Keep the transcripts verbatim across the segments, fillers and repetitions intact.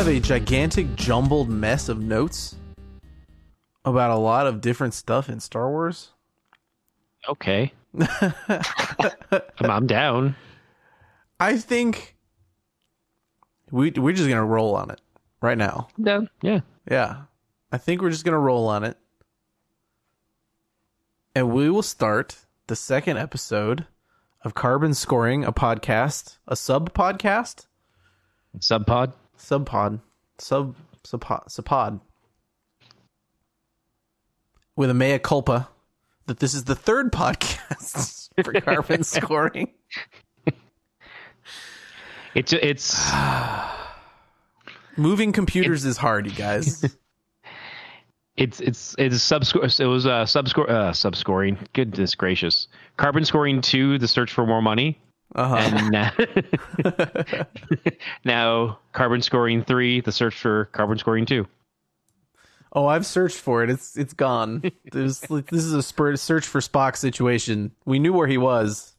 have a gigantic jumbled mess of notes about a lot of different stuff in Star Wars. Okay. I'm down. I think we, we're just going to roll on it right now. No. Yeah. Yeah. I think we're just going to roll on it. And we will start the second episode of Carbon Scoring, a podcast, a sub-podcast. Subpod? Subpod. Sub, subpod. Subpod. With a mea culpa that this is the third podcast for Carbon Scoring. It's it's moving computers it's, is hard, you guys. It's it's it's sub it was uh sub uh, sub scoring. Goodness gracious, Carbon Scoring two, the search for more money. Uh-huh. And now, now Carbon Scoring three, the search for Carbon Scoring two. Oh, I've searched for it. It's it's gone. This this is a search for Spock situation. We knew where he was.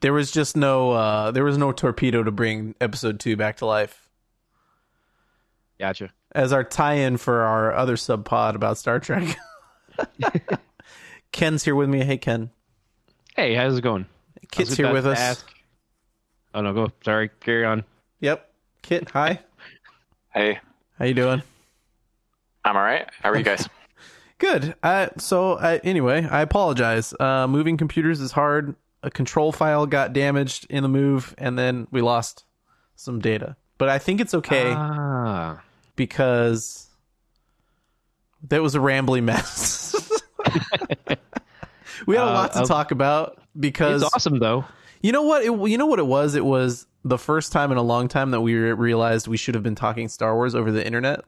There was just no uh, there was no torpedo to bring episode two back to life. Gotcha. As our tie-in for our other sub-pod about Star Trek. Ken's here with me. Hey, Ken. Hey, how's it going? Kit's here with us. Ask. Oh, no, go. Sorry, carry on. Yep. Kit, hi. Hey. How you doing? I'm all right. How are you guys? Good. Uh, so, uh, anyway, I apologize. Uh, moving computers is hard. A control file got damaged in the move, and then we lost some data. But I think it's okay. Ah. Because that was a rambly mess. We had a lot to uh, talk about because it's awesome though. You know what? It, you know what it was? It was the first time in a long time that we realized we should have been talking Star Wars over the internet.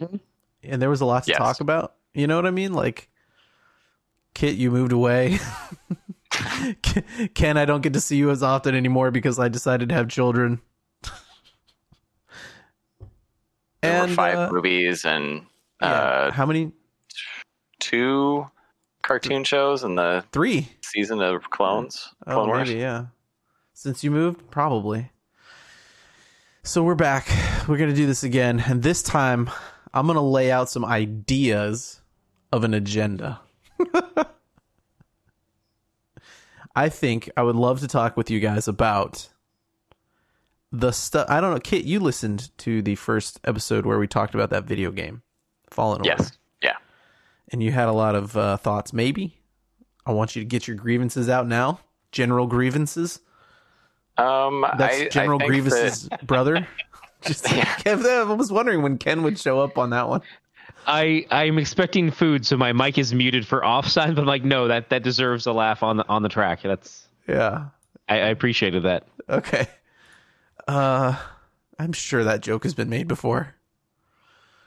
Mm-hmm. And there was a lot to yes. talk about. You know what I mean? Like, Kit, you moved away. Ken, I don't get to see you as often anymore because I decided to have children. There and, were five uh, movies and yeah. uh, how many? Two cartoon shows and the three season of Clones. Oh, Clone Wars. Maybe, yeah. Since you moved, probably. So we're back. We're gonna do this again, and this time I'm gonna lay out some ideas of an agenda. I think I would love to talk with you guys about the stuff. I don't know, Kit, you listened to the first episode where we talked about that video game, Fallen Order. Yes, yeah. And you had a lot of uh, thoughts, maybe? I want you to get your grievances out now. General Grievances. Um, That's I, General I Grievous's that... brother. Just, yeah. I was wondering when Ken would show up on that one. I, I'm expecting food, so my mic is muted for off sign, but I'm like, no, that, that deserves a laugh on the on the track. That's yeah. I, I appreciated that. Okay. Uh I'm sure that joke has been made before.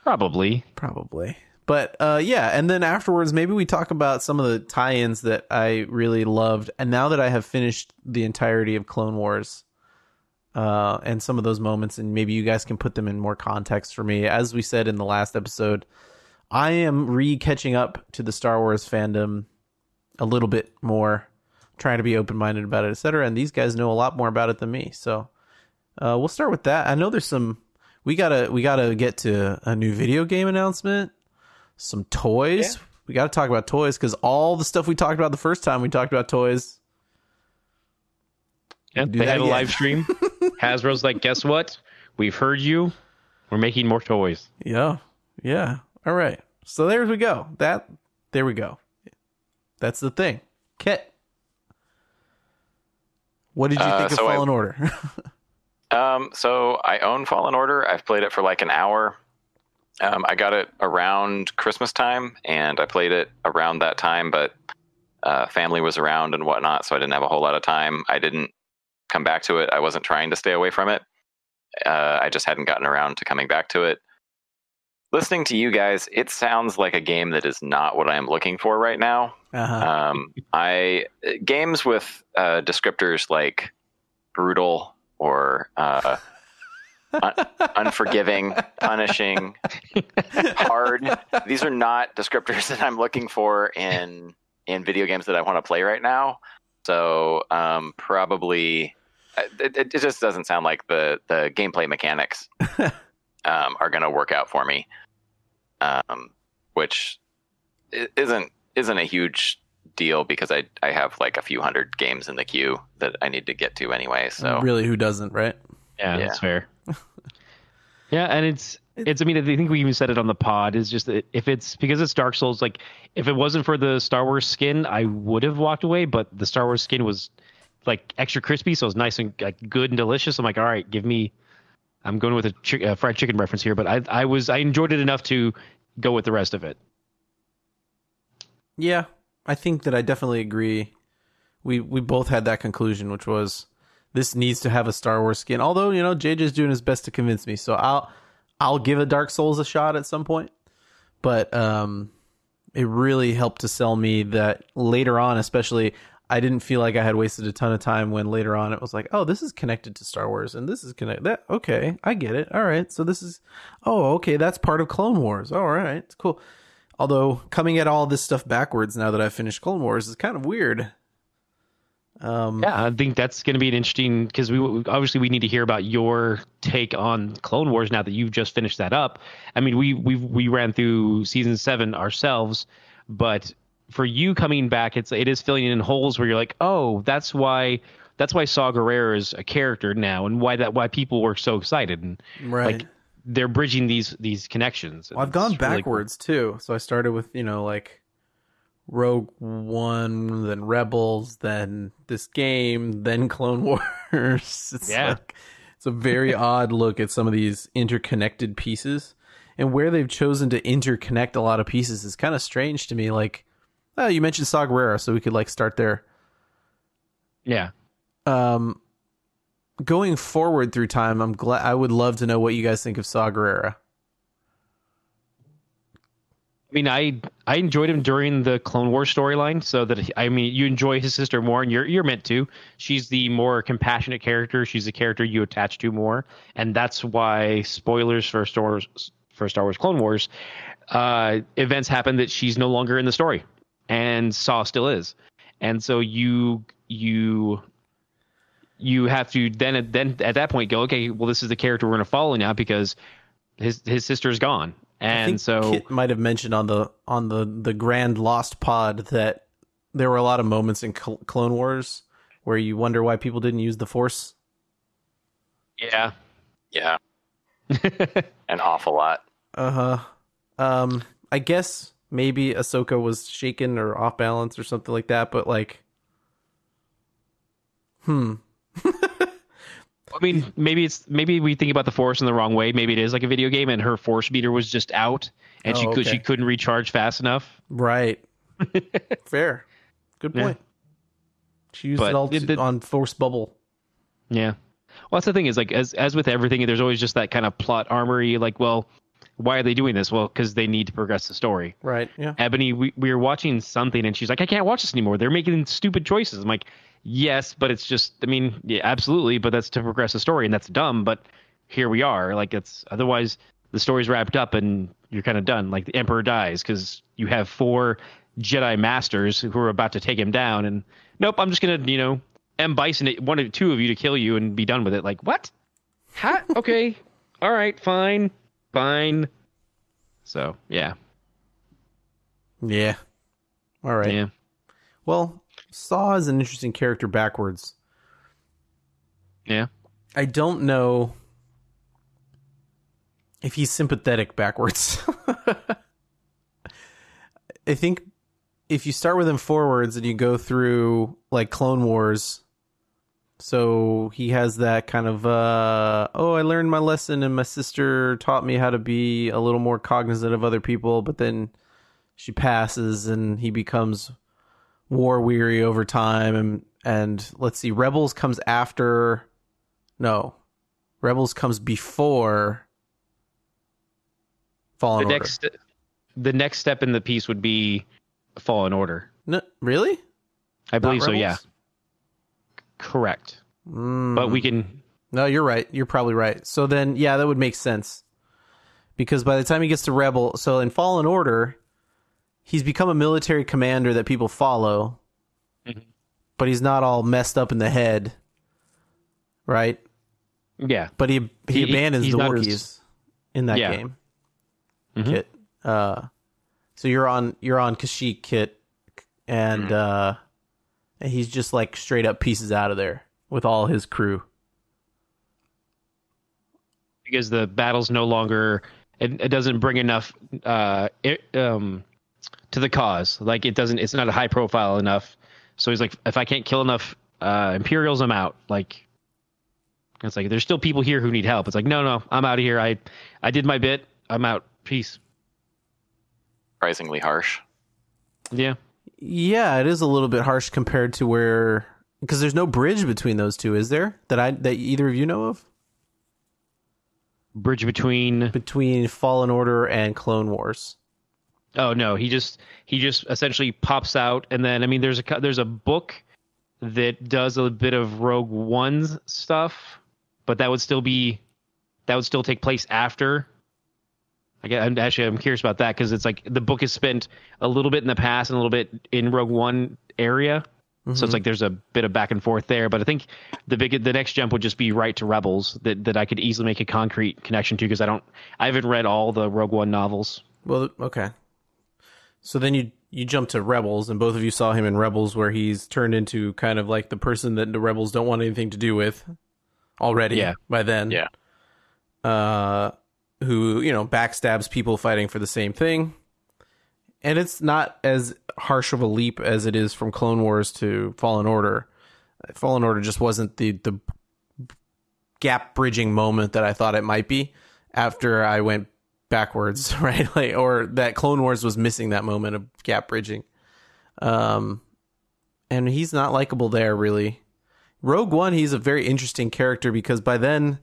Probably. Probably. But uh yeah, and then afterwards maybe we talk about some of the tie-ins that I really loved. And now that I have finished the entirety of Clone Wars, uh and some of those moments, and maybe you guys can put them in more context for me. As we said in the last episode, I am re-catching up to the Star Wars fandom a little bit more, trying to be open-minded about it, et cetera. And these guys know a lot more about it than me. So uh, we'll start with that. I know there's some... We gotta, we gotta get to a new video game announcement, some toys. Yeah. We gotta talk about toys, because all the stuff we talked about the first time, we talked about toys. Yeah, they had a yet. live stream. Hasbro's like, guess what? We've heard you. We're making more toys. Yeah. Yeah. All right. So there we go. That, there we go. That's the thing. Kit, what did you uh, think of so Fallen I, Order? um, so I own Fallen Order. I've played it for like an hour. Um, I got it around Christmas time, and I played it around that time, but uh, family was around and whatnot, so I didn't have a whole lot of time. I didn't come back to it. I wasn't trying to stay away from it. Uh, I just hadn't gotten around to coming back to it. Listening to you guys, it sounds like a game that is not what I am looking for right now. Uh-huh. Um, I games with uh, descriptors like brutal or uh, un- unforgiving, punishing, hard. These are not descriptors that I'm looking for in in video games that I want to play right now. So um, probably. it, it just doesn't sound like the, the gameplay mechanics um, are going to work out for me, um, which isn't isn't a huge deal because I I have like a few hundred games in the queue that I need to get to anyway. So really, who doesn't, right? Yeah, yeah. That's fair. Yeah, and it's it's. I mean, I think we even said it on the pod. Is just that if it's because it's Dark Souls. Like, if it wasn't for the Star Wars skin, I would have walked away. But the Star Wars skin was like extra crispy, so it's nice and like good and delicious. I'm like, all right, give me. I'm going with a chi- uh, fried chicken reference here, but I I was I enjoyed it enough to go with the rest of it. Yeah, I think that I definitely agree. We we both had that conclusion, which was. This needs to have a Star Wars skin. Although, you know, J J's doing his best to convince me. So I'll I'll give a Dark Souls a shot at some point. But um, it really helped to sell me that later on, especially, I didn't feel like I had wasted a ton of time when later on it was like, oh, this is connected to Star Wars. And this is connected. That, okay, I get it. All right. So this is, oh, okay, that's part of Clone Wars. All right, it's cool. Although coming at all this stuff backwards now that I've finished Clone Wars is kind of weird. Um, yeah, I think that's going to be an interesting because we obviously we need to hear about your take on Clone Wars now that you've just finished that up. I mean, we we we ran through season seven ourselves, but for you coming back, it's it is filling in holes where you're like, oh, that's why that's why Saw Gerrera is a character now, and why that why people were so excited and right. Like they're bridging these these connections. Well, I've gone backwards really cool. too, so I started with you know like. Rogue One, then Rebels, then this game, then Clone Wars. It's yeah. like it's a very odd look at some of these interconnected pieces, and where they've chosen to interconnect a lot of pieces is kind of strange to me. Like, oh, you mentioned Saw Gerrera, so we could like start there. Yeah. Um, going forward through time, I'm glad. I would love to know what you guys think of Saw Gerrera. I mean, I I enjoyed him during the Clone Wars storyline, so that I mean, you enjoy his sister more, and you're you're meant to. She's the more compassionate character. She's the character you attach to more, and that's why spoilers for Star Wars, for Star Wars Clone Wars uh, events happen that she's no longer in the story, and Saw still is, and so you you you have to then then at that point go, okay, well, this is the character we're going to follow now because his his sister is gone. And I think so Kit might have mentioned on the on the, the Grand Lost pod that there were a lot of moments in Cl- Clone Wars where you wonder why people didn't use the Force. Yeah. Yeah. An awful lot. Uh-huh. Um, I guess maybe Ahsoka was shaken or off balance or something like that, but like... Hmm. I mean, maybe it's maybe we think about the Force in the wrong way. Maybe it is like a video game, and her Force meter was just out, and oh, she could okay. she couldn't recharge fast enough. Right. Fair. Good point. Yeah. She used but it all to, it, it, on Force Bubble. Yeah. Well, that's the thing is like as as with everything, there's always just that kind of plot armory. Like, well, why are they doing this? Well, because they need to progress the story. Right. Yeah. Ebony, we we were watching something, and she's like, I can't watch this anymore. They're making stupid choices. I'm like. Yes, but it's just, I mean, yeah, absolutely, but that's to progress the story, and that's dumb, but here we are. Like, it's otherwise, the story's wrapped up, and you're kind of done. Like, the Emperor dies, because you have four Jedi Masters who are about to take him down, and nope, I'm just going to, you know, M. Bison it, one or two of you to kill you and be done with it. Like, what? How? Okay. All right, fine. Fine. So, yeah. Yeah. All right. Yeah. Well... Saw is an interesting character backwards. Yeah. I don't know if he's sympathetic backwards. I think if you start with him forwards and you go through like Clone Wars, so he has that kind of, uh, oh, I learned my lesson and my sister taught me how to be a little more cognizant of other people, but then she passes and he becomes... war weary over time and and let's see Rebels comes after no Rebels comes before Fallen Order. Next, the next step in the piece would be Fallen Order. No, really? I believe so, yeah. Correct. Mm. But we can No, you're right. You're probably right. So then yeah, that would make sense. Because by the time he gets to Rebel, so in Fallen Order he's become a military commander that people follow, mm-hmm. but he's not all messed up in the head. right? Yeah. But he he, he abandons he, the Wookiees his... in that yeah. game. Mm-hmm. Kit. Uh, so you're on you're on Kashyyyk, Kit, and mm-hmm. uh, and he's just like straight up pieces out of there with all his crew. Because the battle's no longer, it, it doesn't bring enough uh, it, um, to the cause. Like it doesn't, it's not a high profile enough. So he's like, if I can't kill enough uh, Imperials, I'm out. Like, it's like there's still people here who need help. It's like, no, no, I'm out of here. I, I did my bit. I'm out. Peace. Surprisingly harsh. Yeah. Yeah, it is a little bit harsh compared to where, because there's no bridge between those two, is there? That I that either of you know of. Bridge between between Fallen Order and Clone Wars. Oh no, he just he just essentially pops out, and then I mean, there's a there's a book that does a bit of Rogue One's stuff, but that would still be that would still take place after. I guess, I'm actually I'm curious about that because it's like the book is spent a little bit in the past and a little bit in Rogue One area, mm-hmm. so it's like there's a bit of back and forth there. But I think the big the next jump would just be right to Rebels that, that I could easily make a concrete connection to because I don't I haven't read all the Rogue One novels. Well, okay, so then you you jump to Rebels and both of you saw him in Rebels where he's turned into kind of like the person that the Rebels don't want anything to do with already. Yeah. By then, yeah. Uh. Who, you know, backstabs people fighting for the same thing. And it's not as harsh of a leap as it is from Clone Wars to Fallen Order. Fallen Order just wasn't the, the gap-bridging moment that I thought it might be after I went backwards, right? Like, or that Clone Wars was missing that moment of gap-bridging. Um, and he's not likable there, really. Rogue One, he's a very interesting character because by then...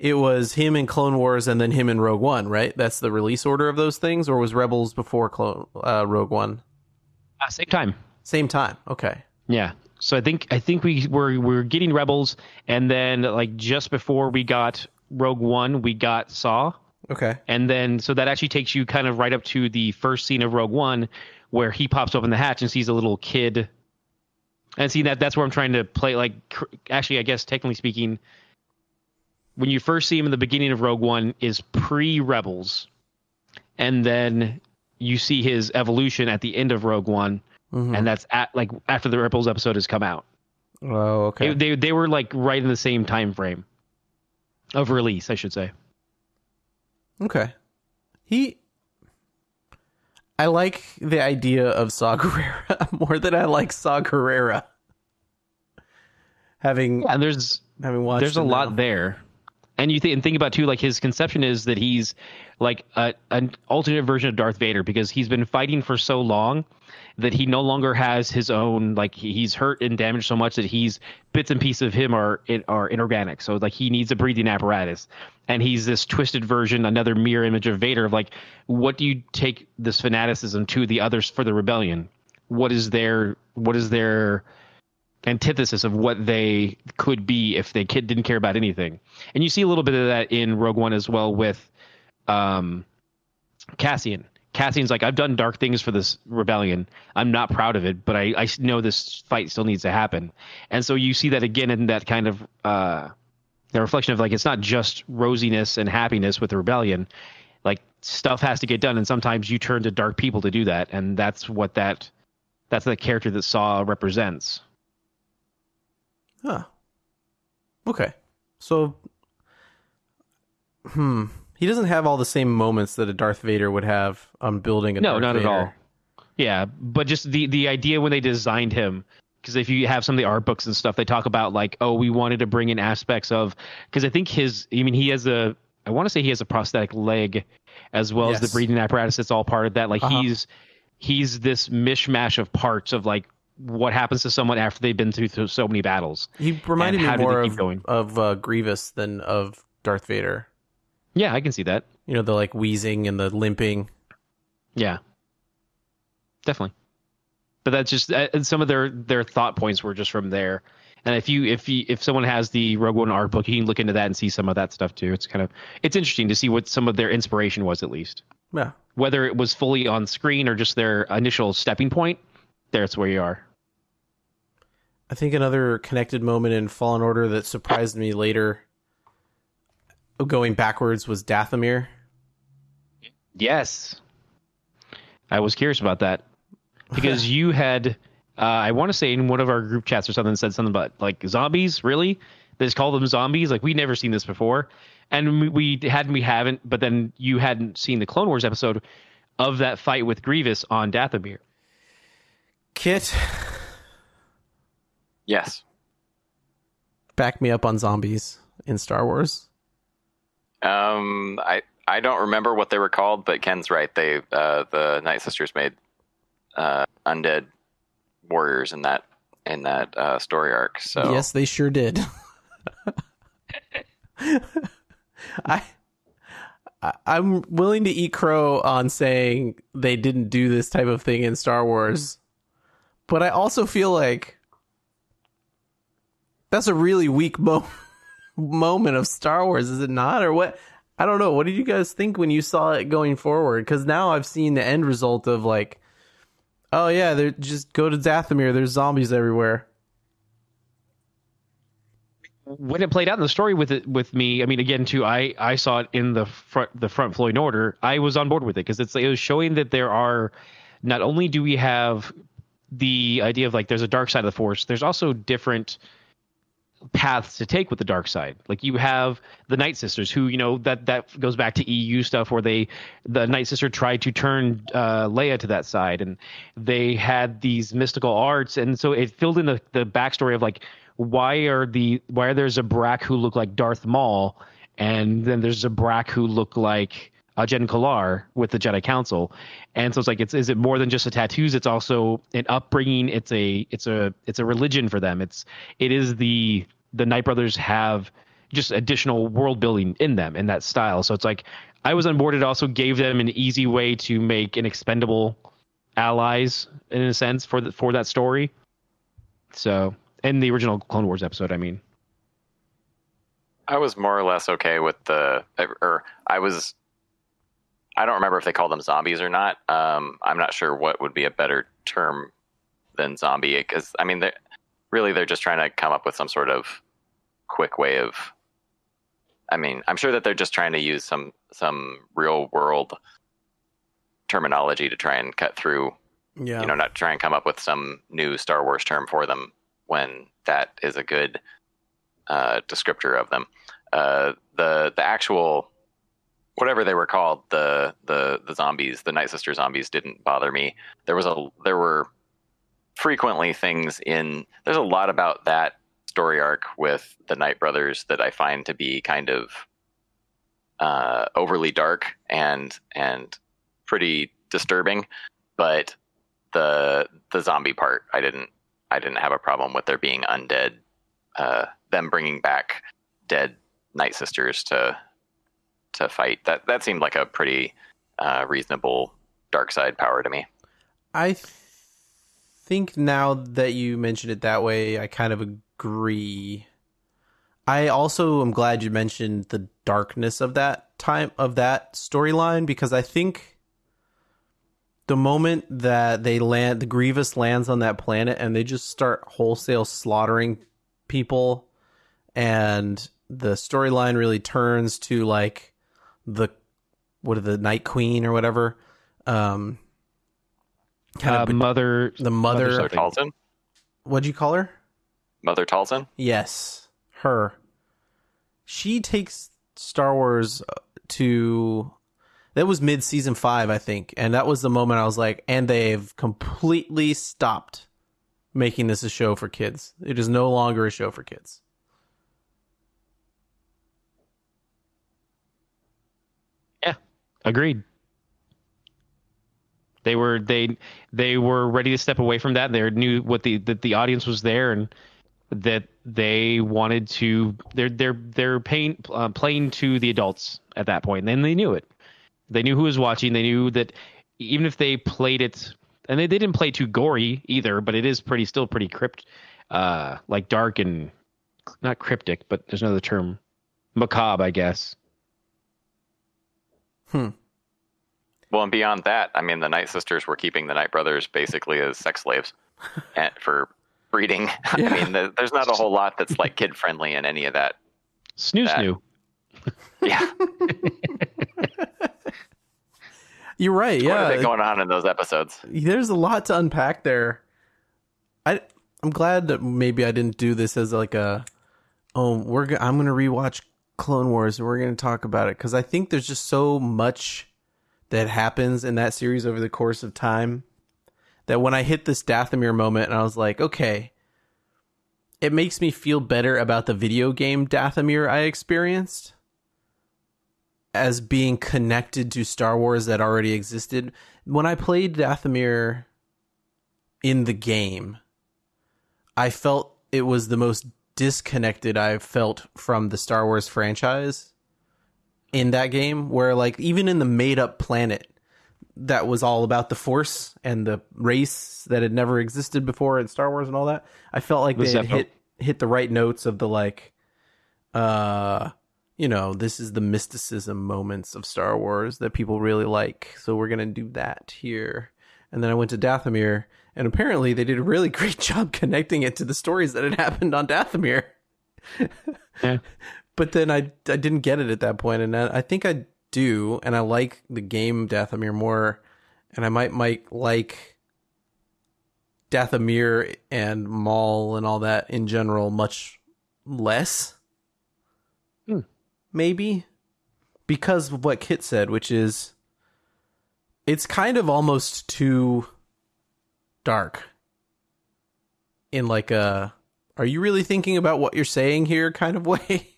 It was him in Clone Wars and then him in Rogue One, right? That's the release order of those things, or was Rebels before Clone uh, Rogue One? Uh, same time. Same time. Okay. Yeah. So I think I think we were we were getting Rebels, and then like just before we got Rogue One, we got Saw. Okay. And then so that actually takes you kind of right up to the first scene of Rogue One, where he pops open the hatch and sees a little kid. And see that that's where I'm trying to play. Like actually, I guess technically speaking. When you first see him in the beginning of Rogue One is pre-Rebels, and then you see his evolution at the end of Rogue One, mm-hmm. and that's at like after the Rebels episode has come out. Oh, okay. They, they they were like right in the same time frame of release, I should say. Okay. He, I like the idea of Saw Gerrera more than I like Saw Gerrera. Having yeah, there's having watched there's a now. lot there. And you th- and think about, too, like his conception is that he's like a, an alternate version of Darth Vader because he's been fighting for so long that he no longer has his own, like he's hurt and damaged so much that he's bits and pieces of him are are inorganic. So like he needs a breathing apparatus. And he's this twisted version, another mirror image of Vader of like, what do you take this fanaticism to the others for the rebellion? What is their what is their antithesis of what they could be if they kid didn't care about anything. And you see a little bit of that in Rogue One as well with um, Cassian. Cassian's like, I've done dark things for this rebellion. I'm not proud of it, but I, I know this fight still needs to happen. And so you see that again in that kind of uh, the reflection of like, it's not just rosiness and happiness with the rebellion. Like stuff has to get done. And sometimes you turn to dark people to do that. And that's what that, that's the character that Saw represents. Huh. Okay. So, hmm. He doesn't have all the same moments that a Darth Vader would have on building a no, Darth Vader. No, not at all. Yeah, but just the, the idea when they designed him, because if you have some of the art books and stuff, they talk about like, oh, we wanted to bring in aspects of, because I think his, I mean, he has a, I want to say he has a prosthetic leg as well yes. as the breathing apparatus. It's all part of that. Like uh-huh. he's, he's this mishmash of parts of like, what happens to someone after they've been through, through so many battles. He reminded me more of, of uh, Grievous than of Darth Vader. Yeah, I can see that. You know, the like wheezing and the limping. Yeah, definitely. But that's just uh, and some of their, their thought points were just from there. And if you if you, if someone has the Rogue One art book, you can look into that and see some of that stuff too. It's kind of it's interesting to see what some of their inspiration was at least. Yeah. Whether it was fully on screen or just their initial stepping point, there's where you are. I think another connected moment in Fallen Order that surprised me later, going backwards, was Dathomir. Yes. I was curious about that because you had, uh, I want to say in one of our group chats or something, said something about like zombies. Really? They just call them zombies. Like, we'd never seen this before. And we, we hadn't, we haven't, but then you hadn't seen the Clone Wars episode of that fight with Grievous on Dathomir. Kit. Yes. Back me up on zombies in Star Wars. Um, I, I don't remember what they were called, but Ken's right. They, uh, the Night Sisters made, uh, undead warriors in that, in that, uh, story arc. So yes, they sure did. I, I'm willing to eat crow on saying they didn't do this type of thing in Star Wars, but I also feel like that's a really weak mo- moment of Star Wars, is it not? Or what? I don't know. What did you guys think when you saw it going forward? Because now I've seen the end result of like, oh yeah, they're just go to Dathomir. There's zombies everywhere. When it played out in the story with it, with me, I mean, again, too, I, I saw it in the front, the front Floyd order. I was on board with it because it's, it was showing that there are, not only do we have the idea of like, there's a dark side of the Force, there's also different paths to take with the dark side. Like, you have the Night Sisters who, you know, that that goes back to E U stuff where they, the Night Sister tried to turn uh Leia to that side, and they had these mystical arts, and so it filled in the the backstory of like, why are the why are there Zabrak who look like Darth Maul, and then there's Zabrak who look like Jyn Kolar with the Jedi Council. And so it's like, it's, is it more than just the tattoos? It's also an upbringing. It's a, it's a, it's a religion for them. It's, it is the, the Knight Brothers have just additional world building in them in that style. So it's like, I was on board. It also gave them an easy way to make an expendable allies in a sense for the, for that story. So, in the original Clone Wars episode, I mean, I was more or less okay with the, or I was, I don't remember if they call them zombies or not. Um, I'm not sure what would be a better term than zombie, because I mean, they're, really, they're just trying to come up with some sort of quick way of. I mean, I'm sure that they're just trying to use some some real world terminology to try and cut through. Yeah. You know, not try and come up with some new Star Wars term for them when that is a good uh, descriptor of them. Uh, the the actual. Whatever they were called, the, the, the zombies, the Night Sister zombies, didn't bother me. There was a there were frequently things in there's a lot about that story arc with the Knight Brothers that I find to be kind of uh, overly dark and and pretty disturbing. But the the zombie part, I didn't I didn't have a problem with there being undead, uh, them bringing back dead Night Sisters to. to fight. That that seemed like a pretty uh, reasonable dark side power to me. I th- think now that you mentioned it that way, I kind of agree. I also am glad you mentioned the darkness of that time of that storyline, because I think the moment that they land, the Grievous lands on that planet and they just start wholesale slaughtering people, and the storyline really turns to like the what are the Night Queen or whatever, um, kind uh, of be- mother, the mother, mother Talzin. What'd you call her? Mother Talzin. Yes, her. She takes Star Wars to that was mid season five, I think, and that was the moment I was like, and they've completely stopped making this a show for kids. It is no longer a show for kids. Agreed. They were they they were ready to step away from that. They knew what the that the audience was there, and that they wanted to. They're they're they're paying, uh, playing to the adults at that point. And then they knew it. They knew who was watching. They knew that even if they played it, and they, they didn't play too gory either, but it is pretty still pretty crypt, uh, like dark and not cryptic, but there's another term, macabre, I guess. Hmm. Well, and beyond that, I mean, the Night Sisters were keeping the Night Brothers basically as sex slaves, and for breeding. Yeah. I mean, the, there's not a whole lot that's like kid friendly in any of that. Snoo snoo. Yeah. You're right. Yeah. What is going on in those episodes? There's a lot to unpack there. I I'm glad that maybe I didn't do this as like a oh we're go- I'm gonna rewatch Clone Wars and we're gonna talk about it, because I think there's just so much that happens in that series over the course of time that when I hit this Dathomir moment and I was like, okay, it makes me feel better about the video game Dathomir I experienced as being connected to Star Wars that already existed. When I played Dathomir in the game, I felt it was the most disconnected I've felt from the Star Wars franchise in that game, where like even in the made up planet that was all about the Force and the race that had never existed before in Star Wars and all that, I felt like they had hit, hit the right notes of the like, uh, you know, this is the mysticism moments of Star Wars that people really like, so we're going to do that here. And then I went to Dathomir, and apparently they did a really great job connecting it to the stories that had happened on Dathomir. Yeah. But then I, I didn't get it at that point, and I, I think I do, and I like the game Dathomir more, and I might might like Dathomir and Maul and all that in general much less. Hmm. Maybe because of what Kit said, which is it's kind of almost too dark in like a, are you really thinking about what you're saying here kind of way?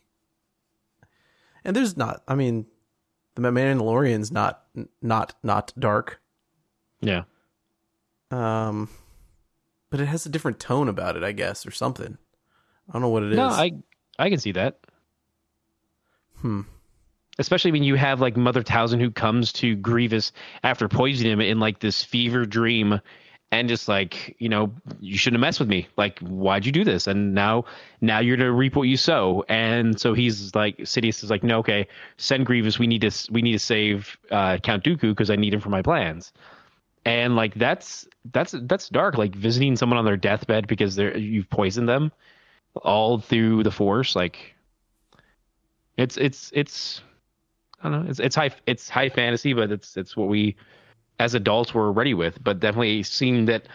And there's not, I mean, the Mandalorian's not, not, not dark. Yeah. Um, but it has a different tone about it, I guess, or something. I don't know what it no, is. No, I, I can see that. Hmm. Especially when you have like Mother Towson, who comes to Grievous after poisoning him in like this fever dream and just like, you know, you shouldn't have messed with me. Like, why'd you do this? And now, now you're to reap what you sow. And so he's like, Sidious is like, no, okay, send Grievous. We need to, we need to save uh, Count Dooku, cause I need him for my plans. And like, that's, that's, that's dark. Like visiting someone on their deathbed because they're, you've poisoned them all through the Force. Like it's, it's, it's, I don't know. It's, it's high, it's high fantasy, but it's, it's what we, as adults, we're ready with. But definitely seeing that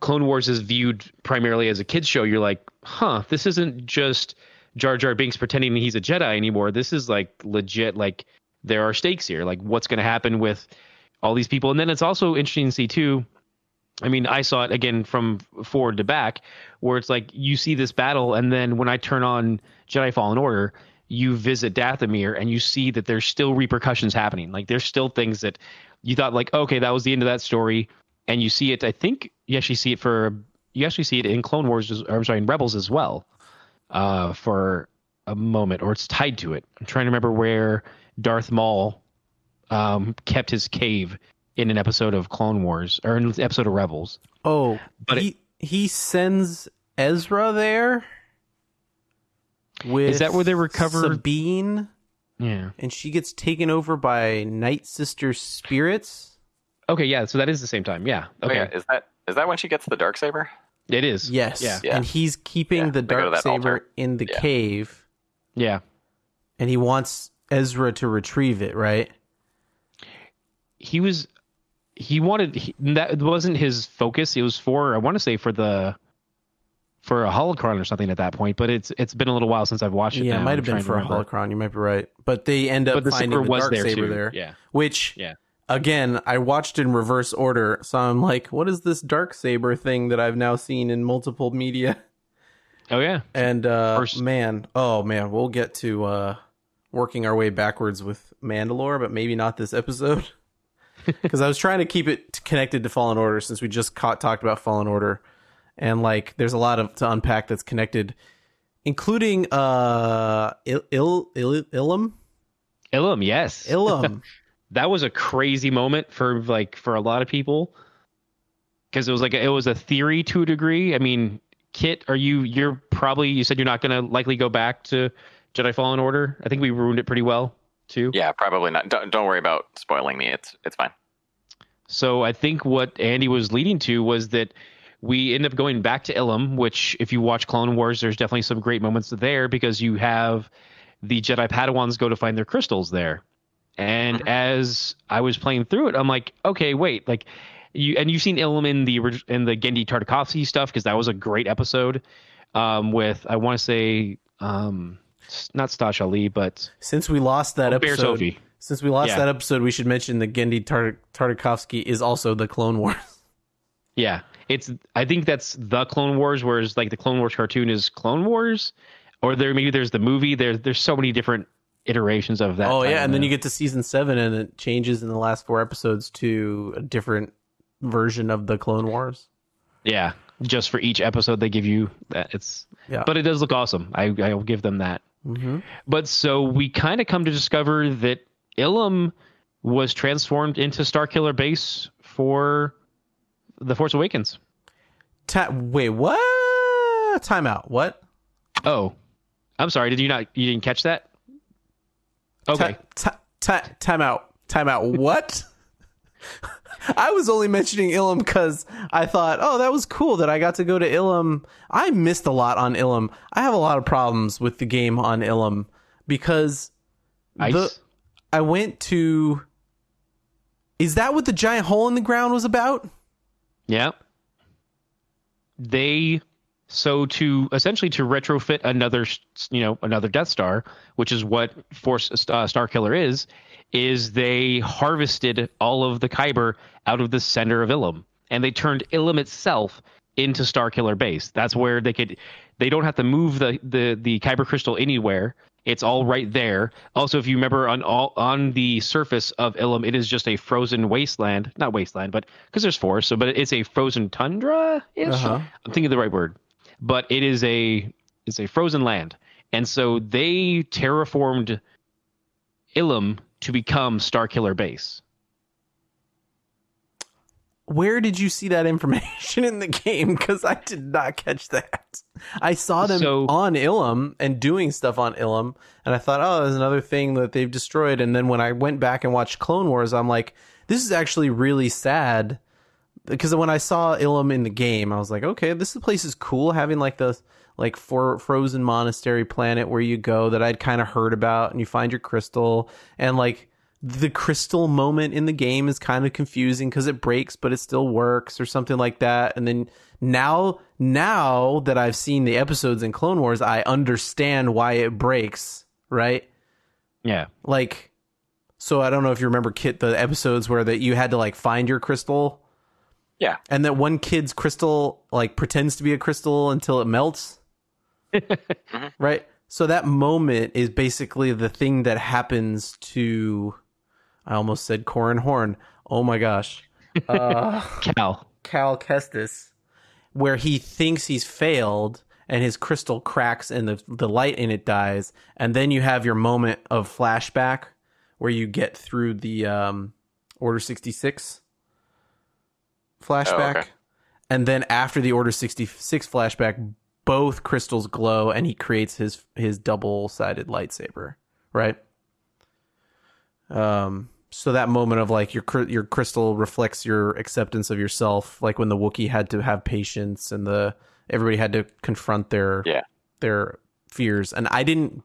Clone Wars is viewed primarily as a kid's show, you're like, huh, this isn't just Jar Jar Binks pretending he's a Jedi anymore. This is like legit, like there are stakes here. Like what's going to happen with all these people? And then it's also interesting to see too, I mean, I saw it again from forward to back, where it's like you see this battle, and then when I turn on Jedi Fallen Order, you visit Dathomir and you see that there's still repercussions happening. Like there's still things that you thought like, okay, that was the end of that story. And you see it, I think you actually see it for, you actually see it in Clone Wars, or I'm sorry, in Rebels as well, uh, for a moment, or it's tied to it. I'm trying to remember where Darth Maul um, kept his cave in an episode of Clone Wars, or in an episode of Rebels. Oh, but he, it, he sends Ezra there. With is that where they recover Sabine? Yeah. And she gets taken over by Night Sister spirits. Okay, yeah, so that is the same time. Yeah. Okay. Wait, is that is that when she gets the darksaber? It is. Yes. Yeah. yeah. And he's keeping yeah, the darksaber in the yeah. cave. Yeah. And he wants Ezra to retrieve it, right? He was he wanted he, that wasn't his focus. It was for I want to say for the for a holocron or something at that point, but it's it's been a little while since I've watched it. Yeah, now. it might have been for a holocron. You might be right, but they end up but the finding the dark there saber too. there. Yeah, which yeah. again, I watched in reverse order, so I'm like, what is this dark saber thing that I've now seen in multiple media? Oh yeah, and uh, First. man, oh man, we'll get to uh, working our way backwards with Mandalore, but maybe not this episode, because I was trying to keep it connected to Fallen Order since we just caught, talked about Fallen Order. And like, there's a lot of to unpack that's connected, including uh, Il- Il- Il- Ilum. Ilum, yes, Ilum. That was a crazy moment for like for a lot of people, because it was like a, it was a theory to a degree. I mean, Kit, are you? You're probably you said you're not going to likely go back to Jedi Fallen Order. I think we ruined it pretty well too. Yeah, probably not. Don't don't worry about spoiling me. It's it's fine. So I think what Andy was leading to was that. we end up going back to Ilum, which if you watch Clone Wars, there's definitely some great moments there because you have the Jedi Padawans go to find their crystals there. And mm-hmm. as I was playing through it, I'm like, okay, wait, like you, and you've seen Ilum in the, in the Genndy Tartakovsky stuff. Cause that was a great episode um, with, I want to say um, not Stash Ali, but since we lost that oh, episode, Sophie. since we lost yeah. that episode, we should mention the Genndy Tart- Tartakovsky is also the Clone Wars. Yeah. It's, I think that's the Clone Wars, whereas like the Clone Wars cartoon is Clone Wars, or there, maybe there's the movie there. There's so many different iterations of that. Oh yeah. And then you get to season seven and it changes in the last four episodes to a different version of the Clone Wars. Yeah. Just for each episode they give you that. It's, yeah. But it does look awesome. I, I will give them that. Mm-hmm. But so we kind of come to discover that Ilum was transformed into Starkiller Base for The Force Awakens. Ta- Wait, what? Time out. What? Oh, I'm sorry. Did you not? You didn't catch that? Okay. Ta- ta- ta- time out. Time out. What? I was only mentioning Ilum because I thought, oh, that was cool that I got to go to Ilum. I missed a lot on Ilum. I have a lot of problems with the game on Ilum because Ice. The, I went to. Is that what the giant hole in the ground was about? Yeah. They so to essentially to retrofit another, you know, another Death Star, which is what Force uh, Starkiller is, is they harvested all of the Kyber out of the center of Ilum and they turned Ilum itself into Starkiller Base. That's where they could they don't have to move the the, the Kyber crystal anywhere. It's all right there. Also, if you remember on all on the surface of Ilum, it is just a frozen wasteland. Not wasteland, but because there's forest. So, but it's a frozen tundra-ish. Uh-huh. I'm thinking the right word. But it is a it's a frozen land. And so they terraformed Ilum to become Starkiller Base. Where did you see that information in the game? Because I did not catch that. I saw them so, on Ilum and doing stuff on Ilum, and I thought, oh, there's another thing that they've destroyed. And then when I went back and watched Clone Wars, I'm like, this is actually really sad. Because when I saw Ilum in the game, I was like, okay, this place is cool, having like the like for frozen monastery planet where you go that I'd kind of heard about, and you find your crystal, and like. The crystal moment in the game is kind of confusing because it breaks, but it still works or something like that. And then now, now that I've seen the episodes in Clone Wars, I understand why it breaks, right? Yeah. Like, so I don't know if you remember, Kit, the episodes where that you had to like find your crystal. Yeah. And that one kid's crystal like pretends to be a crystal until it melts. Right. So that moment is basically the thing that happens to... I almost said Corran Horn. Oh my gosh. Uh, Cal. Cal Kestis. Where he thinks he's failed and his crystal cracks and the, the light in it dies. And then you have your moment of flashback where you get through the um, Order sixty-six flashback. Oh, okay. And then after the Order sixty-six flashback, both crystals glow and he creates his his double-sided lightsaber, right? Um, so that moment of like your your crystal reflects your acceptance of yourself, like when the Wookiee had to have patience and the everybody had to confront their yeah. their fears. And I didn't.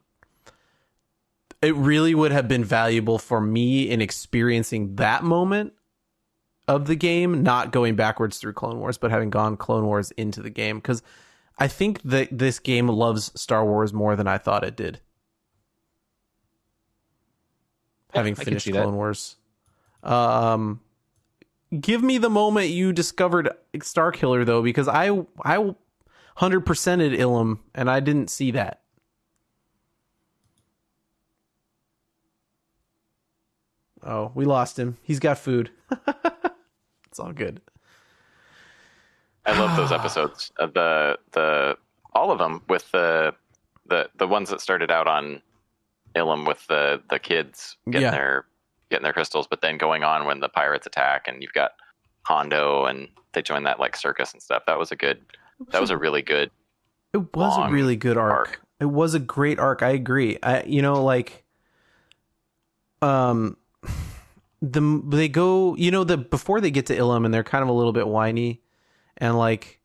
It really would have been valuable for me in experiencing that moment of the game, not going backwards through Clone Wars, but having gone Clone Wars into the game, because I think that this game loves Star Wars more than I thought it did. Having I finished Clone that. Wars. Um, give me the moment you discovered Starkiller, though, because I, I one hundred percented Ilum, and I didn't see that. Oh, we lost him. He's got food. It's all good. I love those episodes. Uh, the the all of them with the the the ones that started out on Ilum with the, the kids getting yeah. their getting their crystals, but then going on when the pirates attack and you've got Hondo and they join that like circus and stuff. That was a good. Was that a, was a really good. It was a really good arc. arc. It was a great arc. I agree. I you know like. Um, the they go you know the before they get to Ilum and they're kind of a little bit whiny. And like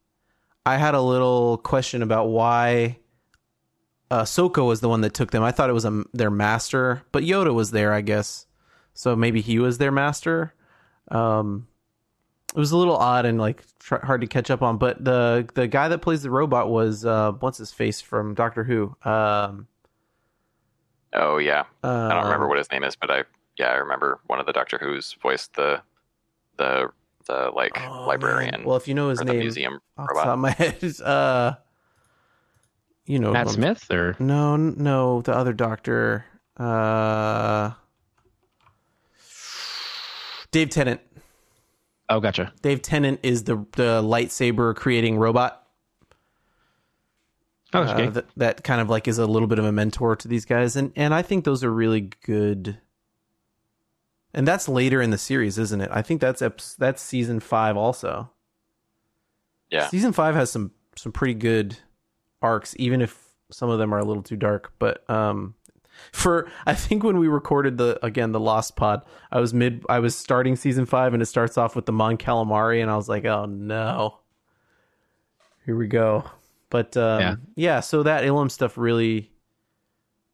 I had a little question about why Ahsoka was the one that took them. I thought it was a, their master, but Yoda was there, I guess. So maybe he was their master. Um, it was a little odd and like tr- hard to catch up on. But the the guy that plays the robot was uh, what's his face from Doctor Who. Um, oh yeah, uh, I don't remember what his name is, but I yeah I remember one of the Doctor Who's voiced the the the like oh, librarian. Man. Well, if you know his name, museum off robot. The top of my head is, uh, you know, Matt um, Smith or no no the other Doctor. Uh, Dave Tennant. Oh, gotcha. Dave Tennant is the the lightsaber creating robot. Oh, okay. uh, that, that kind of like is a little bit of a mentor to these guys, and and I think those are really good. And that's later in the series, isn't it? I think that's that's season five also. Yeah, season five has some some pretty good arcs, even if some of them are a little too dark, but. Um, For I think when we recorded the again the Lost Pod, I was mid I was starting season five and it starts off with the Mon Calamari and I was like, oh no, here we go. But um, yeah. yeah, so that Ilum stuff really,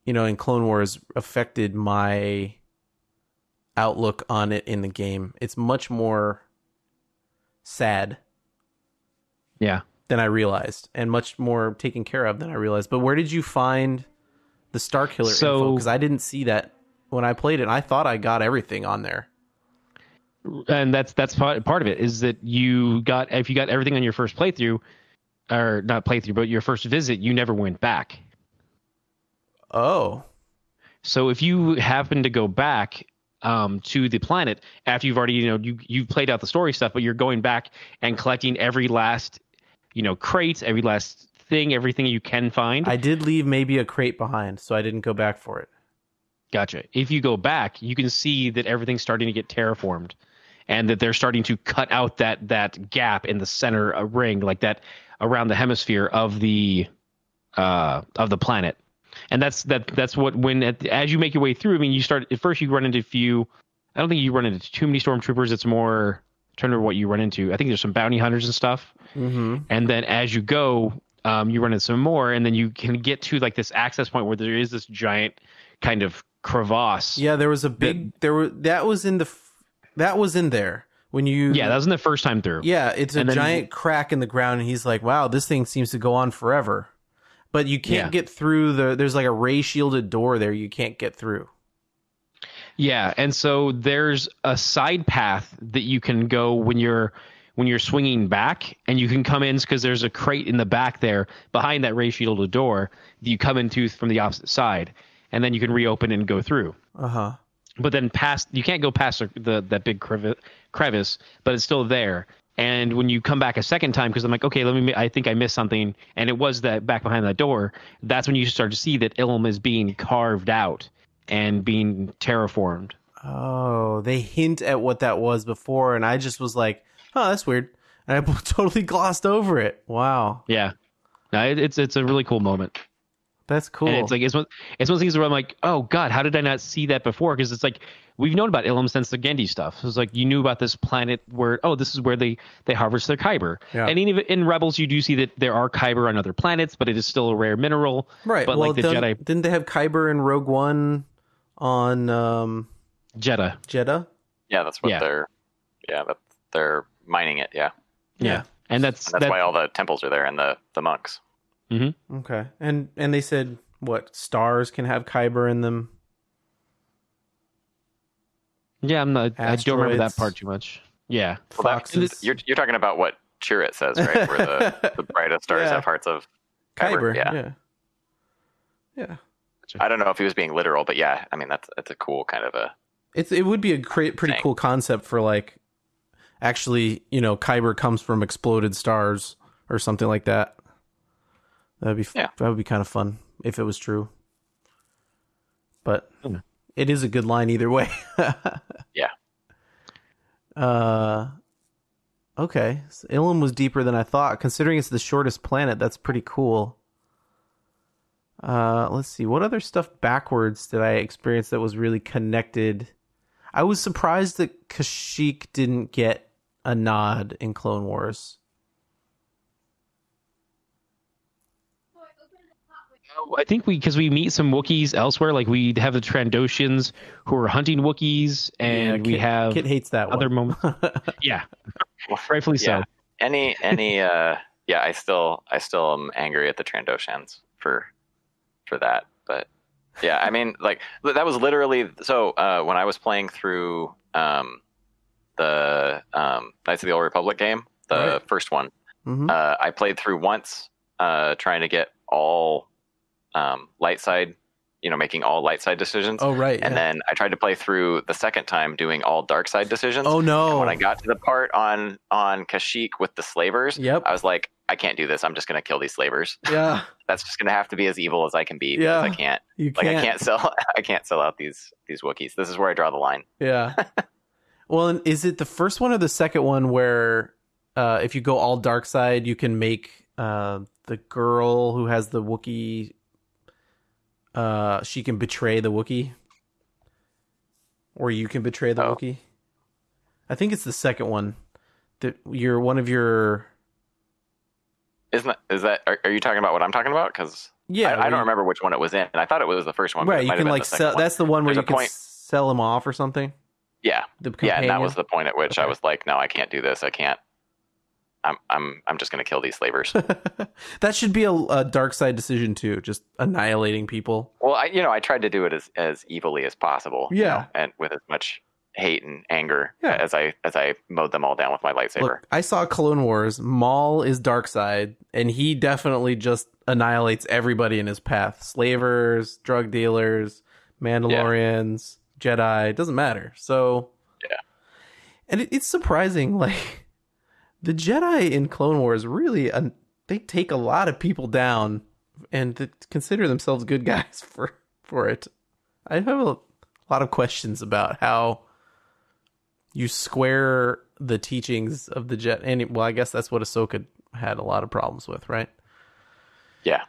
you know, in Clone Wars affected my outlook on it in the game. It's much more sad, yeah, than I realized, and much more taken care of than I realized. But where did you find the Starkiller so, info? Because I didn't see that when I played it. I thought I got everything on there. And that's that's part, part of it is that you got if you got everything on your first playthrough, or not playthrough, but your first visit, you never went back. Oh. So if you happen to go back um, to the planet after you've already, you know, you you've played out the story stuff, but you're going back and collecting every last, you know, crate, every last thing, everything you can find. I did leave maybe a crate behind, so I didn't go back for it. Gotcha. If you go back, you can see that everything's starting to get terraformed, and that they're starting to cut out that that gap in the center a ring, like that around the hemisphere of the uh, of the planet. And that's that. That's what when at, as you make your way through. I mean, you start at first. You run into a few. I don't think you run into too many stormtroopers. It's more I'm trying to remember what you run into. I think there's some bounty hunters and stuff. Mm-hmm. And then as you go. Um, you run into some more, and then you can get to like this access point where there is this giant kind of crevasse. Yeah, there was a big that, there. Were, that was in the that was in there when you. Yeah, that was in the first time through. Yeah, it's a and giant then, crack in the ground, and he's like, "Wow, this thing seems to go on forever." But you can't yeah. get through the. There's like a ray shielded door there. You can't get through. Yeah, and so there's a side path that you can go when you're. when you're swinging back, and you can come in because there's a crate in the back there behind that ray shielded door that you come into from the opposite side, and then you can reopen and go through. Uh-huh. But then past, you can't go past the, the that big crev- crevice, but it's still there. And when you come back a second time, because I'm like, okay, let me, I think I missed something. And it was that back behind that door. That's when you start to see that Ilum is being carved out and being terraformed. Oh, they hint at what that was before. And I just was like, oh, that's weird. And I totally glossed over it. Wow. Yeah. No, it, it's it's a really cool moment. That's cool. And it's like it's one it's one of those things where I'm like, oh god, how did I not see that before? Because it's like we've known about Ilum since the Gendy stuff. So it's like you knew about this planet where oh, this is where they, they harvest their kyber. Yeah. And even in Rebels, you do see that there are kyber on other planets, but it is still a rare mineral. Right. But well, like the then, Jedi didn't they have kyber in Rogue One on um, Jedha? Jedha. Yeah, that's what yeah. they're. Yeah, that's they're. mining it yeah. yeah yeah and that's and that's that, why all the temples are there and the the monks. Mm-hmm. Okay. And and they said what stars can have kyber in them. Yeah, I'm not Asteroids. I don't remember that part too much. Yeah, well, that, you're, you're talking about what Chirrut says, right? Where the, the brightest stars yeah. have hearts of kyber, kyber. Yeah. yeah yeah I don't know if he was being literal, but yeah, I mean that's that's a cool kind of a it's it would be a great pretty thing. Cool concept for like actually, you know, kyber comes from exploded stars or something like that. That'd be yeah. that would be kind of fun if it was true. But mm. it is a good line either way. yeah. Uh, okay. So Ilum was deeper than I thought. Considering it's the shortest planet, that's pretty cool. Uh, let's see. What other stuff backwards did I experience that was really connected? I was surprised that Kashyyyk didn't get a nod in Clone Wars. So I think we, because we meet some Wookiees elsewhere, like we have the Trandoshans who are hunting Wookiees, and yeah, Kit, we have Kit hates that other one. Moments. Yeah, rightfully yeah. so. Any, any, uh, yeah. I still, I still am angry at the Trandoshans for, for that. But yeah, I mean, like that was literally. So uh, when I was playing through um, the um, Knights of the Old Republic game, the right. first one, mm-hmm. uh, I played through once, uh, trying to get all um, light side, you know, making all light side decisions. Oh, right. And yeah. then I tried to play through the second time doing all dark side decisions. Oh, no. And when I got to the part on, on Kashyyyk with the slavers, yep. I was like, I can't do this. I'm just going to kill these slavers. Yeah. That's just going to have to be as evil as I can be because yeah. I can't, you can't. Like, I can't sell, I can't sell out these, these Wookiees. This is where I draw the line. Yeah. Well, and is it the first one or the second one where uh, if you go all dark side, you can make uh, the girl who has the Wookiee, Uh, she can betray the Wookiee, or you can betray the oh. Wookiee. I think it's the second one that you're one of your. Isn't that, is that are, are you talking about what I'm talking about? Because yeah, I, we... I don't remember which one it was in, and I thought it was the first one. Right, it you can like sell. One. That's the one where There's you can point... sell him off or something. Yeah, yeah, and that was the point at which okay. I was like, no, I can't do this. I can't. I'm I'm I'm just gonna kill these slavers. That should be a, a dark side decision too, just annihilating people. Well, I you know I tried to do it as, as evilly as possible. Yeah, you know, and with as much hate and anger yeah. as I as I mowed them all down with my lightsaber. Look, I saw Clone Wars. Maul is dark side, and he definitely just annihilates everybody in his path: slavers, drug dealers, Mandalorians, yeah. Jedi. It doesn't matter. So yeah, and it, it's surprising, like. The Jedi in Clone Wars really, uh, they take a lot of people down and th- consider themselves good guys for, for it. I have a lot of questions about how you square the teachings of the Jedi. And well, I guess that's what Ahsoka had a lot of problems with, right? Yeah.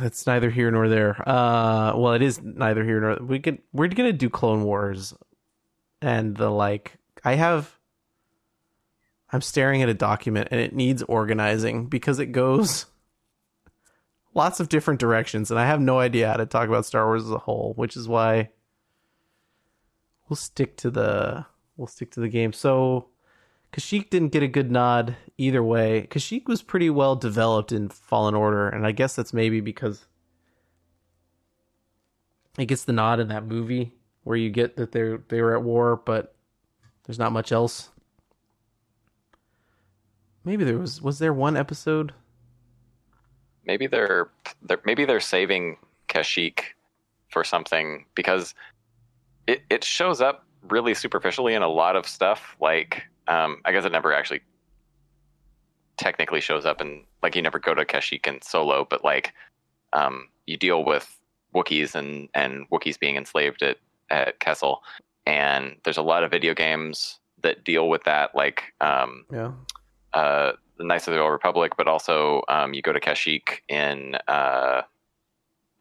That's neither here nor there. Uh, well, it is neither here nor there. We could, we're going to do Clone Wars and the like. I have... I'm staring at a document and it needs organizing because it goes lots of different directions. And I have no idea how to talk about Star Wars as a whole, which is why we'll stick to the, we'll stick to the game. So Kashyyyk didn't get a good nod either way. Kashyyyk was pretty well developed in Fallen Order. And I guess that's maybe because it gets the nod in that movie where you get that they're, they were at war, but there's not much else. Maybe there was was there one episode. Maybe they're, they're maybe they're saving Kashyyyk for something because it, it shows up really superficially in a lot of stuff. Like um, I guess it never actually technically shows up, and like you never go to Kashyyyk in Solo, but like um, you deal with Wookiees and and Wookiees being enslaved at at Kessel, and there's a lot of video games that deal with that. Like um, yeah. Uh, the Knights of the Old Republic, but also um, you go to Kashyyyk in uh,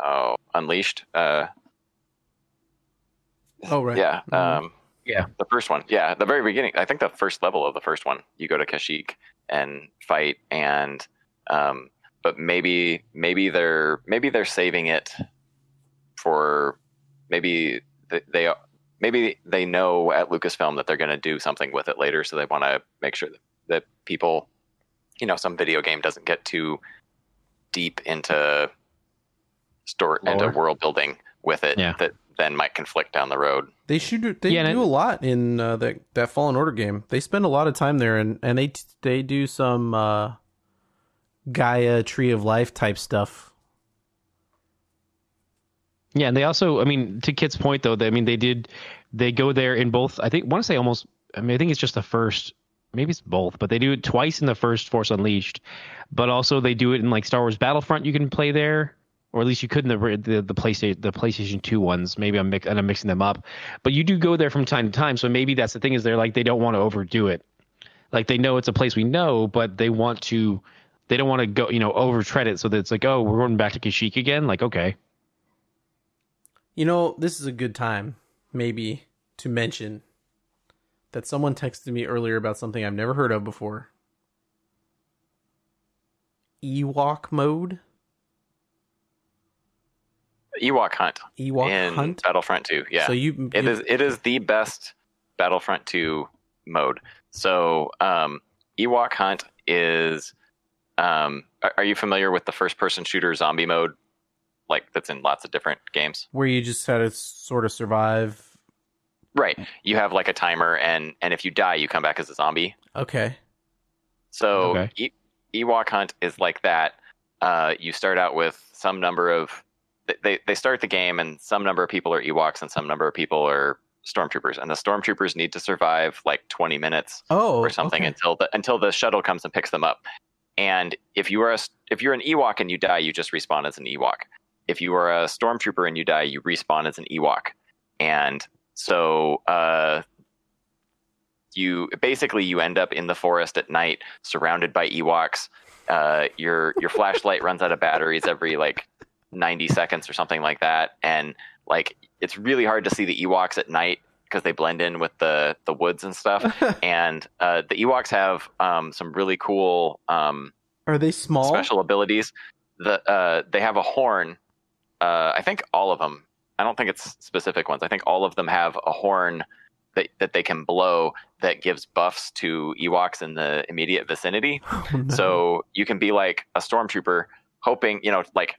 oh, Unleashed. Uh, oh right, yeah, mm-hmm. um, yeah. The first one, yeah, the very beginning. I think the first level of the first one. You go to Kashyyyk and fight, and um, but maybe maybe they're maybe they're saving it for maybe they, they maybe they know at Lucasfilm that they're going to do something with it later, so they want to make sure that. that people, you know, some video game doesn't get too deep into store Lore. into world building with it yeah. that then might conflict down the road. They should they yeah, do it, a lot in uh, that that Fallen Order game. They spend a lot of time there, and and they they do some uh, Gaia Tree of Life type stuff. Yeah, and they also, I mean, to Kit's point though, they, I mean, they did they go there in both. I think I want to say almost. I mean, I think it's just the first. Maybe it's both, but they do it twice in the first Force Unleashed, but also they do it in like Star Wars Battlefront. You can play there, or at least you could in the the, the PlayStation the PlayStation two ones. Maybe I'm mix, and I'm mixing them up, but you do go there from time to time. So maybe that's the thing is they're like they don't want to overdo it, like they know it's a place we know, but they want to they don't want to go you know overtread it so that it's like oh we're going back to Kashyyyk again. Like okay, you know this is a good time maybe to mention. That someone texted me earlier about something I've never heard of before. Ewok mode? Ewok hunt. Ewok in hunt? Battlefront two, yeah. So you, it you, is it is the best Battlefront two mode. So um, Ewok hunt is... Um, are, are you familiar with the first-person shooter zombie mode? Like, that's in lots of different games? Where you just had to sort of survive... Right. You have like a timer, and, and if you die, you come back as a zombie. Okay. So okay. E- Ewok Hunt is like that. Uh, you start out with some number of... They, they start the game, and some number of people are Ewoks, and some number of people are Stormtroopers. And the Stormtroopers need to survive like twenty minutes oh, or something okay. until the until the shuttle comes and picks them up. And if you are a, if you're an Ewok and you die, you just respawn as an Ewok. If you are a Stormtrooper and you die, you respawn as an Ewok. And... So uh, you basically you end up in the forest at night, surrounded by Ewoks. Uh, your your flashlight runs out of batteries every like ninety seconds or something like that, and like it's really hard to see the Ewoks at night because they blend in with the the woods and stuff. And uh, the Ewoks have um, some really cool. Um, Are they small? Special abilities. The uh, they have a horn. Uh, I think all of them. I don't think it's specific ones. I think all of them have a horn that, that they can blow that gives buffs to Ewoks in the immediate vicinity. Oh, no. So you can be like a Stormtrooper hoping, you know, like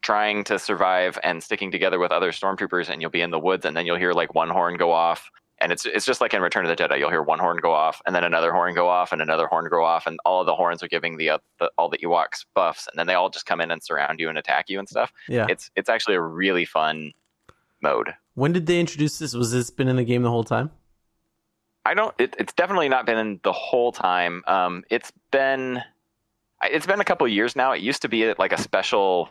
trying to survive and sticking together with other Stormtroopers, and you'll be in the woods, and then you'll hear like one horn go off. And it's it's just like in Return of the Jedi. You'll hear one horn go off, and then another horn go off, and another horn go off, and all of the horns are giving the, uh, the all the Ewoks buffs, and then they all just come in and surround you and attack you and stuff. Yeah. It's, it's actually a really fun... mode. When did they introduce this? Was this been in the game the whole time? I don't. It, it's definitely not been in the whole time. Um, it's been, it's been a couple of years now. It used to be like a special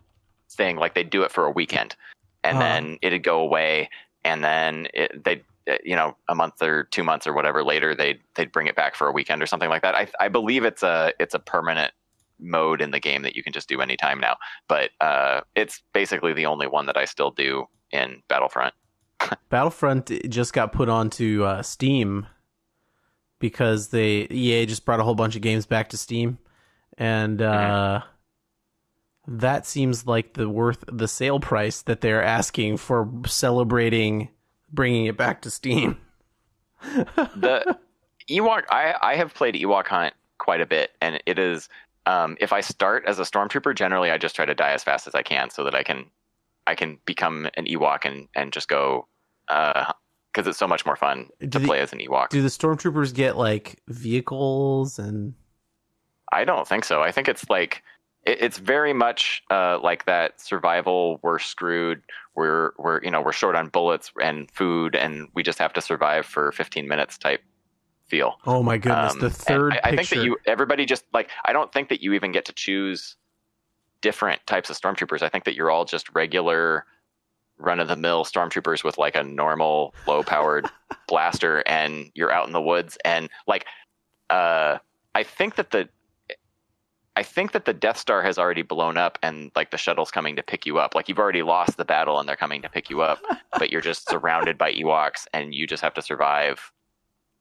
thing, like they'd do it for a weekend, and uh-huh. then it'd go away, and then it, they'd, you know, a month or two months or whatever later, they'd they'd bring it back for a weekend or something like that. I I believe it's a it's a permanent mode in the game that you can just do anytime now. But uh, it's basically the only one that I still do. In Battlefront. Battlefront just got put onto uh, Steam because they E A just brought a whole bunch of games back to Steam, and uh, mm-hmm. that seems like the worth the sale price that they're asking for celebrating bringing it back to Steam. The Ewok, I I have played Ewok Hunt quite a bit, and it is um, if I start as a Stormtrooper, generally I just try to die as fast as I can so that I can. I can become an Ewok and, and just go, uh, because it's so much more fun do to the, play as an Ewok. Do the Stormtroopers get like vehicles and? I don't think so. I think it's like it, it's very much uh, like that survival. We're screwed. We're we're you know we're short on bullets and food, and we just have to survive for fifteen minutes type feel. Oh my goodness! Um, the third. I, I think that you everybody just like I don't think that you even get to choose. Different types of Stormtroopers. I think that you're all just regular run-of-the-mill Stormtroopers with like a normal low-powered blaster, and you're out in the woods, and like uh I think that the I think that the Death Star has already blown up, and like the shuttle's coming to pick you up. Like you've already lost the battle and they're coming to pick you up, but you're just surrounded by Ewoks and you just have to survive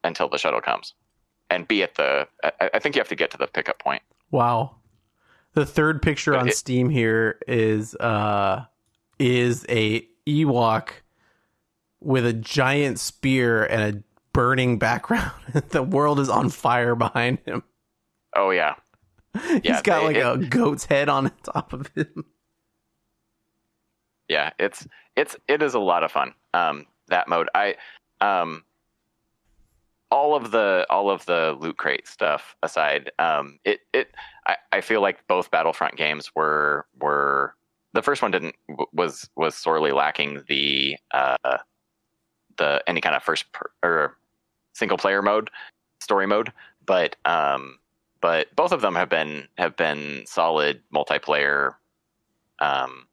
until the shuttle comes and be at the I, I think you have to get to the pickup point. Wow. The third picture on Steam here is uh, is a Ewok with a giant spear and a burning background. The world is on fire behind him. Oh, yeah. yeah He's got they, like it, a goat's head on top of him. Yeah, it's it's it is a lot of fun. Um, that mode, I um, all of the all of the loot crate stuff aside, um, it it. I, I feel like both Battlefront games were were the first one didn't was was sorely lacking the uh, the any kind of first per, or single player mode story mode, but um, but both of them have been have been solid multiplayer um,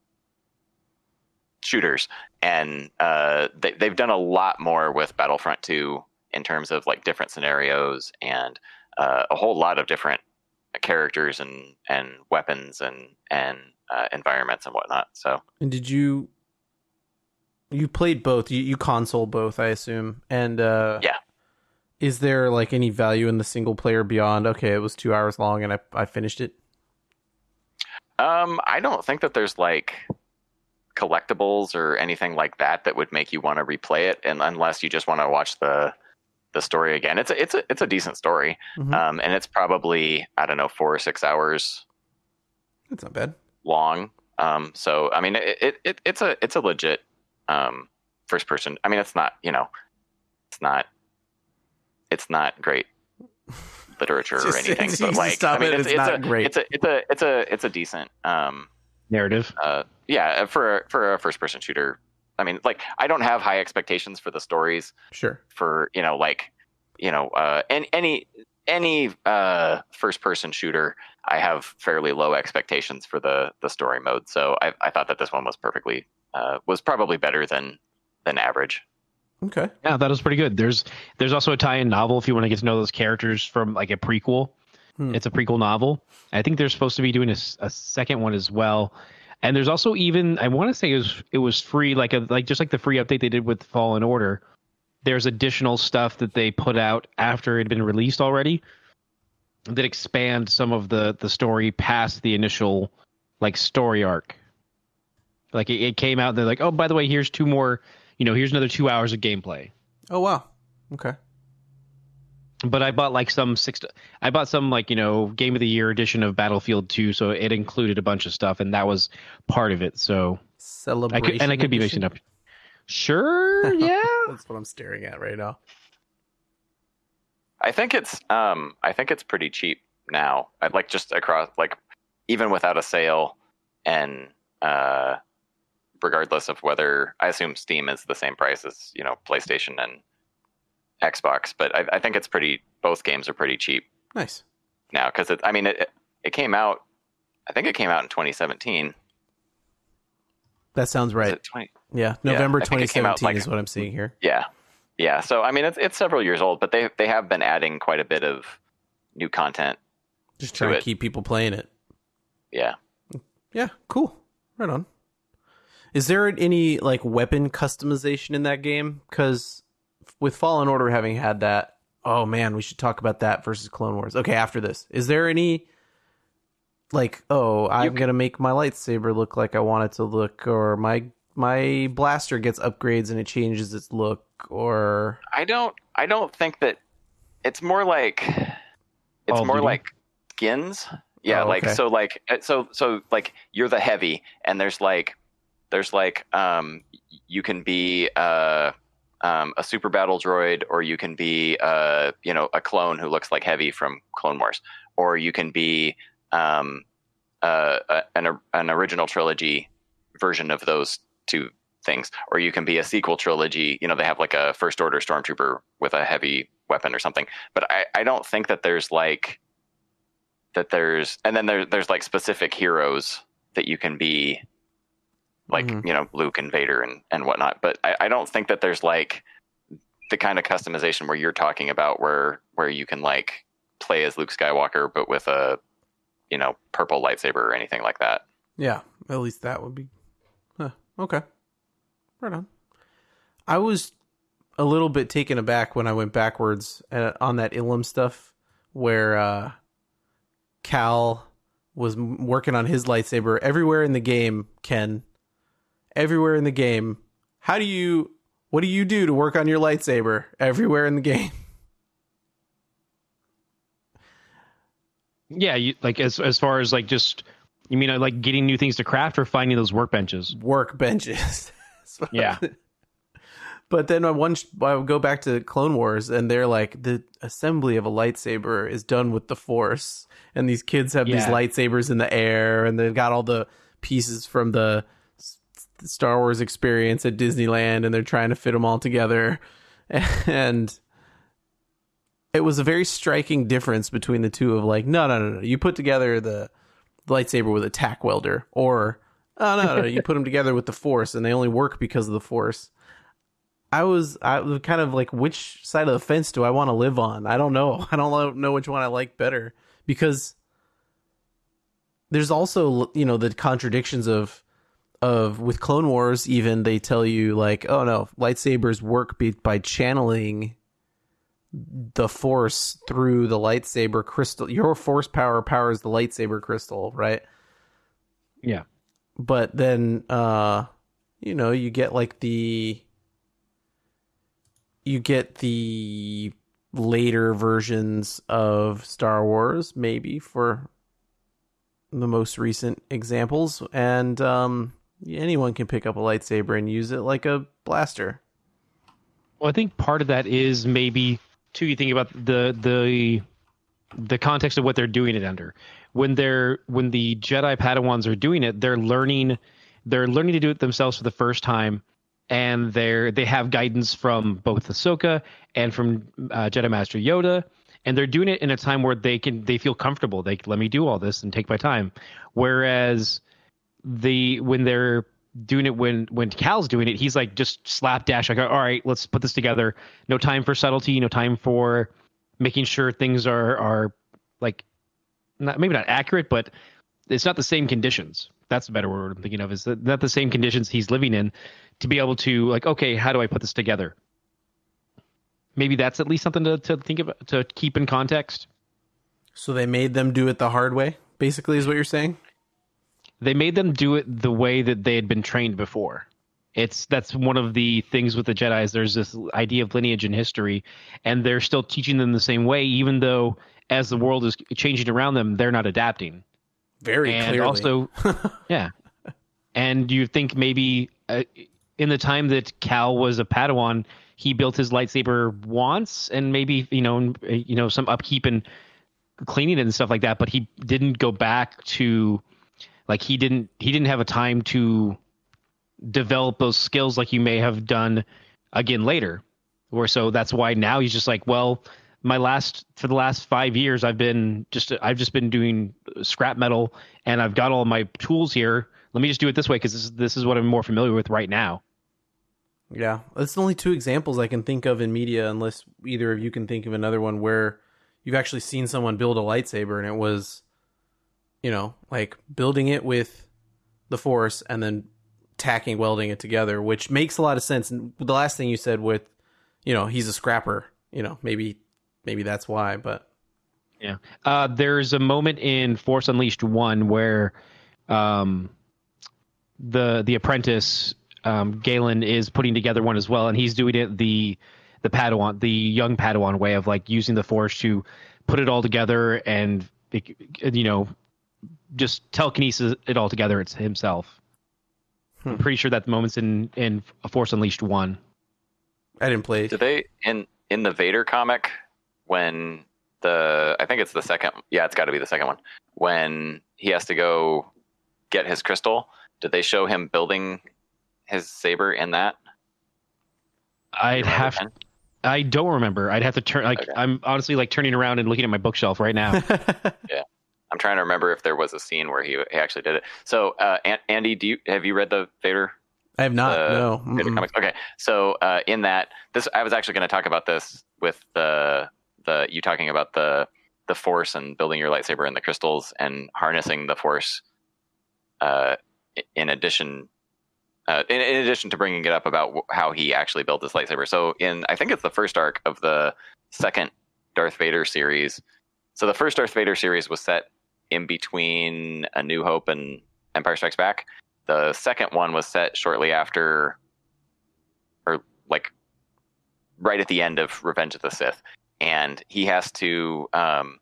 shooters, and uh, they, they've done a lot more with Battlefront two in terms of like different scenarios and uh, a whole lot of different. Characters and and weapons and and uh, environments and whatnot. So, and did you you played both? You, you console both, I assume. And uh, yeah, is there like any value in the single player beyond? Okay, it was two hours long, and I I finished it. Um, I don't think that there's like collectibles or anything like that that would make you want to replay it, and unless you just want to watch the the story again. It's a, it's a, it's a decent story. Mm-hmm. Um, and it's probably, I don't know, four or six hours. That's not bad. Long. Um, so, I mean, it, it, it it's a, it's a legit, um, first person. I mean, it's not, you know, it's not, it's not great literature just, or anything, but like, I mean, it. it's, it's, it's not a, great. It's a, it's a, it's a, it's a decent, um, narrative. Uh, yeah. For, for a first person shooter. I mean, like, I don't have high expectations for the stories. Sure. For, you know, like, you know, uh, and any, any, uh, first person shooter, I have fairly low expectations for the, the story mode. So I, I thought that this one was perfectly, uh, was probably better than, than average. Okay. Yeah, that was pretty good. There's, there's also a tie-in novel if you want to get to know those characters from like a prequel. Hmm. It's a prequel novel. I think they're supposed to be doing a, a second one as well. And there's also even, I want to say it was it was free, like a like just like the free update they did with Fallen Order. There's additional stuff that they put out after it had been released already that expand some of the, the story past the initial like story arc. Like it, it came out, they're like, oh, by the way, here's two more, you know, here's another two hours of gameplay. Oh wow, okay. But I bought like some six. I bought some like, you know, Game of the Year edition of Battlefield two, so it included a bunch of stuff, and that was part of it. So celebration, I could, and I could edition. Be mixing up. Sure, yeah, that's what I'm staring at right now. I think it's um, I think it's pretty cheap now. I'd like just across like even without a sale, and uh, regardless of whether I assume Steam is the same price as, you know, PlayStation and Xbox, but I, I think it's pretty, both games are pretty cheap. Nice. Now, because it, I mean, it it came out, I think it came out in twenty seventeen. That sounds right. twenty Yeah, November yeah, twenty seventeen like, is what I'm seeing here. Yeah. Yeah, so I mean, it's it's several years old, but they they have been adding quite a bit of new content. Just trying to, to keep people playing it. Yeah. Yeah, cool. Right on. Is there any, like, weapon customization in that game? Because with Fallen Order having had that, oh man, we should talk about that versus Clone Wars. Okay, after this, is there any like, oh, I'm gonna make my lightsaber look like I want it to look, or my my blaster gets upgrades and it changes its look, or I don't, I don't think that it's more like it's oh, more like skins. Yeah, oh, like okay. so, like so, so like you're the heavy, and there's like there's like um you can be uh. Um, a super battle droid, or you can be, uh, you know, a clone who looks like Heavy from Clone Wars, or you can be um, uh, a, an, an original trilogy version of those two things, or you can be a sequel trilogy. You know, they have like a First Order stormtrooper with a heavy weapon or something. But I, I don't think that there's like that there's, and then there, there's like specific heroes that you can be. Like, mm-hmm. you know, Luke and Vader and, and whatnot. But I, I don't think that there's like the kind of customization where you're talking about where where you can like play as Luke Skywalker, but with a, you know, purple lightsaber or anything like that. Yeah, at least that would be. Huh. Okay. Right on. I was a little bit taken aback when I went backwards on that Ilum stuff where uh, Cal was working on his lightsaber everywhere in the game, Ken. Everywhere in the game. How do you, what do you do to work on your lightsaber everywhere in the game? Yeah, you, like as as far as like just, you mean like getting new things to craft or finding those workbenches? Workbenches. Yeah. But then I, one, I would go back to Clone Wars and they're like, the assembly of a lightsaber is done with the Force. And these kids have yeah. these lightsabers in the air and they've got all the pieces from the Star Wars experience at Disneyland and they're trying to fit them all together, and it was a very striking difference between the two of like no no no no. you put together the lightsaber with a tack welder, or oh no no, you put them together with the Force and they only work because of the Force. I was I was kind of like, which side of the fence do I want to live on? I don't know I don't know which one I like better, because there's also, you know, the contradictions of Of with Clone Wars, even they tell you like, oh no, lightsabers work be- by channeling the Force through the lightsaber crystal. Your Force power powers the lightsaber crystal, right? Yeah. But then uh, you know, you get like the, you get the later versions of Star Wars, maybe, for the most recent examples. And um, anyone can pick up a lightsaber and use it like a blaster. Well, I think part of that is maybe, too, you think about the the the context of what they're doing it under. When they're when the Jedi Padawans are doing it, they're learning they're learning to do it themselves for the first time, and they're they have guidance from both Ahsoka and from uh, Jedi Master Yoda, and they're doing it in a time where they can they feel comfortable. They let me do all this and take my time. Whereas the when they're doing it when when Cal's doing it, he's like just slapdash, like, all right, let's put this together. No time for subtlety, no time for making sure things are are like not maybe not accurate, but it's not the same conditions. That's a better word I'm thinking of, is not the same conditions he's living in to be able to, like, okay, how do I put this together? Maybe that's at least something to, to think about, to keep in context. So they made them do it the hard way, basically, is what you're saying? They made them do it the way that they had been trained before. It's that's one of the things with the Jedi's. There's this idea of lineage and history, and they're still teaching them the same way, even though as the world is changing around them, they're not adapting. Very and clearly. Also, yeah. And you think maybe uh, in the time that Cal was a Padawan, he built his lightsaber once, and maybe you know, you know, some upkeep and cleaning it and stuff like that. But he didn't go back to. Like he didn't, he didn't have a time to develop those skills like you may have done again later. Or so that's why now he's just like, well, my last for the last five years, I've been just, I've just been doing scrap metal, and I've got all my tools here. Let me just do it this way because this is this is what I'm more familiar with right now. Yeah, that's the only two examples I can think of in media, unless either of you can think of another one where you've actually seen someone build a lightsaber and it was. You know, like building it with the Force and then tacking, welding it together, which makes a lot of sense. And the last thing you said with, you know, he's a scrapper, you know, maybe, maybe that's why, but. Yeah. Uh, there's a moment in Force Unleashed one where um, the, the apprentice um, Galen is putting together one as well. And he's doing it the, the Padawan, the young Padawan way of like using the Force to put it all together and, you know, just telekinesis it all together. It's himself. Hmm. I'm pretty sure that the moment's in, in Force Unleashed one. I didn't play. Did they in, in the Vader comic when the, I think it's the second. Yeah, it's gotta be the second one when he has to go get his crystal. Did they show him building his saber in that? I'd have to, I don't remember. I'd have to turn, like, okay. I'm honestly like turning around and looking at my bookshelf right now. Yeah. I'm trying to remember if there was a scene where he, he actually did it. So, uh, Andy, do you, have you read the Vader? I have not. Uh, no. Vader comics? Okay. So, uh, in that, this, I was actually going to talk about this with the, the, you talking about the, the Force and building your lightsaber and the crystals and harnessing the Force, uh, in addition, uh, in, in addition to bringing it up about how he actually built this lightsaber. So in, I think it's the first arc of the second Darth Vader series. So the first Darth Vader series was set in between A New Hope and Empire Strikes Back. The second one was set shortly after, or like right at the end of Revenge of the Sith. And he has to, um,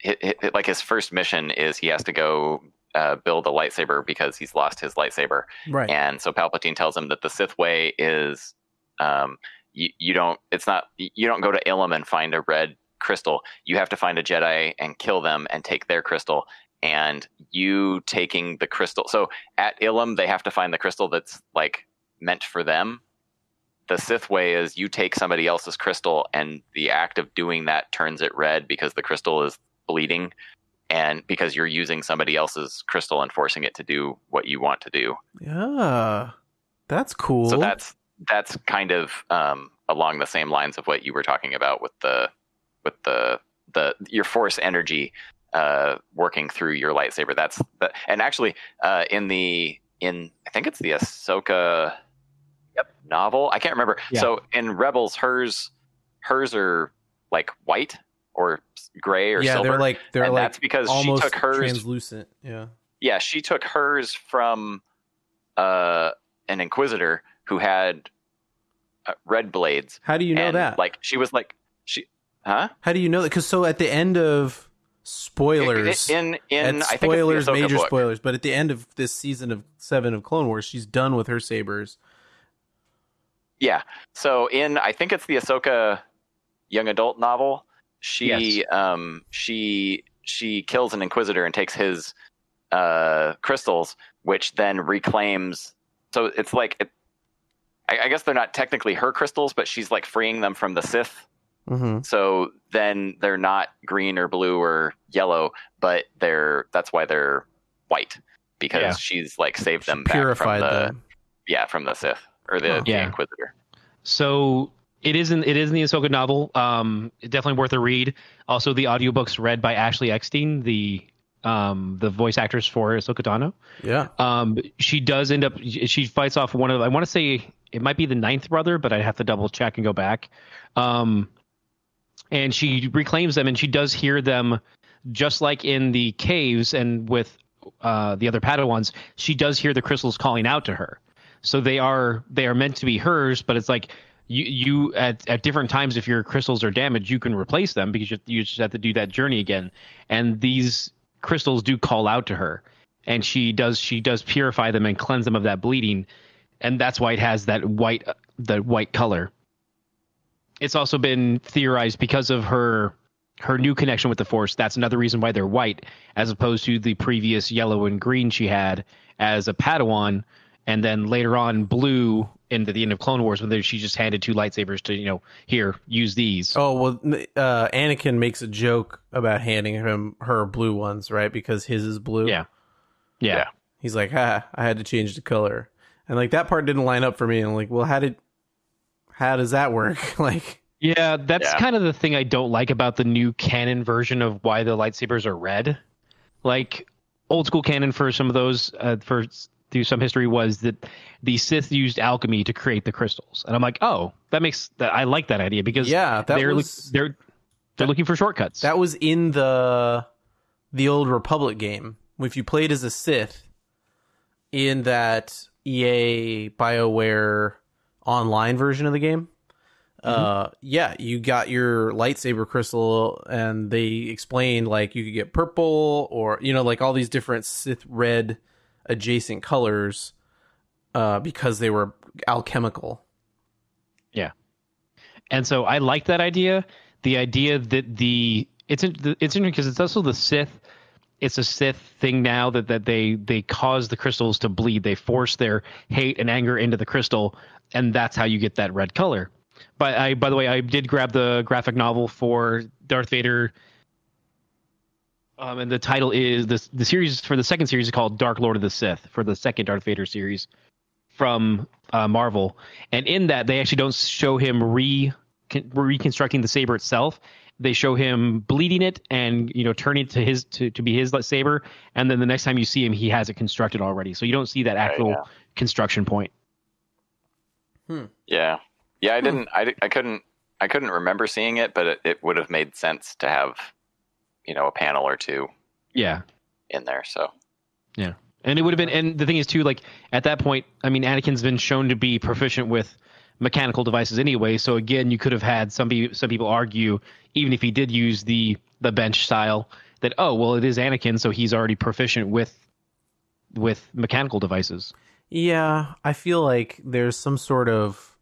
hit, hit, like his first mission is he has to go uh, build a lightsaber because he's lost his lightsaber. Right. And so Palpatine tells him that the Sith way is, um, you, you don't, it's not, you don't go to Ilum and find a red crystal. You have to find a Jedi and kill them and take their crystal, and you taking the crystal. So at Ilum, they have to find the crystal that's like meant for them. The Sith way is you take somebody else's crystal, and the act of doing that turns it red because the crystal is bleeding and because you're using somebody else's crystal and forcing it to do what you want to do. Yeah, that's cool. So that's, that's kind of um, along the same lines of what you were talking about with the, with the the your Force energy uh, working through your lightsaber. That's the, and actually uh, in the in I think it's the Ahsoka yep. novel. I can't remember. Yeah. So in Rebels, hers hers are like white or gray or yeah, silver. Yeah, they're like they're and like that's because almost she took hers translucent. Yeah, yeah, she took hers from uh, an Inquisitor who had uh, red blades. How do you know and, that? Like, she was like, she, huh? How do you know that? Because so at the end of spoilers, in in I spoilers, think major book. spoilers, but at the end of this season of seven of Clone Wars, she's done with her sabers. Yeah. So in, I think it's the Ahsoka young adult novel. She, yes. um, she, she kills an Inquisitor and takes his uh, crystals, which then reclaims. So it's like, it, I, I guess they're not technically her crystals, but she's like freeing them from the Sith. Mm-hmm. So then they're not green or blue or yellow, but they're, that's why they're white, because yeah. she's like saved them, she back purified from the, them. yeah, from the Sith or the, oh. the yeah. Inquisitor. So. It is in, it is in the Ahsoka novel. Um, definitely worth a read. Also, the audiobook's read by Ashley Eckstein, the um, the voice actress for Ahsoka Tano. Yeah. Um, she does end up, she fights off one of, I want to say it might be the ninth brother, but I'd have to double check and go back. Um, and she reclaims them, and she does hear them just like in the caves and with uh, the other Padawans. She does hear the crystals calling out to her. So they are they are meant to be hers, but it's like, You, you at, at different times, if your crystals are damaged, you can replace them, because you, you just have to do that journey again. And these crystals do call out to her, and she does she does purify them and cleanse them of that bleeding, and that's why it has that white the white color. It's also been theorized because of her her new connection with the Force. That's another reason why they're white, as opposed to the previous yellow and green she had as a Padawan, and then later on blue. Into the end of Clone Wars, when she just handed two lightsabers to, you know, here, use these. Oh, well, uh, Anakin makes a joke about handing him her blue ones, right? Because his is blue. Yeah. Yeah. yeah. He's like, ha, ah, I had to change the color. And, like, that part didn't line up for me. And I'm like, well, how did, how does that work? Like, yeah, that's yeah. kind of the thing I don't like about the new canon version of why the lightsabers are red. Like, old school canon for some of those, uh, for... through some history, was that the Sith used alchemy to create the crystals. And I'm like, oh, that makes that. I like that idea, because yeah, that they're, was, they're, they're that, looking for shortcuts. That was in the, the old Republic game. If you played as a Sith in that E A BioWare online version of the game, mm-hmm. uh, yeah, you got your lightsaber crystal, and they explained, like, you could get purple, or, you know, like all these different Sith red adjacent colors, uh, because they were alchemical. Yeah. And so I like that idea. The idea that the, it's, it's interesting because it's also the Sith. It's a Sith thing now that, that they, they cause the crystals to bleed. They force their hate and anger into the crystal, and that's how you get that red color. But I, by the way, I did grab the graphic novel for Darth Vader. Um, and the title is, the, the series for the second series is called Dark Lord of the Sith, for the second Darth Vader series from uh, Marvel. And in that, they actually don't show him re reconstructing the saber itself. They show him bleeding it and, you know, turning it to his to, to be his saber. And then the next time you see him, he has it constructed already. So you don't see that actual right, yeah. construction point. Hmm. Yeah. Yeah, I didn't. Hmm. I, I couldn't. I couldn't remember seeing it, but it, it would have made sense to have, you know, a panel or two yeah in there. So yeah, and it would have been, and the thing is too, like, at that point, I mean, Anakin's been shown to be proficient with mechanical devices anyway, so again, you could have had some be, some people argue, even if he did use the the bench style, that, oh, well, it is Anakin, so he's already proficient with with mechanical devices. Yeah, I feel like there's some sort of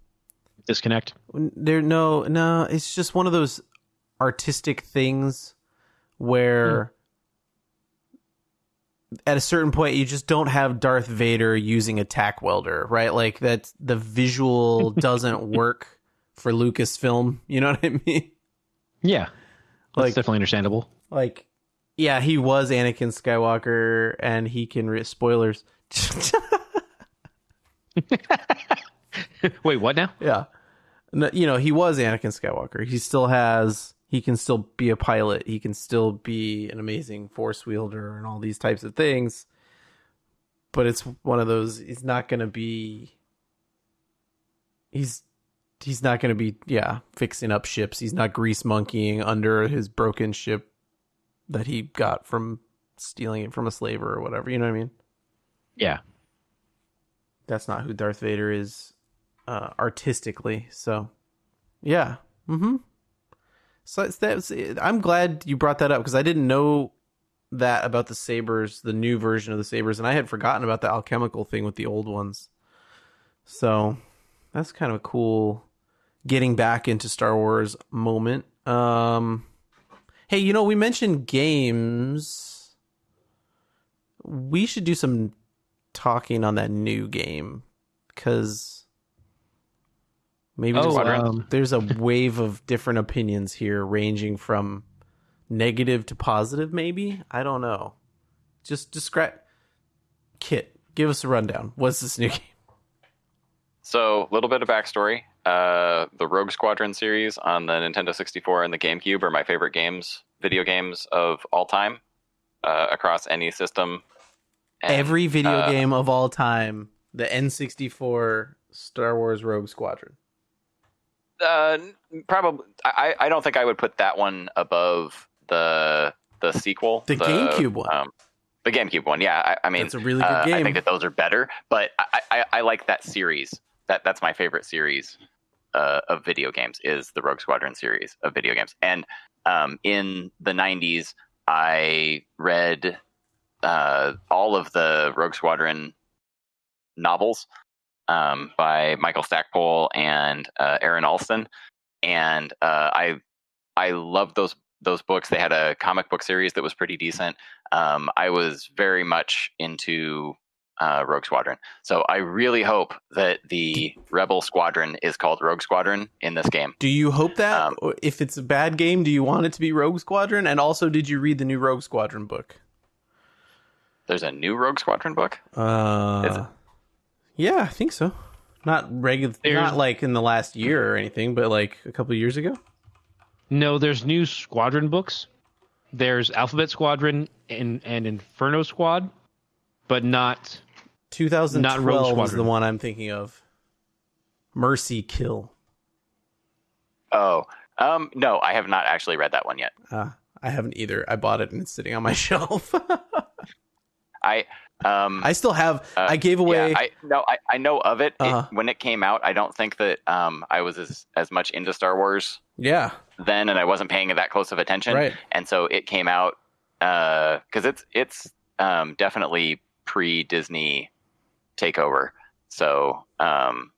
disconnect there. No, no, it's just one of those artistic things where mm. at a certain point you just don't have Darth Vader using a tack welder, right? Like, that the visual doesn't work for Lucasfilm, you know what I mean? Yeah. That's, like, definitely understandable. Like, yeah, he was Anakin Skywalker, and he can re- spoilers. Wait, what now? Yeah. No, you know, he was Anakin Skywalker. He still has He can still be a pilot. He can still be an amazing force wielder and all these types of things. But it's one of those, he's not going to be, he's, he's not going to be, yeah, fixing up ships. He's not grease monkeying under his broken ship that he got from stealing it from a slaver or whatever. You know what I mean? Yeah. that's not who Darth Vader is uh, artistically. So, yeah. Mm-hmm. So it's, that's, I'm glad you brought that up, because I didn't know that about the sabers, the new version of the sabers, and I had forgotten about the alchemical thing with the old ones. So that's kind of a cool getting back into Star Wars moment. Um, hey, you know, we mentioned games. We should do some talking on that new game, because maybe oh, there's, um, a, there's a wave of different opinions here, ranging from negative to positive, maybe? I don't know. Just describe... Kit, give us a rundown. What's this new game? So, a little bit of backstory. Uh, the Rogue Squadron series on the Nintendo sixty-four and the GameCube are my favorite games, video games of all time, uh, across any system. And, Every video uh, game of all time, the N sixty-four Star Wars Rogue Squadron. Uh, probably. I, I don't think I would put that one above the the sequel, the, the GameCube one. Um, the GameCube one, yeah. I, I mean, it's a really good uh, game. I think that those are better, but I, I, I like that series. That that's my favorite series uh, of video games, is the Rogue Squadron series of video games. And um, in the nineties, I read uh, all of the Rogue Squadron novels. Um, by Michael Stackpole and uh, Aaron Alston, and uh, I I loved those those books. They had a comic book series that was pretty decent. Um, I was very much into uh, Rogue Squadron, so I really hope that the Rebel Squadron is called Rogue Squadron in this game. Do you hope that? Um, if it's a bad game, do you want it to be Rogue Squadron? And also, did you read the new Rogue Squadron book? There's a new Rogue Squadron book? Uh... Is it? Yeah, I think so. Not regular, not like in the last year or anything, but like a couple of years ago. No, there's new Squadron books. There's Alphabet Squadron and, and Inferno Squad, but not twenty twelve. Not Rogue Squadron. The one I'm thinking of. Mercy Kill. Oh, um, no, I have not actually read that one yet. Uh, I haven't either. I bought it and it's sitting on my shelf. I. Um, I still have. Uh, I gave away. Yeah, I, no, I, I know of it. Uh-huh. It. When it came out, I don't think that um, I was as, as much into Star Wars. Yeah. Then, and I wasn't paying it that close of attention, right. And so it came out because uh, it's it's um, definitely pre Disney takeover. So um,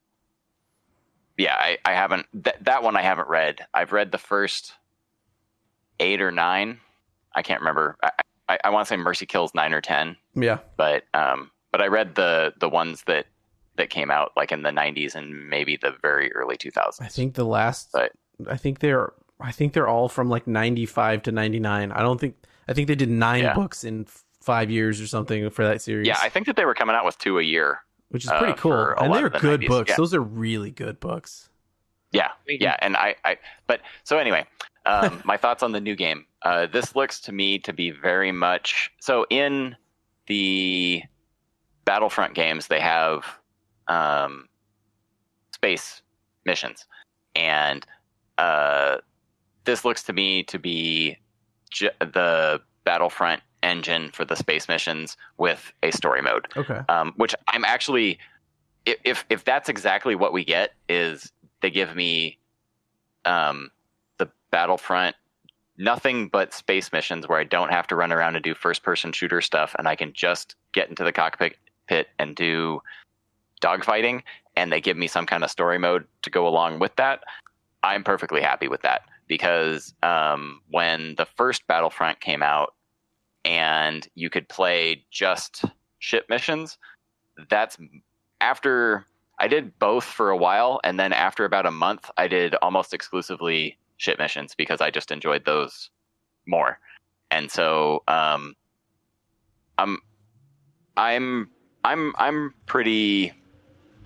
yeah, I, I haven't th- that one. I haven't read. I've read the first eight or nine. I can't remember. I, I, I want to say Mercy Kills nine or ten. Yeah, but um, but I read the the ones that, that came out like in the nineties and maybe the very early two thousands. I think the last, but, I think they're I think they're all from like ninety-five to ninety-nine. I don't think I think they did nine yeah. books in five years or something for that series. Yeah, I think that they were coming out with two a year, which is pretty uh, cool. And they're the good nineties. Books. Yeah. Those are really good books. Yeah, yeah, and I, I but so anyway. Um, my thoughts on the new game. Uh, this looks to me to be very much so. In the Battlefront games, they have um, space missions, and uh, this looks to me to be ju- the Battlefront engine for the space missions with a story mode. Okay, um, which I'm actually, if if that's exactly what we get, is they give me. Um, Battlefront, nothing but space missions where I don't have to run around and do first-person shooter stuff, and I can just get into the cockpit pit and do dogfighting, and they give me some kind of story mode to go along with that. I'm perfectly happy with that, because um, when the first Battlefront came out and you could play just ship missions, that's after... I did both for a while, and then after about a month, I did almost exclusively... ship missions, because I just enjoyed those more. And so um I'm I'm I'm I'm pretty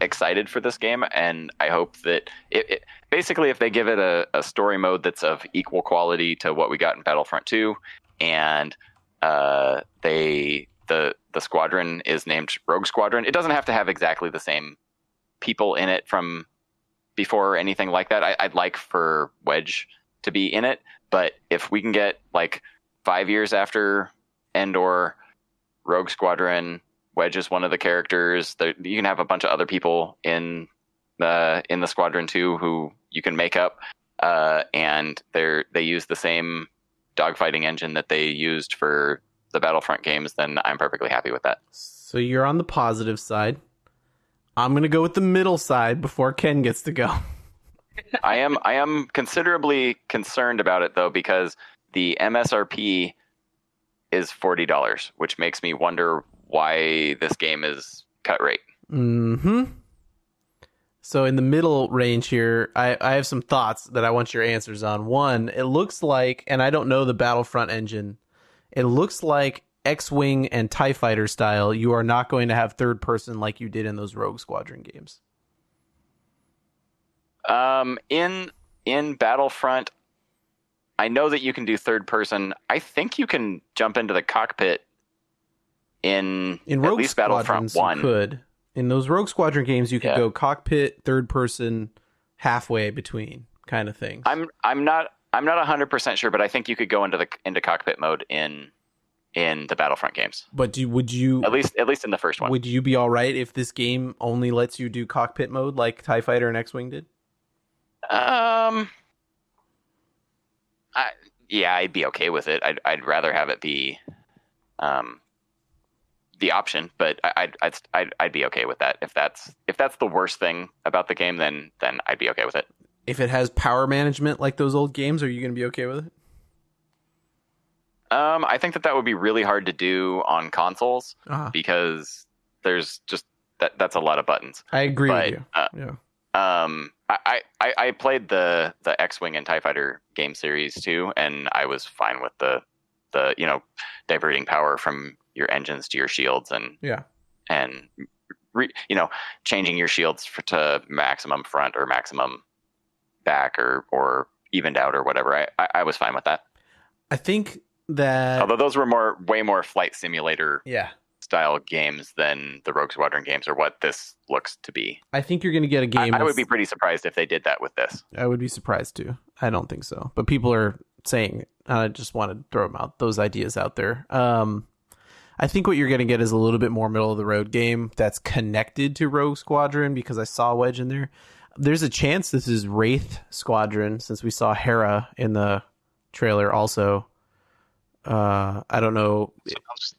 excited for this game, and I hope that it, it basically, if they give it a, a story mode that's of equal quality to what we got in Battlefront two, and uh they the the squadron is named Rogue Squadron. It doesn't have to have exactly the same people in it from before or anything like that. I, I'd like for Wedge to be in it, but if we can get like five years after Endor, Rogue Squadron, Wedge is one of the characters. There, you can have a bunch of other people in the in the squadron too who you can make up, uh, and they they use the same dogfighting engine that they used for the Battlefront games. Then I'm perfectly happy with that. So you're on the positive side. I'm going to go with the middle side before Ken gets to go. I am I am considerably concerned about it though, because the M S R P is forty dollars, which makes me wonder why this game is cut rate. Mm-hmm. So in the middle range here, I, I have some thoughts that I want your answers on. One, it looks like, and I don't know the Battlefront engine, it looks like X-Wing and TIE Fighter style, you are not going to have third person like you did in those Rogue Squadron games. Um, in in Battlefront, I know that you can do third person. I think you can jump into the cockpit in, in Rogue at least Battlefront one. You could. In those Rogue Squadron games, you could yeah. go cockpit, third person, halfway between kind of thing. I'm I'm not I'm not one hundred percent sure, but I think you could go into the into cockpit mode in in the Battlefront games. But do would you at least at least in the first one? Would you be all right if this game only lets you do cockpit mode like TIE Fighter and X-Wing did? Um, I yeah, I'd be okay with it. I'd I'd rather have it be, um, the option. But I, I'd I'd I'd I'd be okay with that. If that's if that's the worst thing about the game, then then I'd be okay with it. If it has power management like those old games, are you going to be okay with it? Um, I think that that would be really hard to do on consoles uh-huh. because there's just that that's a lot of buttons. I agree but, with you. Uh, yeah. Um, I, I, I played the, the X-Wing and TIE Fighter game series too, and I was fine with the, the you know, diverting power from your engines to your shields and, yeah. and re, you know, changing your shields for, to maximum front or maximum back or, or evened out or whatever. I, I, I was fine with that. I think that... Although those were more way more flight simulator... Yeah. style games than the Rogue Squadron games or what this looks to be. I think you're going to get a game. I, I would be pretty surprised if they did that with this. I would be surprised too. I don't think so, but people are saying, uh, I just want to throw them out those ideas out there. Um, I think what you're going to get is a little bit more middle of the road game that's connected to Rogue Squadron because I saw Wedge in there. There's a chance this is Wraith Squadron since we saw Hera in the trailer also. Uh, I don't know.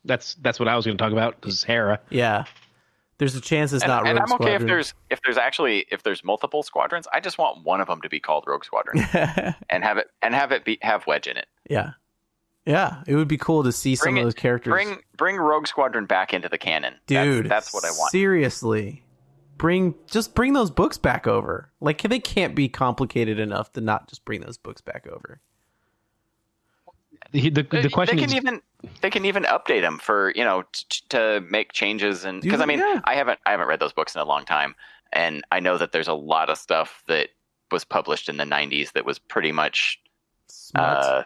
That's that's what I was going to talk about because Hera. Yeah, there's a chance it's and, not. And Rogue I'm okay Squadron. if there's if there's actually if there's multiple squadrons. I just want one of them to be called Rogue Squadron and have it and have it be have Wedge in it. Yeah, yeah, it would be cool to see bring some it, of those characters. Bring bring Rogue Squadron back into the canon, dude. That's, that's what I want. Seriously, bring just bring those books back over. Like they can't be complicated enough to not just bring those books back over. The, the, the question they can is, even they can even update them for you know t- to make changes and because I mean yeah. I haven't I haven't read those books in a long time and I know that there's a lot of stuff that was published in the nineties that was pretty much uh,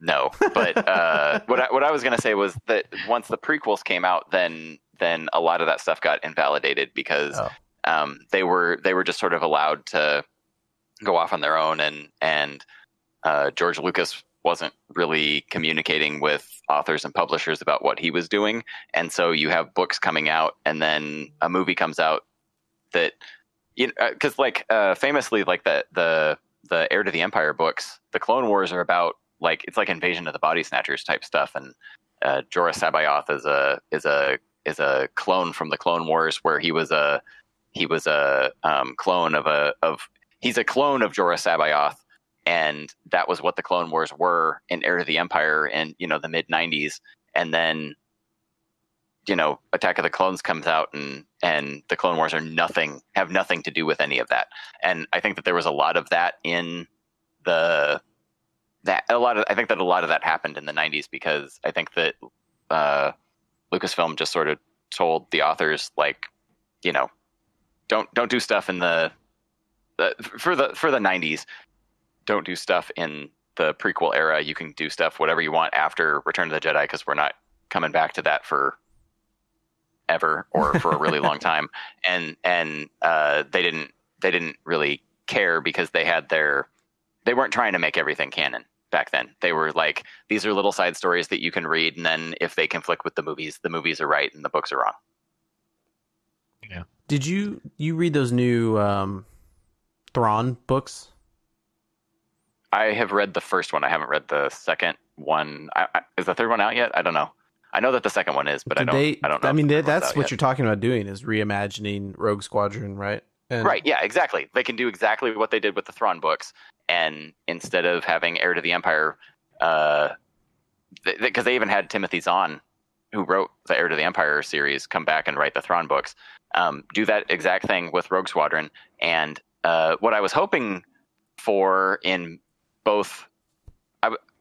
no but uh, what I, what I was gonna say was that once the prequels came out then then a lot of that stuff got invalidated because oh. um, they were they were just sort of allowed to go off on their own and and. Uh, George Lucas wasn't really communicating with authors and publishers about what he was doing. And so you have books coming out and then a movie comes out that, you know, cause like, uh, famously like the, the, the Heir to the Empire books, the Clone Wars are about like, it's like Invasion of the Body Snatchers type stuff. And, uh, Jorah Sabayoth is a, is a, is a clone from the Clone Wars where he was a, he was a, um, clone of a, of, he's a clone of Jorah Sabayoth. And that was what the Clone Wars were in Heir to the Empire in, you know, the mid nineties. And then, you know, Attack of the Clones comes out and, and the Clone Wars are nothing, have nothing to do with any of that. And I think that there was a lot of that in the, that a lot of, I think that a lot of that happened in the nineties because I think that uh, Lucasfilm just sort of told the authors like, you know, don't, don't do stuff in the, the for the, for the nineties. Don't do stuff in the prequel era. You can do stuff whatever you want after Return of the Jedi because we're not coming back to that for ever or for a really long time. And and uh, they didn't they didn't really care because they had their they weren't trying to make everything canon. back then. They were like, these are little side stories that you can read, and then if they conflict with the movies, the movies are right and the books are wrong. Yeah. Did you you read those new um, Thrawn books? I have read the first one. I haven't read the second one. I, I, is the third one out yet? I don't know. I know that the second one is, but Did I don't. They, I don't know. I mean, they, that's what yet. You're talking about doing is reimagining Rogue Squadron, right? And right. Yeah. Exactly. They can do exactly what they did with the Thrawn books, and instead of having Heir to the Empire, because uh, th- th- they even had Timothy Zahn, who wrote the Heir to the Empire series, come back and write the Thrawn books. Um, do that exact thing with Rogue Squadron, and uh, what I was hoping for in both.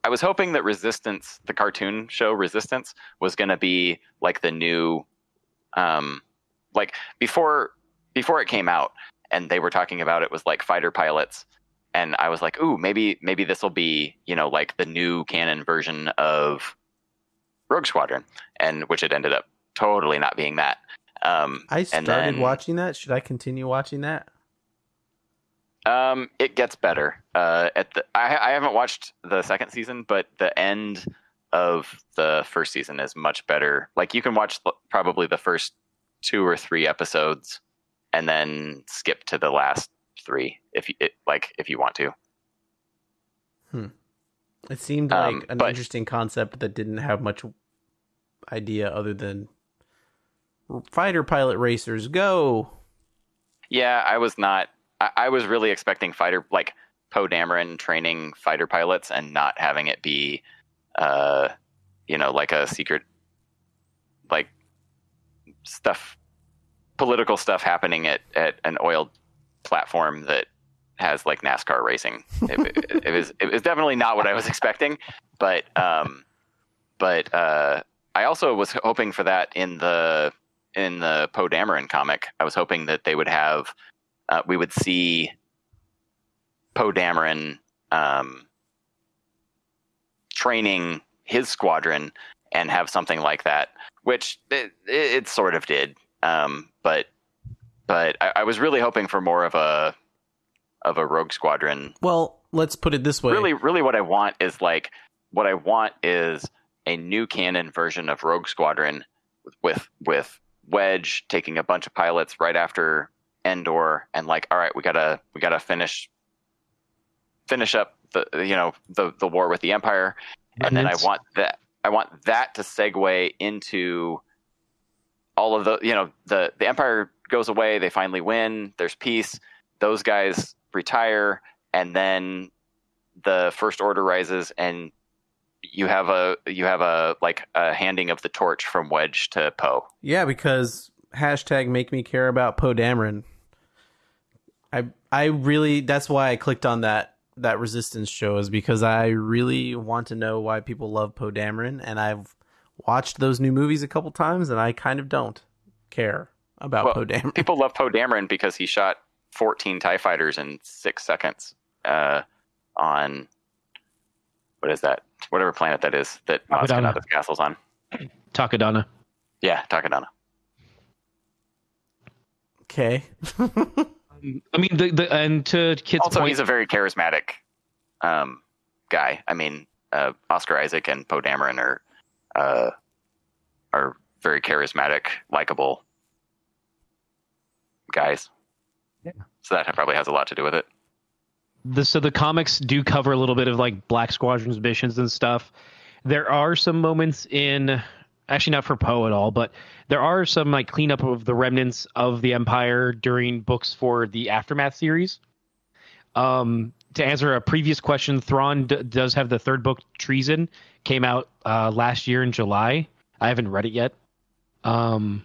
I was hoping that Resistance, the cartoon show Resistance, was going to be like the new, um, like before before it came out, and they were talking about it was like fighter pilots, and I was like, ooh, maybe maybe this will be, you know, like the new canon version of Rogue Squadron, and which it ended up totally not being that. Um, I started then, watching that. Should I continue watching that? Um, it gets better. Uh, at the I, I haven't watched the second season, but the end of the first season is much better. Like you can watch probably the first two or three episodes, and then skip to the last three if you it, like if you want to. Hmm. It seemed like um, an but, interesting concept that didn't have much idea other than fighter pilot racers go. Yeah, I was not. I was really expecting fighter, like Poe Dameron training fighter pilots, and not having it be, uh, you know, like a secret, like stuff, political stuff happening at, at an oil platform that has like NASCAR racing. It, it, it was it was definitely not what I was expecting, but um, but uh, I also was hoping for that in the in the Poe Dameron comic. I was hoping that they would have. Uh, we would see Poe Dameron um, training his squadron and have something like that, which it, it sort of did. Um, but but I, I was really hoping for more of a of a Rogue Squadron. Well, let's put it this way. Really, really, what I want is like what I want is a new canon version of Rogue Squadron with with Wedge taking a bunch of pilots right after Endor, and like, all right, we gotta we gotta finish finish up the you know the the war with the Empire, and mm-hmm. then I want that I want that to segue into all of the you know the the Empire goes away, they finally win, there's peace, those guys retire, and then the First Order rises, and you have a you have a like a handing of the torch from Wedge to Poe. Yeah, because. Hashtag make me care about Poe Dameron. I I really that's why I clicked on that that Resistance show, is because I really want to know why people love Poe Dameron, and I've watched those new movies a couple times, and I kind of don't care about well, Poe Dameron. People love Poe Dameron because he shot fourteen TIE Fighters in six seconds uh, on what is that? Whatever planet that is that Maz Kanata's castle's on. Takodana. Yeah, Takodana. Okay. I mean, the, the and to kids. Also, point, he's a very charismatic um, guy. I mean, uh, Oscar Isaac and Poe Dameron are uh, are very charismatic, likable guys. Yeah. So that probably has a lot to do with it. The, so the comics do cover a little bit of like Black Squadron's missions and stuff. There are some moments in. Actually, not for Poe at all, but there are some like cleanup of the remnants of the Empire during books for the Aftermath series. Um, to answer a previous question, Thrawn d- does have the third book, Treason, came out uh, last year in July. I haven't read it yet. Um,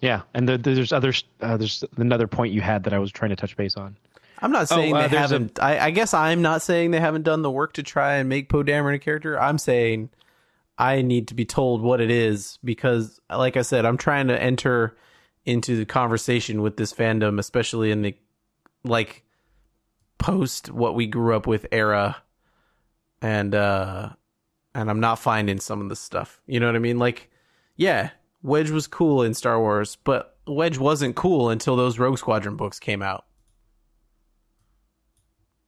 yeah, and the, the, there's other uh, there's another point you had that I was trying to touch base on. I'm not saying oh, uh, they haven't. A... I, I guess I'm not saying they haven't done the work to try and make Poe Dameron a character. I'm saying. I need to be told what it is, because like I said, I'm trying to enter into the conversation with this fandom, especially in the like post what we grew up with era. And, uh, and I'm not finding some of the stuff, you know what I mean? Like, yeah, Wedge was cool in Star Wars, but Wedge wasn't cool until those Rogue Squadron books came out.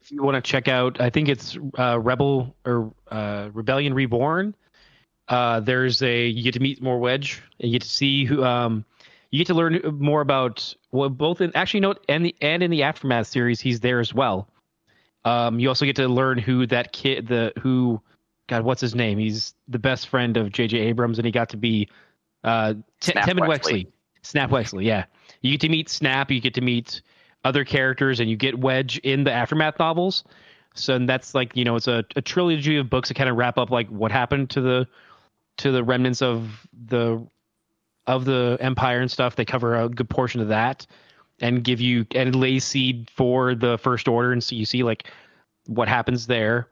if you want to check out, I think it's uh, Rebel or uh, Rebellion Reborn. Uh, there's a you get to meet more Wedge, and you get to see who um, you get to learn more about well, both in actually no and the and in the Aftermath series he's there as well. Um, you also get to learn who that kid the who God what's his name? He's the best friend of J J Abrams, and he got to be uh, T- Temin Wexley. Snap Wexley, yeah. You get to meet Snap. You get to meet other characters, and you get Wedge in the Aftermath novels. So and that's like you know it's a, a trilogy of books that kind of wrap up like what happened to the to the remnants of the of the Empire and stuff. They cover a good portion of that and give you and lay seed for the First Order, and so you see like what happens there.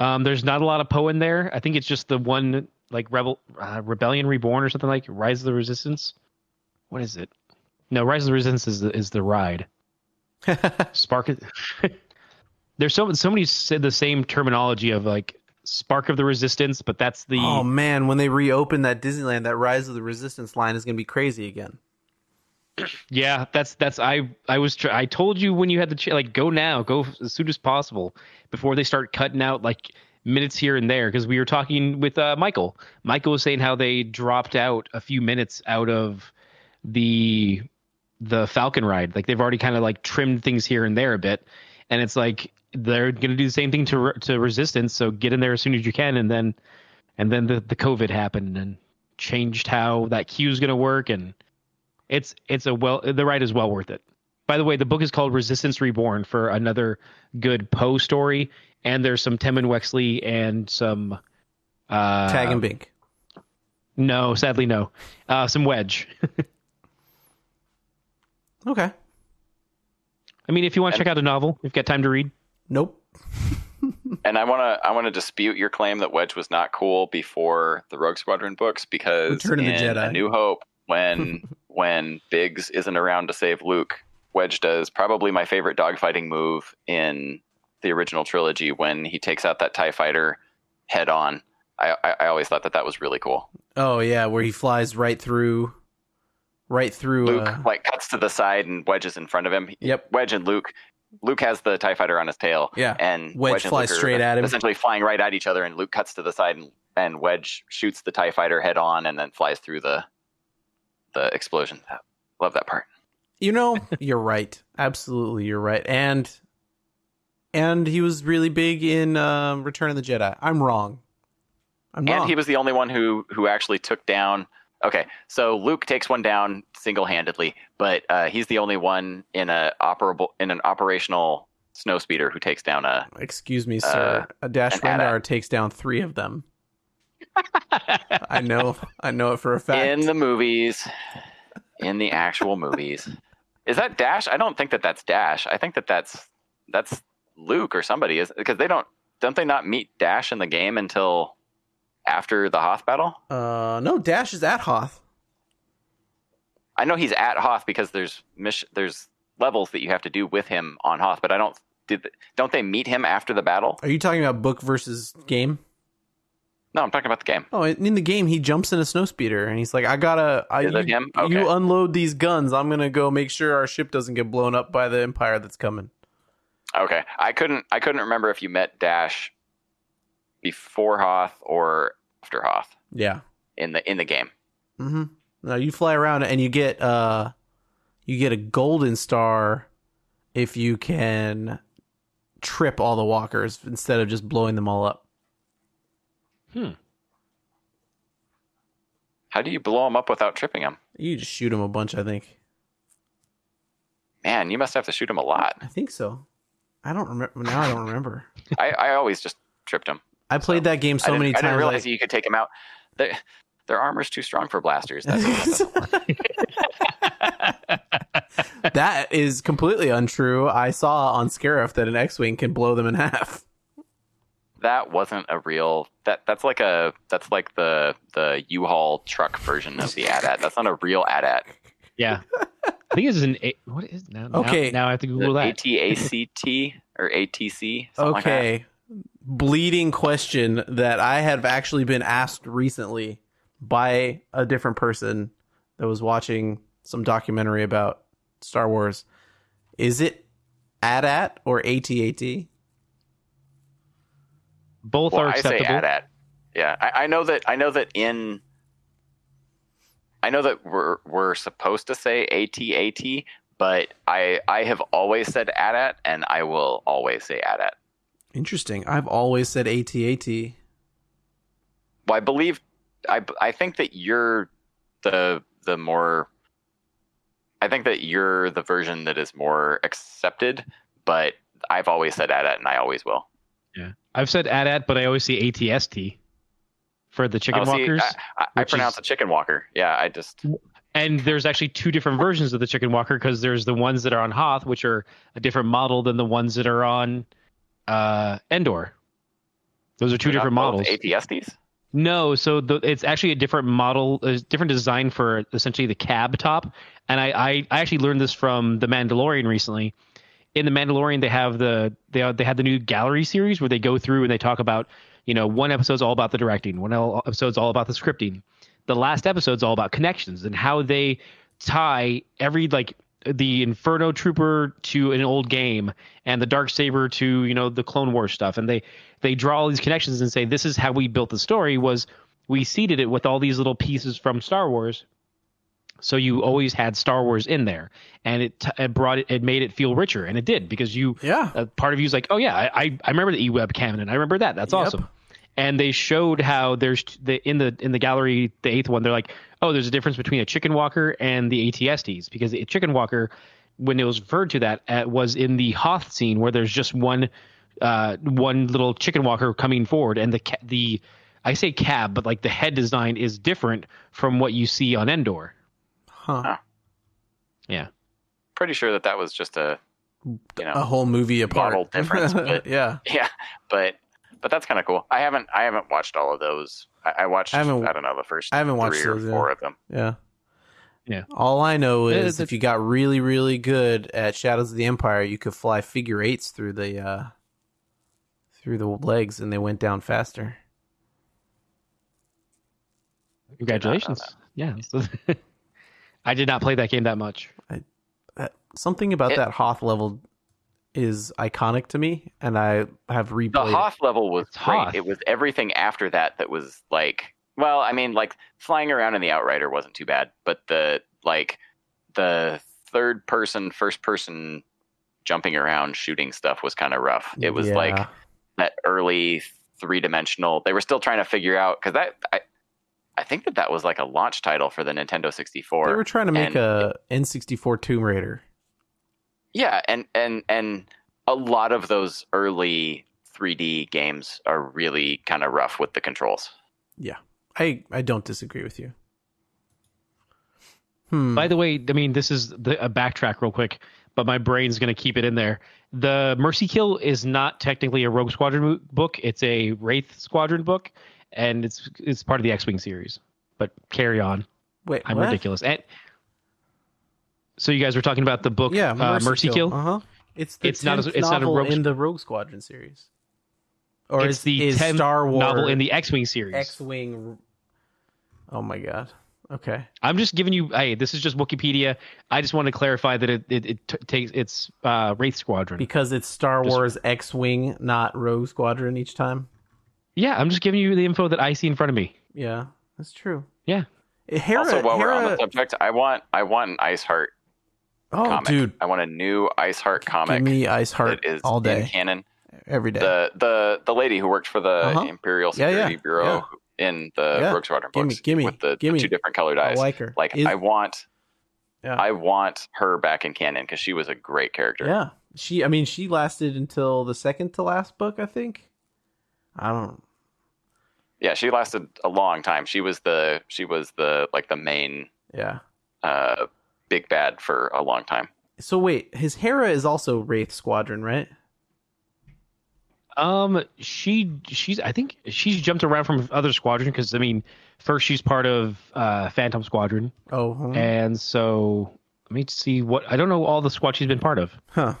Um, there's not a lot of Poe in there. I think it's just the one like Rebel uh, Rebellion Reborn or something like Rise of the Resistance. What is it? No, Rise of the Resistance is the, is the ride. Spark. There's so somebody said the same terminology of like Spark of the Resistance, but that's the. Oh man, when they reopen that Disneyland, that Rise of the Resistance line is going to be crazy again. Yeah, that's that's I I was tr- I told you when you had the ch- like go now, go as soon as possible before they start cutting out like minutes here and there, because we were talking with uh, Michael. Michael was saying how they dropped out a few minutes out of the. the Falcon ride. Like they've already kind of like trimmed things here and there a bit, and it's like they're going to do the same thing to to Resistance, so get in there as soon as you can. And then and then the, the COVID happened and changed how that queue is going to work, and it's it's a well the ride is well worth it. By the way, the book is called Resistance Reborn for another good Poe story, and there's some Temin Wexley and some uh Tag and Bink. No, sadly no. Uh some Wedge. Okay. I mean, if you want to and, check out a novel, you've got time to read. Nope. And I want to I want to dispute your claim that Wedge was not cool before the Rogue Squadron books, because in A New Hope, when when Biggs isn't around to save Luke, Wedge does probably my favorite dogfighting move in the original trilogy when he takes out that TIE Fighter head on. I, I, I always thought that that was really cool. Oh, yeah, where he flies right through... Right through Luke, uh, like cuts to the side and Wedge is in front of him. Yep. Wedge and Luke. Luke has the TIE Fighter on his tail. Yeah. And Wedge, Wedge flies and straight at him. Essentially flying right at each other, and Luke cuts to the side and, and Wedge shoots the TIE Fighter head on and then flies through the the explosion. I love that part. You know, you're right. Absolutely, you're right. And and he was really big in uh, Return of the Jedi. I'm wrong. I'm wrong. And he was the only one who who actually took down. Okay, so Luke takes one down single-handedly, but uh, he's the only one in a operable in an operational snowspeeder who takes down a. Excuse me, sir. Uh, a Dash Rendar takes down three of them. I know, I know it for a fact. In the movies, in the actual movies, is that Dash? I don't think that that's Dash. I think that that's that's Luke or somebody, is because they don't don't they not meet Dash in the game until. After the Hoth battle? Uh, no, Dash is at Hoth. I know he's at Hoth because there's mis- there's levels that you have to do with him on Hoth, but I don't did don't they meet him after the battle? Are you talking about book versus game? No, I'm talking about the game. Oh, in the game he jumps in a snowspeeder and he's like, "I gotta, I, you, him? Okay. You unload these guns. I'm gonna go make sure our ship doesn't get blown up by the Empire that's coming." Okay, I couldn't I couldn't remember if you met Dash before Hoth or after Hoth. Yeah. In the in the game. Mm-hmm. Now you fly around and you get uh you get a golden star if you can trip all the walkers instead of just blowing them all up. Hmm. How do you blow them up without tripping them? You just shoot them a bunch, I think. Man, you must have to shoot them a lot. I think so. I don't remember now. I don't remember. I, I always just tripped them. I played so, that game so many times. I didn't realize like, you could take them out. Their, their armor's too strong for blasters. That's that is completely untrue. I saw on Scarif that an X-Wing can blow them in half. That wasn't a real. That that's like a that's like the the U-Haul truck version of the AT-AT. That's not a real AT-AT. Yeah, I think it's an. A, what is it now? Okay, now, now I have to Google that. A T A C T or A T C. Okay. Like bleeding question that I have actually been asked recently by a different person that was watching some documentary about Star Wars. Is it AT-AT or A T A T? Both well, are acceptable. I say add at. Yeah, I, I know that. I know that in. I know that we're we're supposed to say AT-AT, but I I have always said AT-AT, and I will always say AT-AT. Interesting. I've always said AT-AT. Well, I believe I I think that you're the the more. I think that you're the version that is more accepted, but I've always said AT-AT, and I always will. Yeah, I've said AT-AT, but I always see A T S T for the chicken oh, walkers. See, I, I, I pronounce is... the chicken walker. Yeah, I just. And there's actually two different versions of the chicken walker, because there's the ones that are on Hoth, which are a different model than the ones that are on uh, Endor. Those are two They're different models. A T S Ts? No, so the, it's actually a different model, a different design for essentially the cab top. And I, I, I actually learned this from The Mandalorian recently. In The Mandalorian, they have the they they had the new gallery series where they go through and they talk about, you know, one episode's all about the directing, one episode's all about the scripting, the last episode's all about connections and how they tie every like the Inferno Trooper to an old game and the Darksaber to, you know, the Clone Wars stuff, and they they draw all these connections and say this is how we built the story, was we seeded it with all these little pieces from Star Wars. So you always had Star Wars in there, and it, t- it brought it, it made it feel richer, and it did, because you, yeah. uh, part of you is like, oh yeah, I, I remember the E-Web canon. I remember that. That's yep. awesome. And they showed how there's the, in the, in the gallery, the eighth one, they're like, oh, there's a difference between a chicken walker and the A T S Ts, because the chicken walker, when it was referred to that uh, was in the Hoth scene where there's just one, uh, one little chicken walker coming forward. And the, ca- the, I say cab, but like the head design is different from what you see on Endor. Huh. huh. Yeah. Pretty sure that that was just a, you know, a whole movie apart difference. But, yeah. Yeah. But, but that's kind of cool. I haven't, I haven't watched all of those. I, I watched, I, I don't know, the first I haven't three watched or those, four yeah. of them. Yeah. Yeah. All I know is it's, it's, if you got really, really good at Shadows of the Empire, you could fly figure eights through the, uh, through the legs, and they went down faster. Congratulations. Yeah. I did not play that game that much. I, uh, something about it, that Hoth level is iconic to me, and I have replayed The Hoth it. level was it's great. Hoth. It was everything after that that was like, well, I mean, like, flying around in the Outrider wasn't too bad, but the, like, the third-person, first-person jumping around shooting stuff was kind of rough. It was, yeah. like, that early three-dimensional. They were still trying to figure out, because that... I, I think that that was like a launch title for the Nintendo sixty-four. They were trying to make a N sixty-four Tomb Raider. Yeah, and, and and a lot of those early three D games are really kind of rough with the controls. Yeah, I, I don't disagree with you. Hmm. By the way, I mean, this is the, a backtrack real quick, but my brain's going to keep it in there. The Mercy Kill is not technically a Rogue Squadron book. It's a Wraith Squadron book. And it's it's part of the X-Wing series, but carry on. Wait, I'm what? ridiculous. And so you guys were talking about the book, yeah, Mercy, uh, Mercy Kill. Kill. Uh-huh. It's the it's tenth not a, it's novel not a Rogue in the Rogue Squadron series, or it's is, the is tenth Star Wars novel in the X-Wing series. X-Wing. Oh my god. Okay. I'm just giving you. Hey, this is just Wikipedia. I just want to clarify that it it, it t- takes it's uh, Wraith Squadron, because it's Star just, Wars X-Wing, not Rogue Squadron each time. Yeah, I'm just giving you the info that I see in front of me. Yeah, that's true. Yeah. Hera, also, while Hera... we're on the subject, I want I want an Iceheart oh, comic. Dude. I want a new Iceheart comic. Give me Iceheart that is all day. In canon. Every day. The, the the lady who worked for the uh-huh. Imperial Security yeah, yeah, Bureau yeah. in the yeah. Rogue Squadron books give me, give me, with the, give me. the two different colored eyes. I like her. Like, is... I, want, yeah. I want her back in canon, because she was a great character. Yeah. she. I mean, she lasted until the second to last book, I think. I don't... Yeah, she lasted a long time. She was the she was the like the main yeah uh, big bad for a long time. So wait, his Hera is also Wraith Squadron, right? Um, she she's I think she's jumped around from other squadron, because I mean, first she's part of uh, Phantom Squadron. Oh, hmm. And so let me see what I don't know all the squad she's been part of. Huh.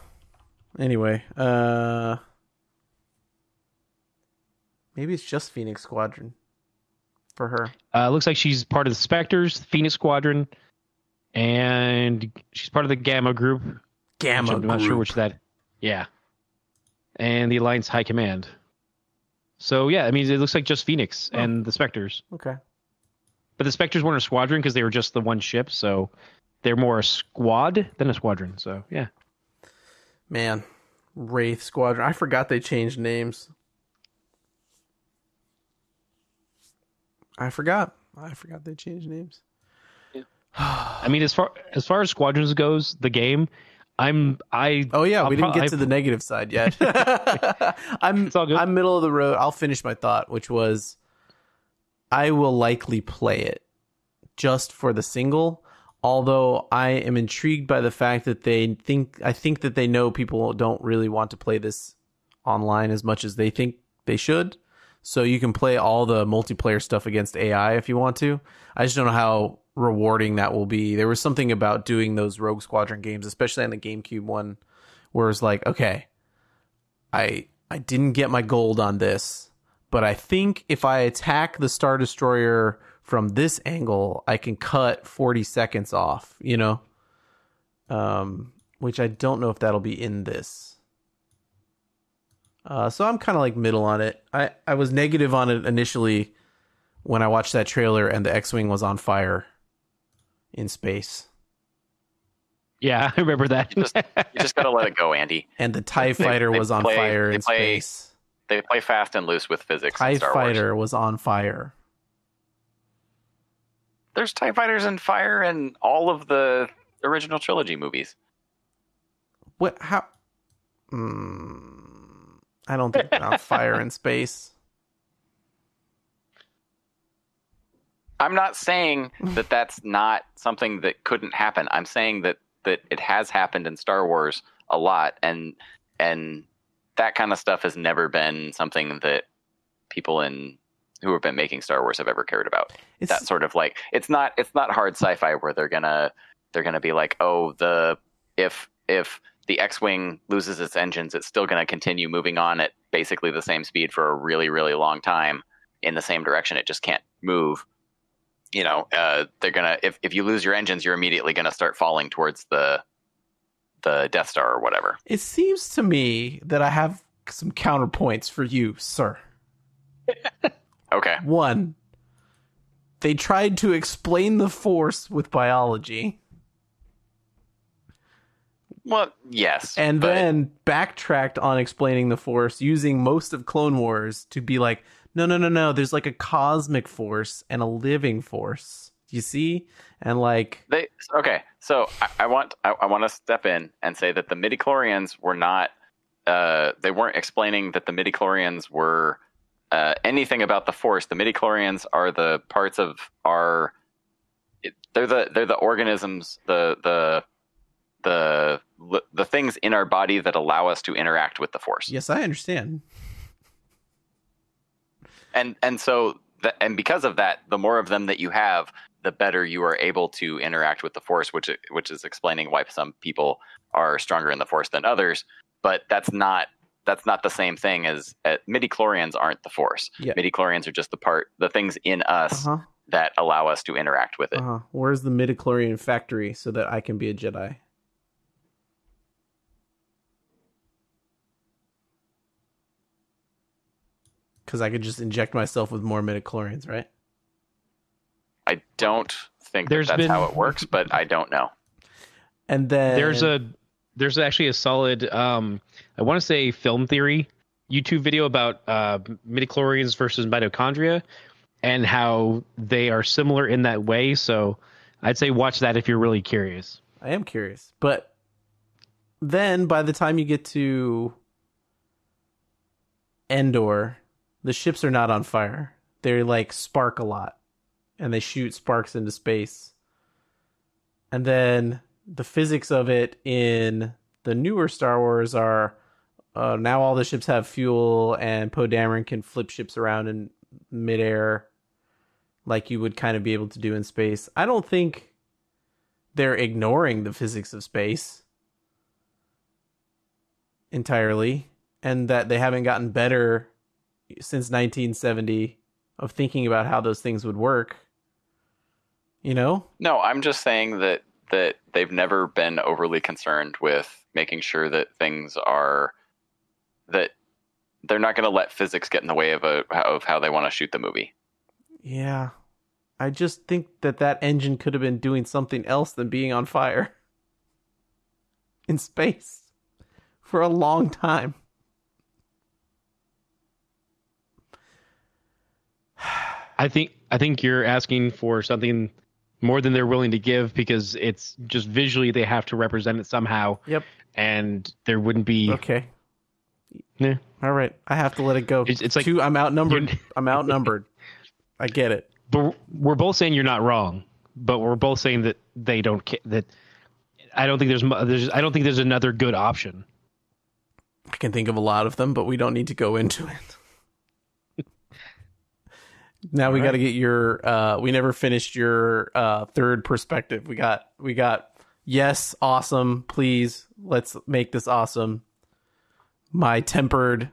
Anyway, uh. Maybe it's just Phoenix Squadron for her. Uh, looks like she's part of the Spectres, Phoenix Squadron, and she's part of the Gamma Group. Gamma Group. I'm not sure which that. Yeah. And the Alliance High Command. So yeah, I mean, it looks like just Phoenix oh. and the Spectres. Okay. But the Spectres weren't a squadron because they were just the one ship, so they're more a squad than a squadron. So yeah. Man, Wraith Squadron. I forgot they changed names. I forgot. I forgot they changed names. Yeah. I mean, as far as far as squadrons goes, the game. I'm I. Oh yeah, I'll we didn't pro- get to I, the negative side yet. I'm it's all good. I'm middle of the road. I'll finish my thought, which was, I will likely play it just for the single. Although I am intrigued by the fact that they think I think that they know people don't really want to play this online as much as they think they should. So you can play all the multiplayer stuff against A I if you want to. I just don't know how rewarding that will be. There was something about doing those Rogue Squadron games, especially on the GameCube one, where it's like, okay, I I didn't get my gold on this, but I think if I attack the Star Destroyer from this angle, I can cut forty seconds off, you know? Um, which I don't know if that'll be in this. Uh, so I'm kind of like middle on it. I, I was negative on it initially when I watched that trailer and the X-Wing was on fire in space. Yeah, I remember that. you, just, you just gotta let it go, Andy. And the TIE Fighter they, was they on play, fire in play, space. They play fast and loose with physics. TIE in Star Fighter Wars. was on fire. There's TIE Fighters and fire in all of the original trilogy movies. What? How? Hmm. I don't think about fire in space. I'm not saying that that's not something that couldn't happen. I'm saying that, that it has happened in Star Wars a lot, and and that kind of stuff has never been something that people in who have been making Star Wars have ever cared about. It's, that sort of like it's not it's not hard sci-fi where they're gonna they're gonna be like, oh, the if if. the X-Wing loses its engines, it's still going to continue moving on at basically the same speed for a really, really long time in the same direction. It just can't move. You know, uh, they're going to, if, if you lose your engines, you're immediately going to start falling towards the, the Death Star or whatever. It seems to me that I have some counterpoints for you, sir. Okay. One, they tried to explain the Force with biology. Well, yes. And but... then backtracked on explaining the Force using most of Clone Wars to be like, no, no, no, no. There's like a cosmic force and a living force. You see? And like... they Okay, so I, I want I, I want to step in and say that the midichlorians were not... Uh, they weren't explaining that the midichlorians were uh, anything about the Force. The midichlorians are the parts of our... It, they're the they're the organisms, the the... the the things in our body that allow us to interact with the Force. Yes, I understand. And and so the, and because of that, the more of them that you have, the better you are able to interact with the Force, which which is explaining why some people are stronger in the Force than others. But that's not that's not the same thing as uh, midichlorians aren't the Force. Yeah. Midichlorians are just the part the things in us uh-huh. that allow us to interact with it. Uh-huh. Where's the midichlorian factory so that I can be a Jedi? Because I could just inject myself with more midichlorians, right? I don't think that that's been... how it works, but I don't know. And then there's a there's actually a solid um, I want to say film theory YouTube video about uh, midichlorians versus mitochondria and how they are similar in that way. So I'd say watch that if you're really curious. I am curious, but then by the time you get to Endor. The ships are not on fire. They like spark a lot and they shoot sparks into space. And then the physics of it in the newer Star Wars are uh, now all the ships have fuel and Poe Dameron can flip ships around in midair like you would kind of be able to do in space. I don't think they're ignoring the physics of space entirely and that they haven't gotten better since nineteen seventy of thinking about how those things would work, you know? No, I'm just saying that, that they've never been overly concerned with making sure that things are, that they're not going to let physics get in the way of a, of how they want to shoot the movie. Yeah. I just think that that engine could have been doing something else than being on fire in space for a long time. I think I think you're asking for something more than they're willing to give, because it's just visually they have to represent it somehow. Yep. And there wouldn't be. Okay. Yeah. All right. I have to let it go. It's, it's like Two, I'm outnumbered. I'm outnumbered. I get it. But we're both saying you're not wrong, but we're both saying that they don't care. That I don't think there's, there's I don't think there's another good option. I can think of a lot of them, but we don't need to go into it. Now All we right. got to get your. Uh, we never finished your uh, third perspective. We got we got yes, awesome. Please, let's make this awesome. My tempered.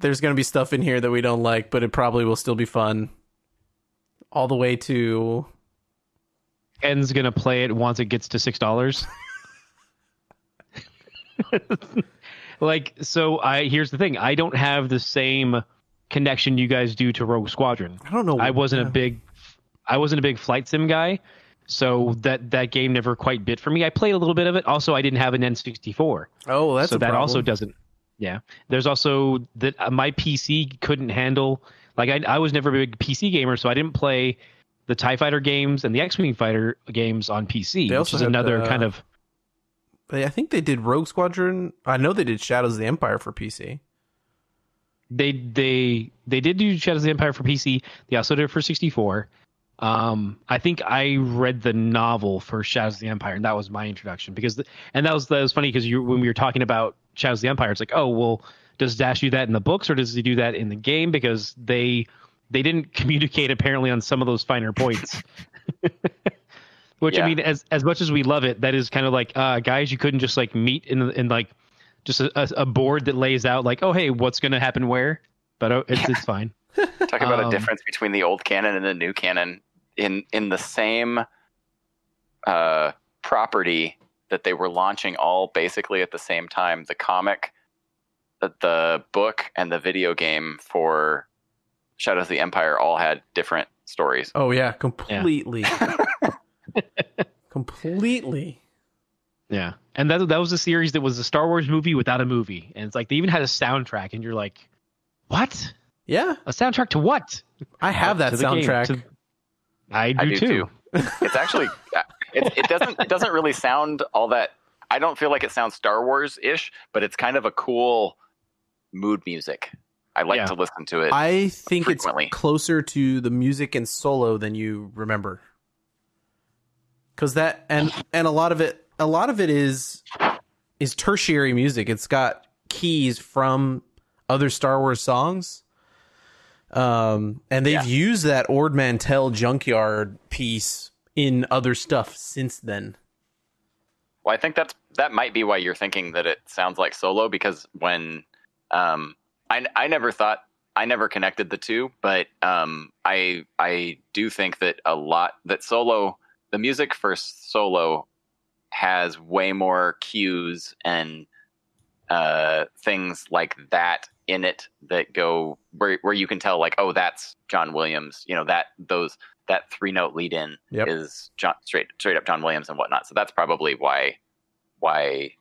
There's going to be stuff in here that we don't like, but it probably will still be fun. All the way to... Ken's going to play it once it gets to six dollars. Like, so I here's the thing. I don't have the same connection you guys do to Rogue Squadron. I don't know. I wasn't yeah. a big... I wasn't a big flight sim guy, so that, that game never quite bit for me. I played a little bit of it. Also, I didn't have an N sixty-four. Oh, that's so a that problem. Also doesn't... Yeah. There's also... that my P C couldn't handle... Like, I I was never a big P C gamer, so I didn't play the TIE Fighter games and the X-Wing Fighter games on P C, which is another the, kind of... They, I think they did Rogue Squadron. I know they did Shadows of the Empire for P C. They they they did do Shadows of the Empire for P C. They also did it for sixty-four. Um, I think I read the novel for Shadows of the Empire, and that was my introduction. because the, And that was, that was funny, because you when we were talking about Shadows of the Empire, it's like, oh, well... Does Dash do that in the books, or does he do that in the game? Because they they didn't communicate apparently on some of those finer points. Which yeah. I mean, as as much as we love it, that is kind of like uh, guys, you couldn't just like meet in in like just a, a board that lays out like, oh hey, what's going to happen where? But oh, it's yeah. it's fine. Talk about um, a difference between the old canon and the new canon in in the same uh, property that they were launching all basically at the same time. The comic. The book and the video game for Shadows of the Empire all had different stories. Oh yeah, completely, yeah. completely. Yeah, and that that was a series that was a Star Wars movie without a movie, and it's like they even had a soundtrack, and you're like, what? Yeah, a soundtrack to what? I have that soundtrack. Game, to... I, do I do too. too. It's actually it, it doesn't it doesn't really sound all that. I don't feel like it sounds Star Wars ish, but it's kind of a cool. Mood music. I like yeah. to listen to it. I think frequently. It's closer to the music in Solo than you remember. Because that and and a lot of it, a lot of it is is tertiary music. It's got keys from other Star Wars songs, um, and they've yeah. used that Ord Mantell Junkyard piece in other stuff since then. Well, I think that's that might be why you're thinking that it sounds like Solo, because when Um, I, I never thought, I never connected the two, but um, I I do think that a lot, that Solo, the music for Solo has way more cues and uh, things like that in it that go, where where you can tell like, oh, that's John Williams, you know, that those that three-note lead-in yep. is John, straight straight up John Williams and whatnot. So that's probably why, why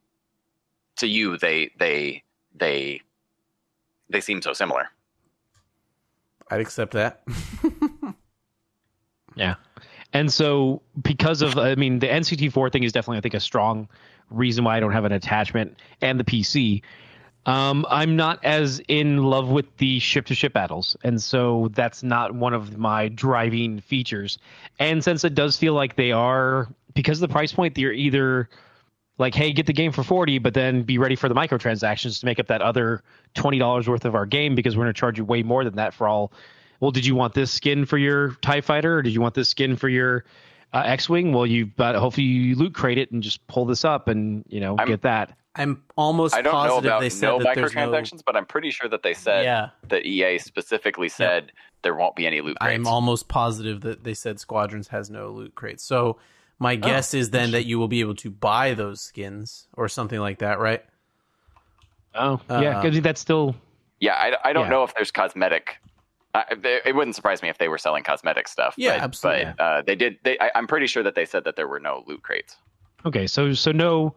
to you, they they they... They seem so similar. I'd accept that. Yeah. And so because of, I mean, the N sixty-four thing is definitely, I think, a strong reason why I don't have an attachment, and the P C. Um, I'm not as in love with the ship-to-ship battles. And so that's not one of my driving features. And since it does feel like they are, because of the price point, they're either... Like, hey, get the game for forty, but then be ready for the microtransactions to make up that other twenty dollars worth of our game, because we're going to charge you way more than that for all. Well, did you want this skin for your TIE Fighter, or did you want this skin for your uh, X-Wing? Well, you've got, hopefully you loot crate it and just pull this up and, you know, I'm, get that. I'm almost I don't positive know about they said no that microtransactions, no... but I'm pretty sure that they said yeah. that E A specifically said yep. there won't be any loot crates. I'm almost positive that they said Squadrons has no loot crates. So... My guess oh, is then that you will be able to buy those skins or something like that, right? Oh, yeah. Uh, that's still Yeah, I, I don't yeah. know if there's cosmetic. Uh, they, it wouldn't surprise me if they were selling cosmetic stuff. Yeah, but, absolutely. But uh, they did. They, I, I'm pretty sure that they said that there were no loot crates. Okay, so so no,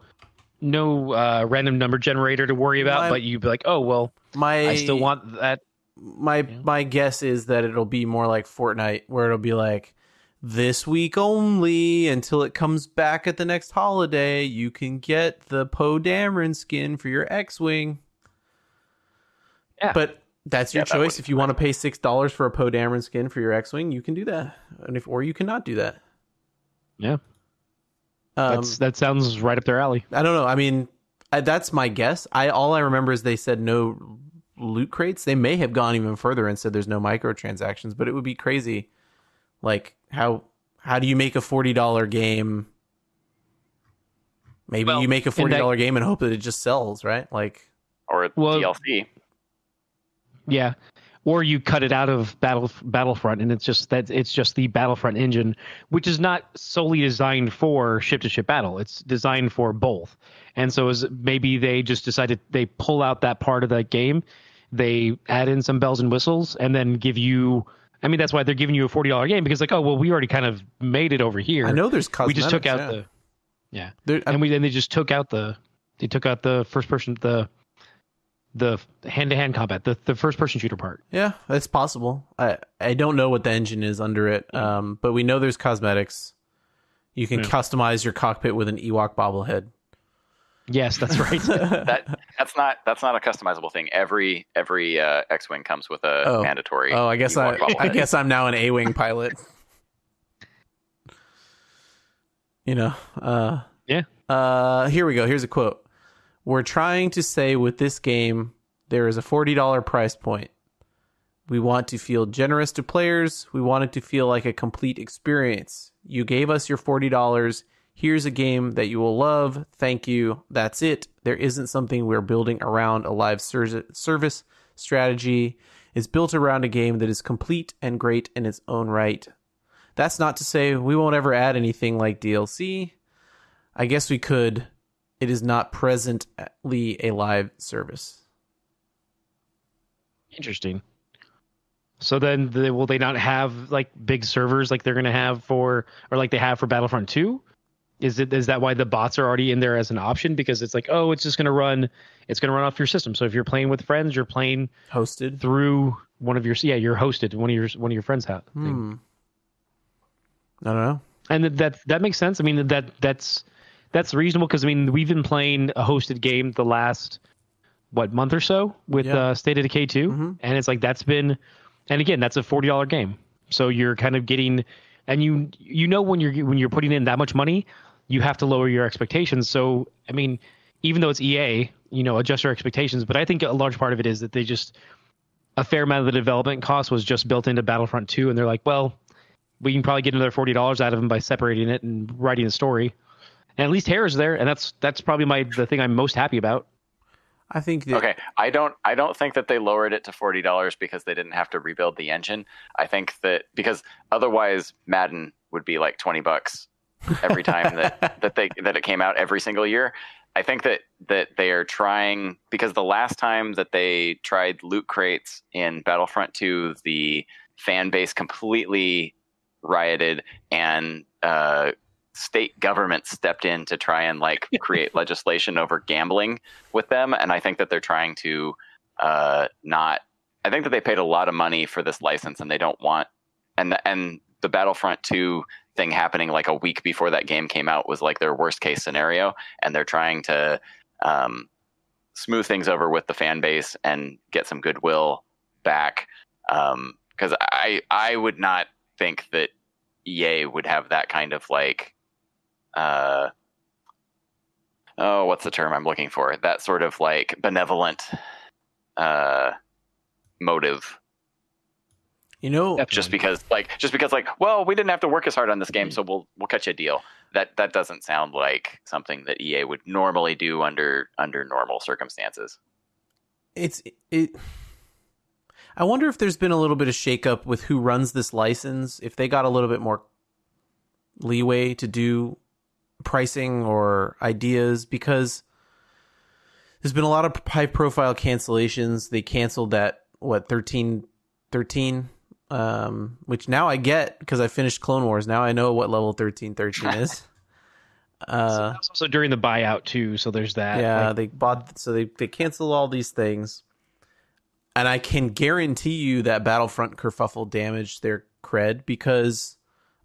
no uh, random number generator to worry about. My, but you'd be like, oh well, my, I still want that. My yeah. my guess is that it'll be more like Fortnite, where it'll be like, this week only until it comes back at the next holiday. You can get the Poe Dameron skin for your X-Wing. Yeah. But that's your yeah, choice. That if you want to pay six dollars for a Poe Dameron skin for your X-Wing, you can do that. And if, or you cannot do that. Yeah. Um, that's, that sounds right up their alley. I don't know. I mean, I, that's my guess. I all I remember is they said no loot crates. They may have gone even further and said there's no microtransactions, but it would be crazy. Like, how how do you make a forty dollars game? Maybe well, you make a forty dollars that, game and hope that it just sells, right? Like, or well, D L C. Yeah, or you cut it out of Battle Battlefront, and it's just that it's just the Battlefront engine, which is not solely designed for ship-to-ship battle. It's designed for both, and so as maybe they just decided they pull out that part of that game, they add in some bells and whistles, and then give you. I mean, that's why they're giving you a forty dollars game, because like, oh well, we already kind of made it over here. I know there's cosmetics. We just took out yeah. the yeah, there, and we then they just took out the they took out the first person the. The hand-to-hand combat, the, the first-person shooter part. Yeah, that's possible. I, I don't know what the engine is under it, um, but we know there's cosmetics. You can yeah. customize your cockpit with an Ewok bobblehead. Yes, that's right. that that's not that's not a customizable thing. Every every uh, X-Wing comes with a oh. mandatory. Oh, I guess Ewok I, I guess I'm now an A-Wing pilot. you know. Uh, yeah. Uh, here we go. Here's a quote. We're trying to say with this game, there is a forty dollars price point. We want to feel generous to players. We want it to feel like a complete experience. You gave us your forty dollars. Here's a game that you will love. Thank you. That's it. There isn't something we're building around. A live ser- service strategy is built around a game that is complete and great in its own right. That's not to say we won't ever add anything like D L C. I guess we could... It is not presently a live service. Interesting. So then they, will they not have like big servers like they're going to have for, or like they have for Battlefront two? Is it, is that why the bots are already in there as an option? Because it's like, oh, it's just going to run, it's going to run off your system. So if you're playing with friends, you're playing hosted through one of your, yeah, you're hosted one of your, one of your friends' house. Hmm. I don't know. And that, that, that makes sense. I mean, that, that's, That's reasonable because, I mean, we've been playing a hosted game the last, what, month or so with yeah. uh, State of Decay two. Mm-hmm. And it's like that's been – and, again, that's a forty dollars game. So you're kind of getting – and you you know when you're when you're putting in that much money, you have to lower your expectations. So, I mean, even though it's E A, you know, adjust your expectations. But I think a large part of it is that they just – a fair amount of the development cost was just built into Battlefront two. And they're like, well, we can probably get another forty dollars out of them by separating it and writing a story. And at least Hera's there, and that's that's probably my the thing I'm most happy about. I think that... Okay, I don't I don't think that they lowered it to forty dollars because they didn't have to rebuild the engine. I think that because otherwise Madden would be like twenty bucks every time that, that they that it came out every single year. I think that, that they are trying, because the last time that they tried loot crates in Battlefront two, the fan base completely rioted and uh state government stepped in to try and like create legislation over gambling with them. And I think that they're trying to uh, not, I think that they paid a lot of money for this license and they don't want, and the, and the Battlefront two thing happening like a week before that game came out was like their worst case scenario. And they're trying to um, smooth things over with the fan base and get some goodwill back. Um, 'cause I, I would not think that E A would have that kind of like, Uh, oh, what's the term I'm looking for? That sort of like benevolent uh, motive. You know, just because like just because like, well, we didn't have to work as hard on this game, so we'll we'll cut you a deal. That that doesn't sound like something that E A would normally do under under normal circumstances. It's it. I wonder if there's been a little bit of shakeup with who runs this license. If they got a little bit more leeway to do pricing or ideas, because there's been a lot of high profile cancellations. They canceled that, what, thirteen thirteen, um, which now I get because I finished Clone Wars. Now I know what level thirteen thirteen is. Uh, so also during the buyout too, so there's that. Yeah, like, they bought, so they they canceled all these things, and I can guarantee you that Battlefront kerfuffle damaged their cred because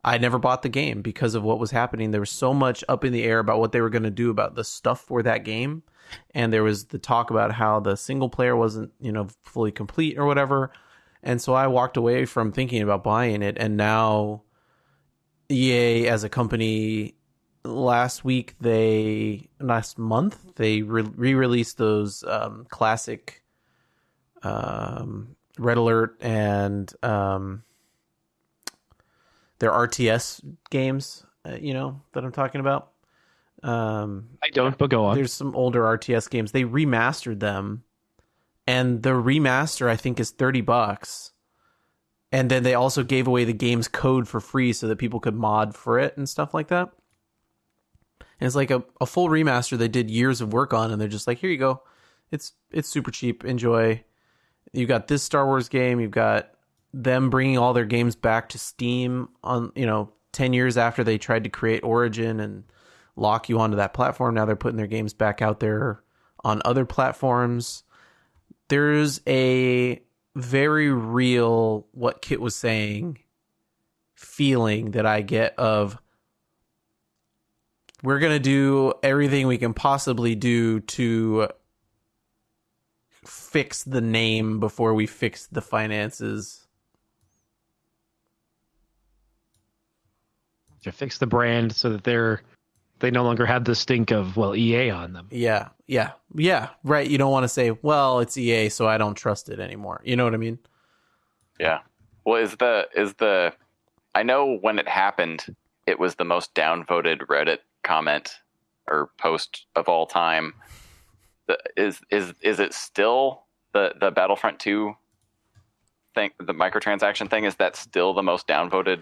I never bought the game because of what was happening. There was so much up in the air about what they were going to do about the stuff for that game, and there was the talk about how the single player wasn't, you know, fully complete or whatever, and so I walked away from thinking about buying it, and now E A as a company. Last week, they last month they re-released those um, classic um, Red Alert and um, their R T S games. Uh, you know that I'm talking about. Um, I don't, but go on. There's some older R T S games. They remastered them, and the remaster I think is thirty bucks. And then they also gave away the game's code for free so that people could mod for it and stuff like that. And it's like a, a full remaster they did years of work on, and they're just like, here you go. It's it's super cheap. Enjoy. You've got this Star Wars game. You've got them bringing all their games back to Steam on, you know, ten years after they tried to create Origin and lock you onto that platform. Now they're putting their games back out there on other platforms. There's a very real, what Kit was saying, feeling that I get of, we're going to do everything we can possibly do to fix the name before we fix the finances. To fix the brand so that they're, they no longer have the stink of, well, E A on them. Yeah, yeah, yeah, right. You don't want to say, well, it's E A, so I don't trust it anymore. You know what I mean? Yeah. Well, is the, is the, I know when it happened, it was the most downvoted Reddit comment or post of all time. The, is is is it still the, the Battlefront two thing? The microtransaction thing, is that still the most downvoted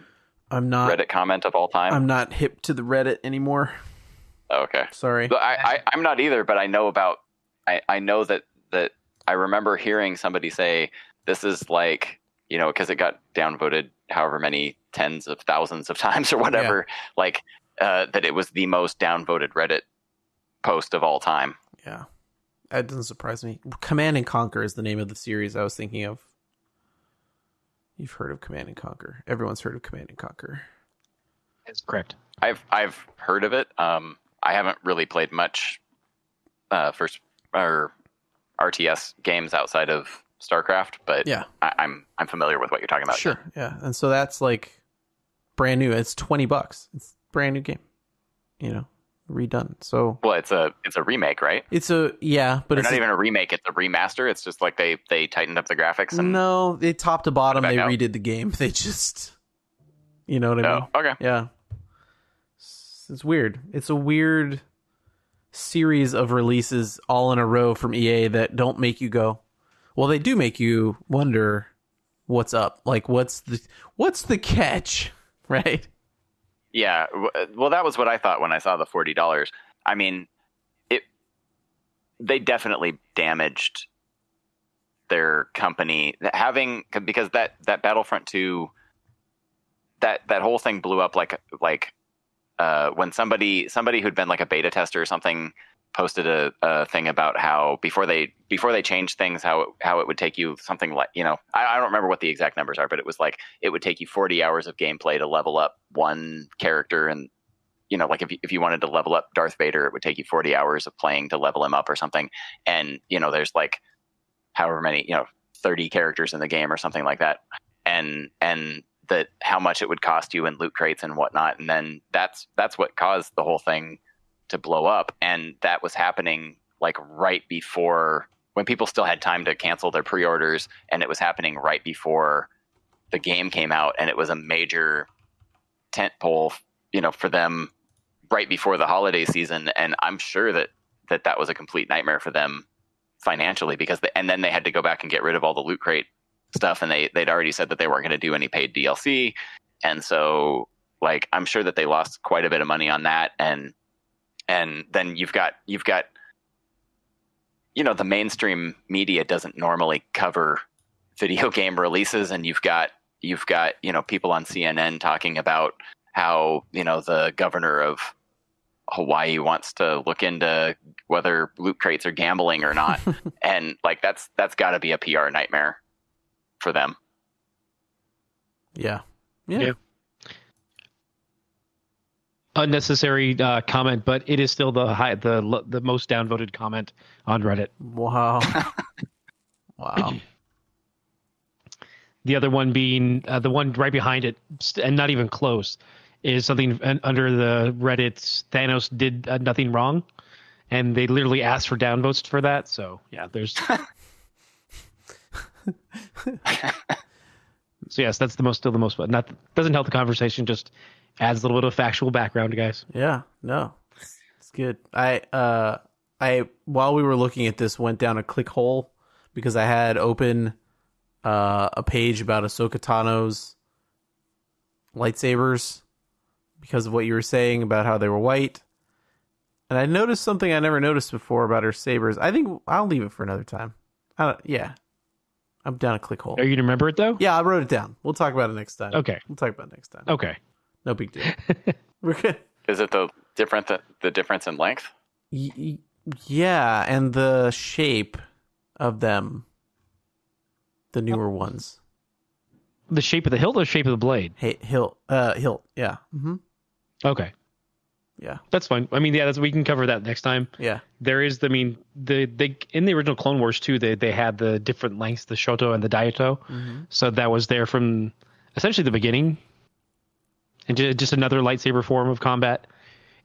I'm not, Reddit comment of all time? I'm not hip to the Reddit anymore. Okay, sorry. But I, I I'm not either, but I know about. I, I know that that I remember hearing somebody say this is like, you know, because it got downvoted however many tens of thousands of times or whatever. Yeah. Like. Uh, that it was the most downvoted Reddit post of all time. Yeah. That doesn't surprise me. Command and Conquer is the name of the series I was thinking of. You've heard of Command and Conquer. Everyone's heard of Command and Conquer. That's correct. I've I've heard of it. Um, I haven't really played much uh, first or R T S games outside of StarCraft, but yeah. I, I'm I'm familiar with what you're talking about. Sure. Yeah. And so that's like brand new. It's twenty bucks. It's brand new game, you know, redone. So well, it's a it's a remake, right? It's a yeah, but or it's not a, even a remake. It's a remaster. It's just like they they tightened up the graphics. And no, they top to bottom they out. redid the game. They just, you know what I oh, mean? Okay, yeah. It's, it's weird. It's a weird series of releases all in a row from E A that don't make you go. Well, they do make you wonder what's up. Like, what's the what's the catch, right? Yeah, well, that was what I thought when I saw the forty dollars. I mean, it they definitely damaged their company having because that, that Battlefront two that that whole thing blew up like like uh, when somebody somebody who'd been like a beta tester or something posted a, a thing about how before they before they changed things how it, how it would take you something like, you know, I, I don't remember what the exact numbers are, but it was like it would take you forty hours of gameplay to level up one character, and you know, like if you, if you wanted to level up Darth Vader, it would take you forty hours of playing to level him up or something, and you know, there's like however many, you know, thirty characters in the game or something like that, and and that how much it would cost you in loot crates and whatnot, and then that's that's what caused the whole thing to blow up. And that was happening like right before, when people still had time to cancel their pre-orders, and it was happening right before the game came out, and it was a major tentpole, you know, for them right before the holiday season. And I'm sure that that, that was a complete nightmare for them financially, because the, and then they had to go back and get rid of all the loot crate stuff, and they they'd already said that they weren't going to do any paid D L C, and so like I'm sure that they lost quite a bit of money on that. And And then you've got you've got you know, the mainstream media doesn't normally cover video game releases, and you've got you've got you know, people on C N N talking about how, you know, the governor of Hawaii wants to look into whether loot crates are gambling or not. And like, that's, that's gotta be a P R nightmare for them. Yeah. Yeah. yeah. Unnecessary uh, comment, but it is still the high, the, the most downvoted comment on Reddit. Wow. Wow. The other one being uh, the one right behind it, and not even close, is something under the Reddit's Thanos did uh, nothing wrong, and they literally asked for downvotes for that. So yeah, there's. So yes, that's the most, still the most, but not doesn't help the conversation. Just adds a little bit of factual background, guys. Yeah, no, it's good. I uh, I while we were looking at this, went down a click hole because I had open uh a page about Ahsoka Tano's lightsabers, because of what you were saying about how they were white. And I noticed something I never noticed before about her sabers. I think I'll leave it for another time. I don't, yeah. I'm down a click hole. Are you going to remember it, though? Yeah, I wrote it down. We'll talk about it next time. Okay. We'll talk about it next time. Okay. No big deal. We're good. Is it the different the, the difference in length? Y- yeah, and the shape of them. The newer oh. ones. The shape of the hilt or the shape of the blade? Hey, hilt. Uh, hilt, yeah. Mm-hmm. Okay. Yeah. That's fine. I mean, yeah, that's, we can cover that next time. Yeah. There is, I mean, the they in the original Clone Wars too, they they had the different lengths, the Shoto and the Daito. Mm-hmm. So that was there from essentially the beginning. And j- just another lightsaber form of combat.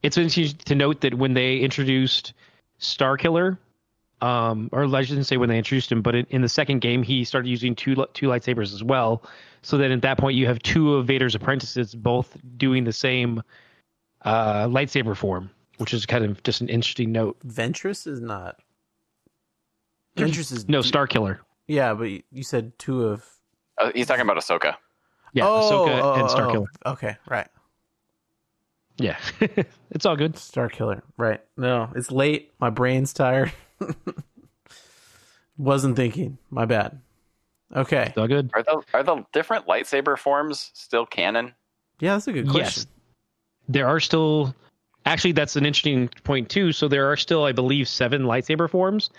It's interesting to note that when they introduced Starkiller, um, or I shouldn't say when they introduced him, but in, in the second game, he started using two two lightsabers as well. So then at that point, you have two of Vader's apprentices both doing the same Uh, lightsaber form, which is kind of just an interesting note. Ventress is not. Ventress is no Starkiller. Yeah, but you said two of. Uh, he's talking about Ahsoka. Yeah, oh, Ahsoka oh, and Starkiller. Oh, okay, right. Yeah, it's all good. Starkiller, right? No, it's late. My brain's tired. Wasn't thinking. My bad. Okay, it's all good. Are the are the different lightsaber forms still canon? Yeah, that's a good question. Yes. There are still, actually, that's an interesting point too. So there are still, I believe, seven lightsaber forms.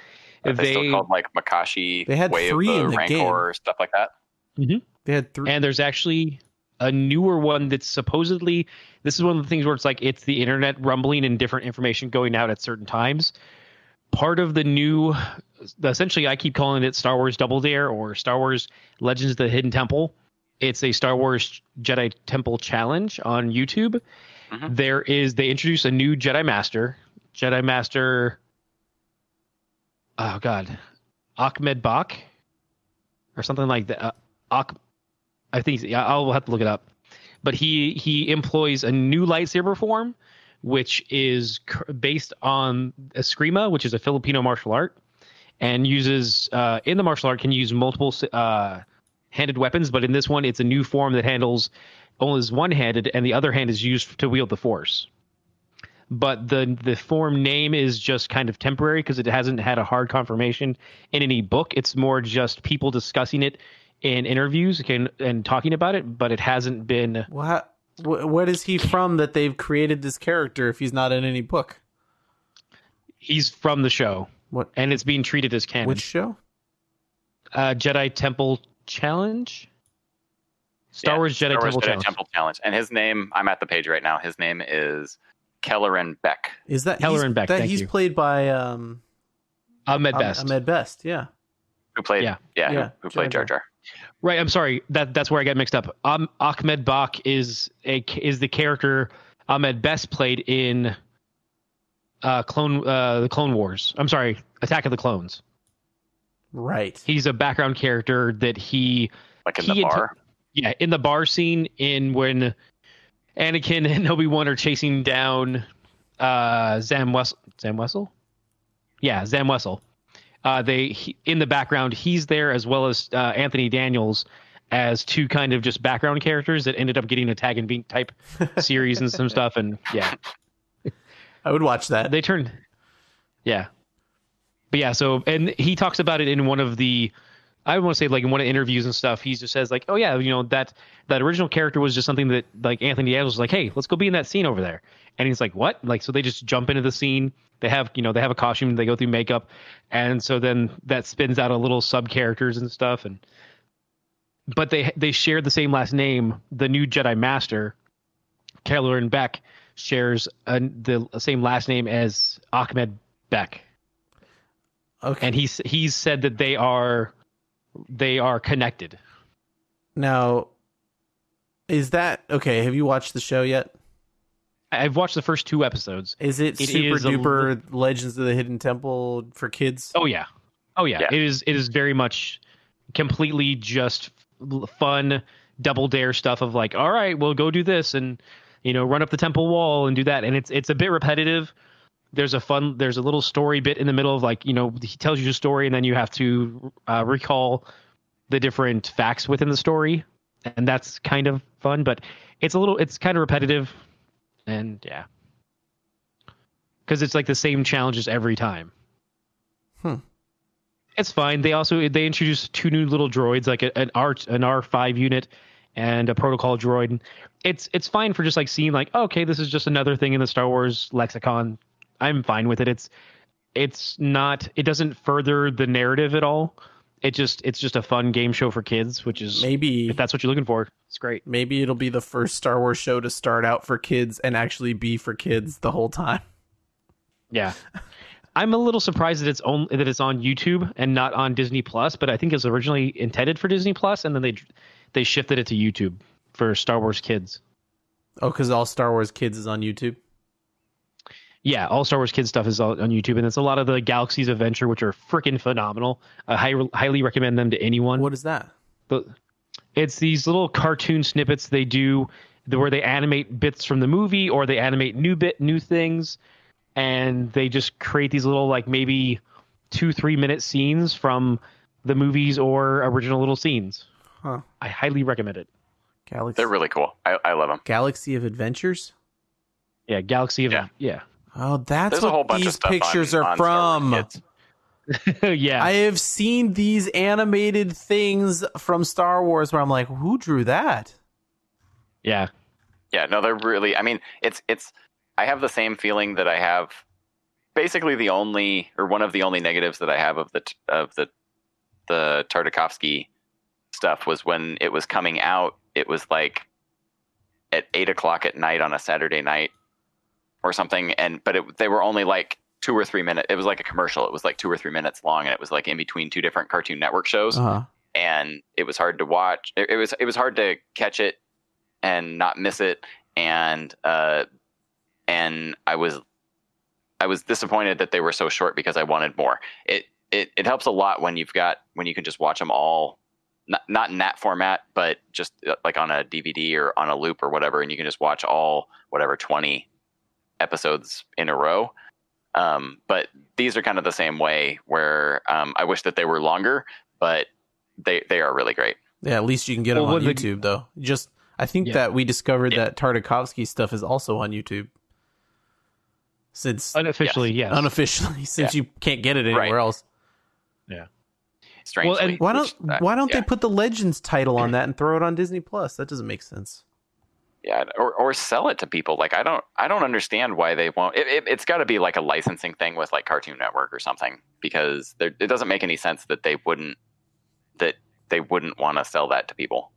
Are they, they still called like Makashi, they had Way three of the, in the Rancor, game. Stuff like that. Mm-hmm. They had three, and there's actually a newer one that's supposedly. This is one of the things where it's like it's the internet rumbling and different information going out at certain times. Part of the new, essentially, I keep calling it Star Wars Double Dare or Star Wars Legends of the Hidden Temple. It's a Star Wars Jedi Temple Challenge on YouTube. Mm-hmm. There is, they introduce a new Jedi Master, Jedi Master, oh God, Ahmed Bach, or something like that. Uh, Ak, I think, I'll have to look it up. But he, he employs a new lightsaber form, which is based on Eskrima, which is a Filipino martial art, and uses, uh, in the martial art, can use multiple uh, handed weapons, but in this one, it's a new form that handles only is one-handed, and the other hand is used to wield the Force. But the the form name is just kind of temporary because it hasn't had a hard confirmation in any book. It's more just people discussing it in interviews and, and talking about it, but it hasn't been... What? What is he from that they've created this character if he's not in any book? He's from the show. What? And it's being treated as canon. Which show? Uh, Jedi Temple Challenge? Star yeah, Wars Jedi, Star Wars Temple, Jedi Challenge. Temple Challenge. And his name, I'm at the page right now. His name is Kelleran Beck. Is that Kelleran Beck? That thank he's you. Played by um, Ahmed Best. Ahmed Best, yeah. Who played? Yeah, yeah. yeah who, who played Jar Jar? Right. I'm sorry. That that's where I got mixed up. Um, Ahmed Bach is a is the character Ahmed Best played in uh, Clone uh, the Clone Wars. I'm sorry, Attack of the Clones. Right. He's a background character that he like in he the bar. Int- Yeah, in the bar scene, in when Anakin and Obi-Wan are chasing down uh, Zam Wessel. Zam Wessel? Yeah, Zam Wessel. Uh, they he, in the background, he's there as well as uh, Anthony Daniels as two kind of just background characters that ended up getting a Tag and Beat type series and some stuff. And yeah, I would watch that. They turned. Yeah. But yeah, so, and he talks about it in one of the, I want to say, like, in one of the interviews and stuff, he just says, like, oh, yeah, you know, that that original character was just something that, like, Anthony Daniels was like, hey, let's go be in that scene over there. And he's like, what? Like, so they just jump into the scene. They have, you know, they have a costume. They go through makeup. And so then that spins out a little sub-characters and stuff. And But they they share the same last name. The new Jedi Master, Kylo Beck, shares a, the same last name as Ahmed Beck. Okay. And he's, he's said that they are... They are connected. Now, is that okay? Have you watched the show yet? I've watched the first two episodes. Is it, it super is duper a, Legends of the Hidden Temple for kids? Oh yeah, oh yeah. yeah. It is. It is very much completely just fun double dare stuff of like, all right, we'll go do this and you know run up the temple wall and do that. And it's it's a bit repetitive. There's a fun, there's a little story bit in the middle of like, you know, he tells you a story and then you have to uh, recall the different facts within the story. And that's kind of fun, but it's a little, it's kind of repetitive. And yeah. Cause it's like the same challenges every time. Hmm. It's fine. They also, they introduced two new little droids, like an R, an R five unit and a protocol droid. It's, it's fine for just like seeing like, oh, okay, this is just another thing in the Star Wars lexicon. I'm fine with it. It's, it's not, it doesn't further the narrative at all. It just, it's just a fun game show for kids, which is maybe if that's what you're looking for. It's great. Maybe it'll be the first Star Wars show to start out for kids and actually be for kids the whole time. Yeah. I'm a little surprised that it's only that it's on YouTube and not on Disney Plus, but I think it was originally intended for Disney Plus. And then they, they shifted it to YouTube for Star Wars Kids. Oh, cause all Star Wars Kids is on YouTube. Yeah, all Star Wars Kids stuff is all on YouTube, and it's a lot of the Galaxy's Adventure, which are freaking phenomenal. I highly recommend them to anyone. What is that? It's these little cartoon snippets they do where they animate bits from the movie or they animate new bit, new things, and they just create these little like maybe two, three minute scenes from the movies or original little scenes. Huh. I highly recommend it. Galaxy. They're really cool. I, I love them. Galaxy of Adventures? Yeah, Galaxy of... Yeah. yeah. Oh, that's There's what these pictures on, are on from. Yeah. I have seen these animated things from Star Wars where I'm like, who drew that? Yeah. Yeah, no, they're really, I mean, it's, it's, I have the same feeling that I have basically the only, or one of the only negatives that I have of the, of the, the Tartakovsky stuff was when it was coming out, it was like at eight o'clock at night on a Saturday night. Or something, and but it, they were only like two or three minutes. It was like a commercial. It was like two or three minutes long, and it was like in between two different Cartoon Network shows, uh-huh. and it was hard to watch. It, it was it was hard to catch it and not miss it, and uh, and I was I was disappointed that they were so short because I wanted more. It it it helps a lot when you've got when you can just watch them all, not not in that format, but just like on a D V D or on a loop or whatever, and you can just watch all whatever twenty. Episodes in a row. Um, but these are kind of the same way where um, I wish that they were longer, but they they are really great. Yeah, at least you can get well, them on YouTube, the, though. Just I think yeah. that we discovered yeah. that Tartakovsky stuff is also on YouTube. Since unofficially, yes. yes. Unofficially, since yeah. you can't get it anywhere right. else. Yeah. Strangely. Well, and why don't which, why don't uh, yeah. they put the Legends title on that and throw it on Disney Plus? That doesn't make sense. Yeah, or, or sell it to people. Like I don't, I don't understand why they won't. It, it, it's got to be like a licensing thing with like Cartoon Network or something, because there, it doesn't make any sense that they wouldn't, that they wouldn't want to sell that to people.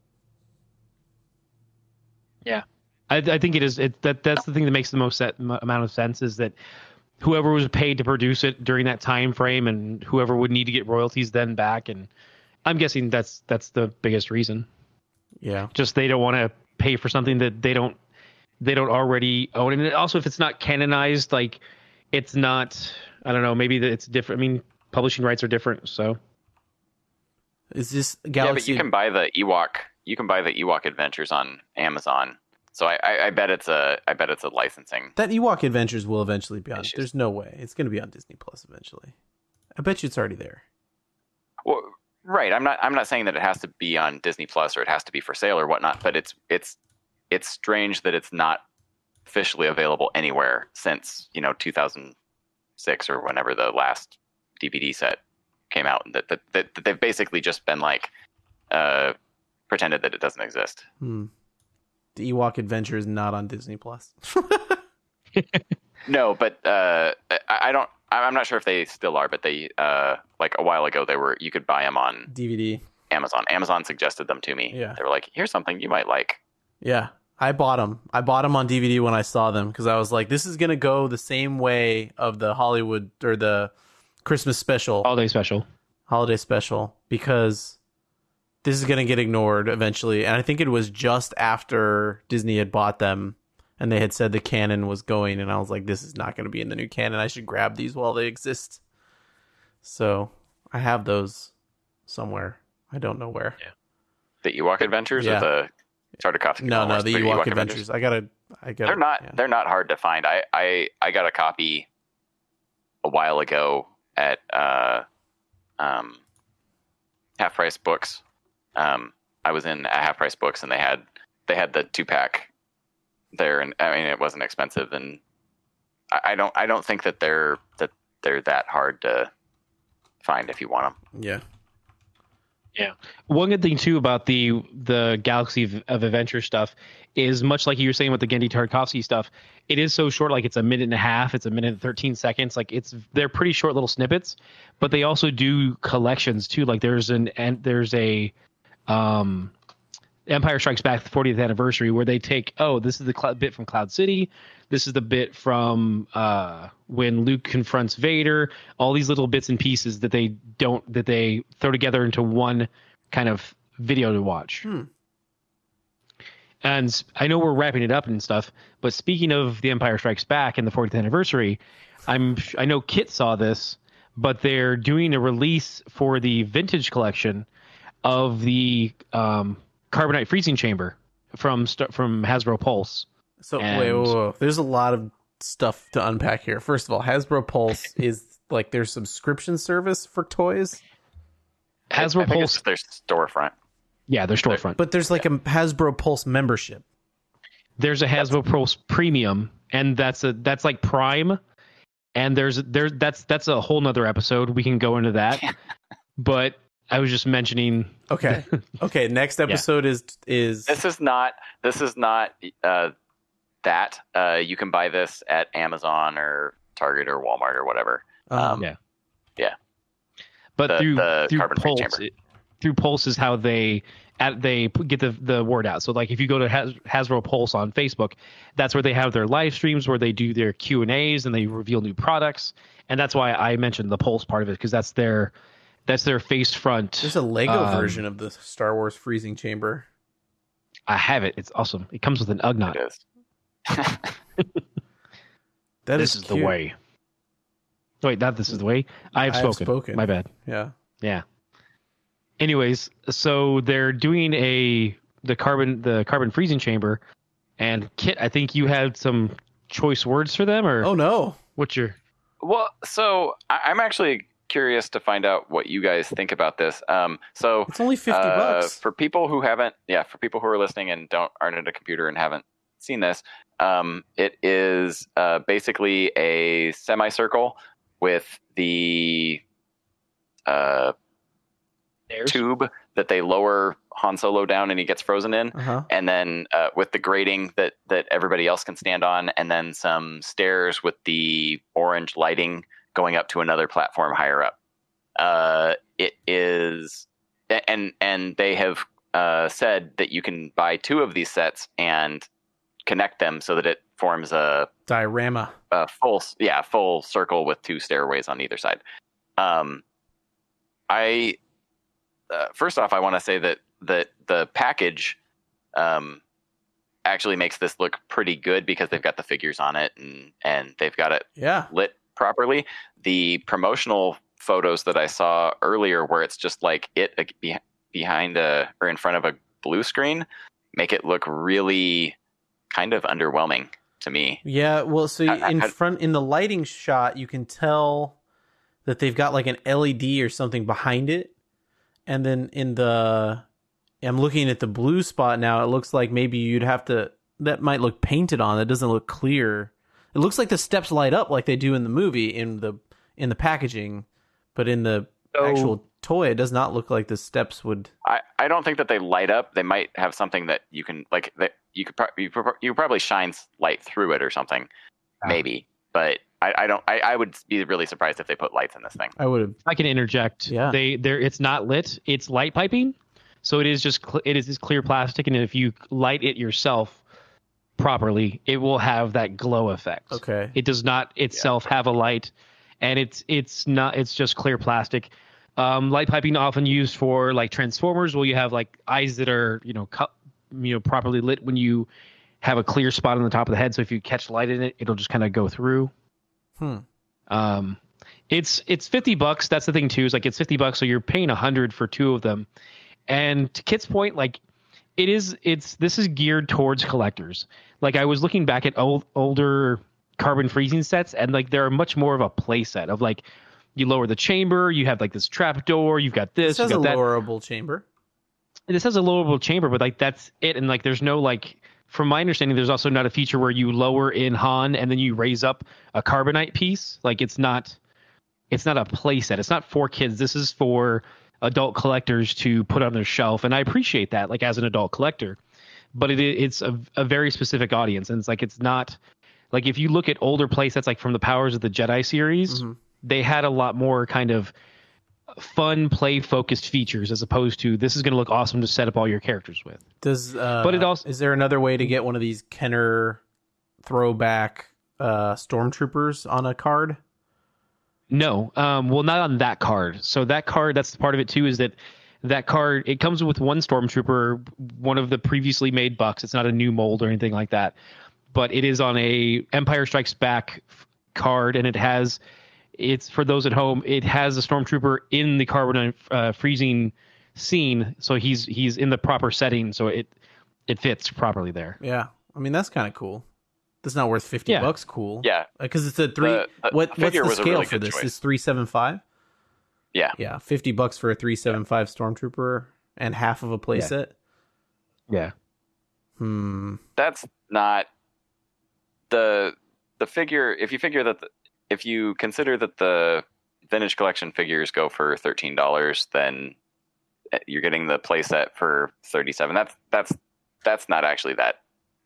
Yeah, I, I think it is. It, that that's the thing that makes the most set, m- amount of sense is that whoever was paid to produce it during that time frame and whoever would need to get royalties then back. And I'm guessing that's that's the biggest reason. Yeah, just they don't want to pay for something that they don't they don't already own. And also if it's not canonized, like it's not, I don't know, maybe it's different. I mean, publishing rights are different. So is this Galaxy? Yeah, but you can buy the Ewok you can buy the Ewok Adventures on Amazon. So I, I, I bet it's a I bet it's a licensing. That Ewok Adventures will eventually be on issues. There's no way. It's going to be on Disney Plus eventually. I bet you it's already there. Well, right. I'm not I'm not saying that it has to be on Disney Plus or it has to be for sale or whatnot, but it's it's it's strange that it's not officially available anywhere since, you know, two thousand six or whenever the last D V D set came out, and that, that, that, that they've basically just been like uh, pretended that it doesn't exist. Hmm. The Ewok Adventure is not on Disney Plus. No, but uh, I, I don't. I'm not sure if they still are, but they uh, like a while ago they were. You could buy them on D V D. Amazon. Amazon suggested them to me. Yeah. They were like, "Here's something you might like." Yeah. I bought them. I bought them on D V D when I saw them because I was like, this is going to go the same way of the Hollywood or the Christmas special. Holiday special. Holiday special. Because this is going to get ignored eventually. And I think it was just after Disney had bought them and they had said the canon was going. And I was like, this is not going to be in the new canon. I should grab these while they exist. So I have those somewhere. I don't know where. Yeah. The Ewok Adventures yeah. or the... Tartakovsky. No, no, the Ewok, Ewok Adventures. Adventures. I gotta. I gotta. They're not. Yeah. They're not hard to find. I, I, I got a copy a while ago at uh, um, Half Price Books. Um, I was in Half Price Books, and they had they had the two pack there, and I mean it wasn't expensive, and I, I don't I don't think that they're that they're that hard to find if you want them. Yeah. Yeah. One good thing too about the the Galaxy of, of Adventure stuff is much like you were saying with the Genndy Tartakovsky stuff, it is so short. Like it's a minute and a half, it's a minute and thirteen seconds. Like it's they're pretty short little snippets, but they also do collections too. Like there's an and there's a um, Empire Strikes Back the fortieth anniversary where they take oh this is the cl- bit from Cloud City, this is the bit from uh, when Luke confronts Vader. All these little bits and pieces that they don't that they throw together into one kind of video to watch. Hmm. And I know we're wrapping it up and stuff, but speaking of The Empire Strikes Back and the fortieth anniversary, I'm I know Kit saw this, but they're doing a release for the vintage collection of the um, Carbonite Freezing Chamber from from Hasbro Pulse. So and... wait, whoa, whoa. There's a lot of stuff to unpack here. First of all, Hasbro Pulse is like their subscription service for toys. Hasbro I, I Pulse, think it's their storefront. Yeah, their storefront. But there's like yeah. a Hasbro Pulse membership. There's a Hasbro that's... Pulse Premium, and that's a that's like Prime. And there's there that's that's a whole nother episode. We can go into that. Yeah. But I was just mentioning. Okay. Okay. Next episode yeah. is is this is not this is not. Uh, that uh you can buy this at Amazon or Target or Walmart or whatever. Um yeah yeah but the, through the through Carbon Pulse it, through Pulse is how they at they get the the word out. So like if you go to Has, Hasbro Pulse on Facebook, that's where they have their live streams where they do their Q and A's and they reveal new products, and that's why I mentioned the Pulse part of it because that's their that's their face front. There's a Lego um, version of the Star Wars Freezing Chamber. I have it. It's awesome. It comes with an Ugnaught. It is. that this is, is the way. Wait, not this is the way. I have I spoken. Have spoken. My bad. Yeah, yeah. Anyways, so they're doing a the carbon the carbon freezing chamber, and Kit, I think you had some choice words for them, or oh no, what's your? Well, so I'm actually curious to find out what you guys think about this. Um, so it's only fifty uh, bucks for people who haven't. Yeah, for people who are listening and don't aren't at a computer and haven't seen this. Um, it is uh, basically a semicircle with the uh, tube that they lower Han Solo down and he gets frozen in, uh-huh. and then uh, with the grating that, that everybody else can stand on, and then some stairs with the orange lighting going up to another platform higher up. Uh, it is, and and they have uh, said that you can buy two of these sets and connect them so that it forms a diorama, a full yeah full circle with two stairways on either side. Um, I uh, first off, I want to say that that the package um, actually makes this look pretty good because they've got the figures on it and and they've got it yeah. lit properly. The promotional photos that I saw earlier, where it's just like it be- behind a or in front of a blue screen, make it look really kind of underwhelming to me. Yeah, well, so I, in I, front in the lighting shot, you can tell that they've got like an L E D or something behind it, and then in the I'm looking at the blue spot now. It looks like maybe you'd have to that might look painted on. That doesn't look clear. It looks like the steps light up like they do in the movie in the in the packaging, But in the so, actual toy, it does not look like the steps would... I, I don't think that they light up. They might have something that you can... like that You could pro- you, pro- you probably shine light through it or something. Yeah. Maybe. But... I, I don't. I, I would be really surprised if they put lights in this thing. I would have. I can interject. Yeah. They there. It's not lit. It's light piping. So it is just. Cl- it is this clear plastic, and if you light it yourself properly, it will have that glow effect. Okay. It does not itself yeah. have a light, and it's it's not. It's just clear plastic. Um, light piping often used for like Transformers, where you have like eyes that are you know cu- you know properly lit when you have a clear spot on the top of the head. So if you catch light in it, it'll just kind of go through. Hmm. Um, it's it's fifty bucks. That's the thing too. Is like it's fifty bucks, so you're paying a hundred for two of them. And to Kit's point, like it is, it's this is geared towards collectors. Like I was looking back at old older carbon freezing sets, and like they're much more of a play set of like you lower the chamber, you have like this trap door, you've got this. This has a that. lowerable chamber. This has a lowerable chamber, but like that's it. And like there's no like. From my understanding, there's also not a feature where you lower in Han and then you raise up a carbonite piece. Like it's not, it's not a play set. It's not for kids. This is for adult collectors to put on their shelf. And I appreciate that, like as an adult collector, but it it's a, a very specific audience. And it's like, it's not like if you look at older play sets, like from the Powers of the Jedi series, mm-hmm. they had a lot more kind of fun play focused features as opposed to this is going to look awesome to set up all your characters with. Does uh, but it also is there another way to get one of these Kenner throwback uh, stormtroopers on a card? No, um, well not on that card. So that card, that's the part of it too, is that that card it comes with one stormtrooper, one of the previously made bucks. It's not a new mold or anything like that, but it is on a Empire Strikes Back card, and it has. It's for those at home. It has a stormtrooper in the carbon uh, freezing scene, so he's he's in the proper setting, so it it fits properly there. Yeah, I mean that's kind of cool. That's not worth fifty yeah. bucks. Cool. Yeah, because it's a three. Uh, what a what's the scale really for this? Choice. Is three seven five? Yeah, yeah, fifty bucks for a three seven five stormtrooper and half of a playset. Yeah. yeah. Hmm. That's not the the figure. If you figure that. The, If you consider that the vintage collection figures go for thirteen dollars, then you're getting the playset for thirty-seven dollars. That's that's that's not actually that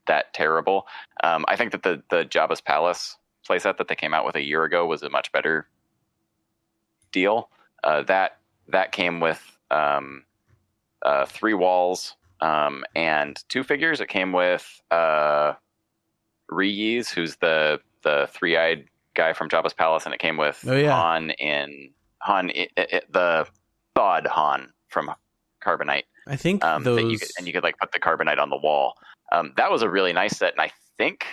that terrible. Um, I think that the the Jabba's Palace playset that they came out with a year ago was a much better deal. Uh, that that came with um, uh, three walls um, and two figures. It came with uh, Reyes, who's the the three-eyed guy from Jabba's Palace, and it came with oh, yeah. Han in Han it, it, the thawed Han from Carbonite. I think um, those... that you could, and you could like put the Carbonite on the wall. Um, that was a really nice set, and I think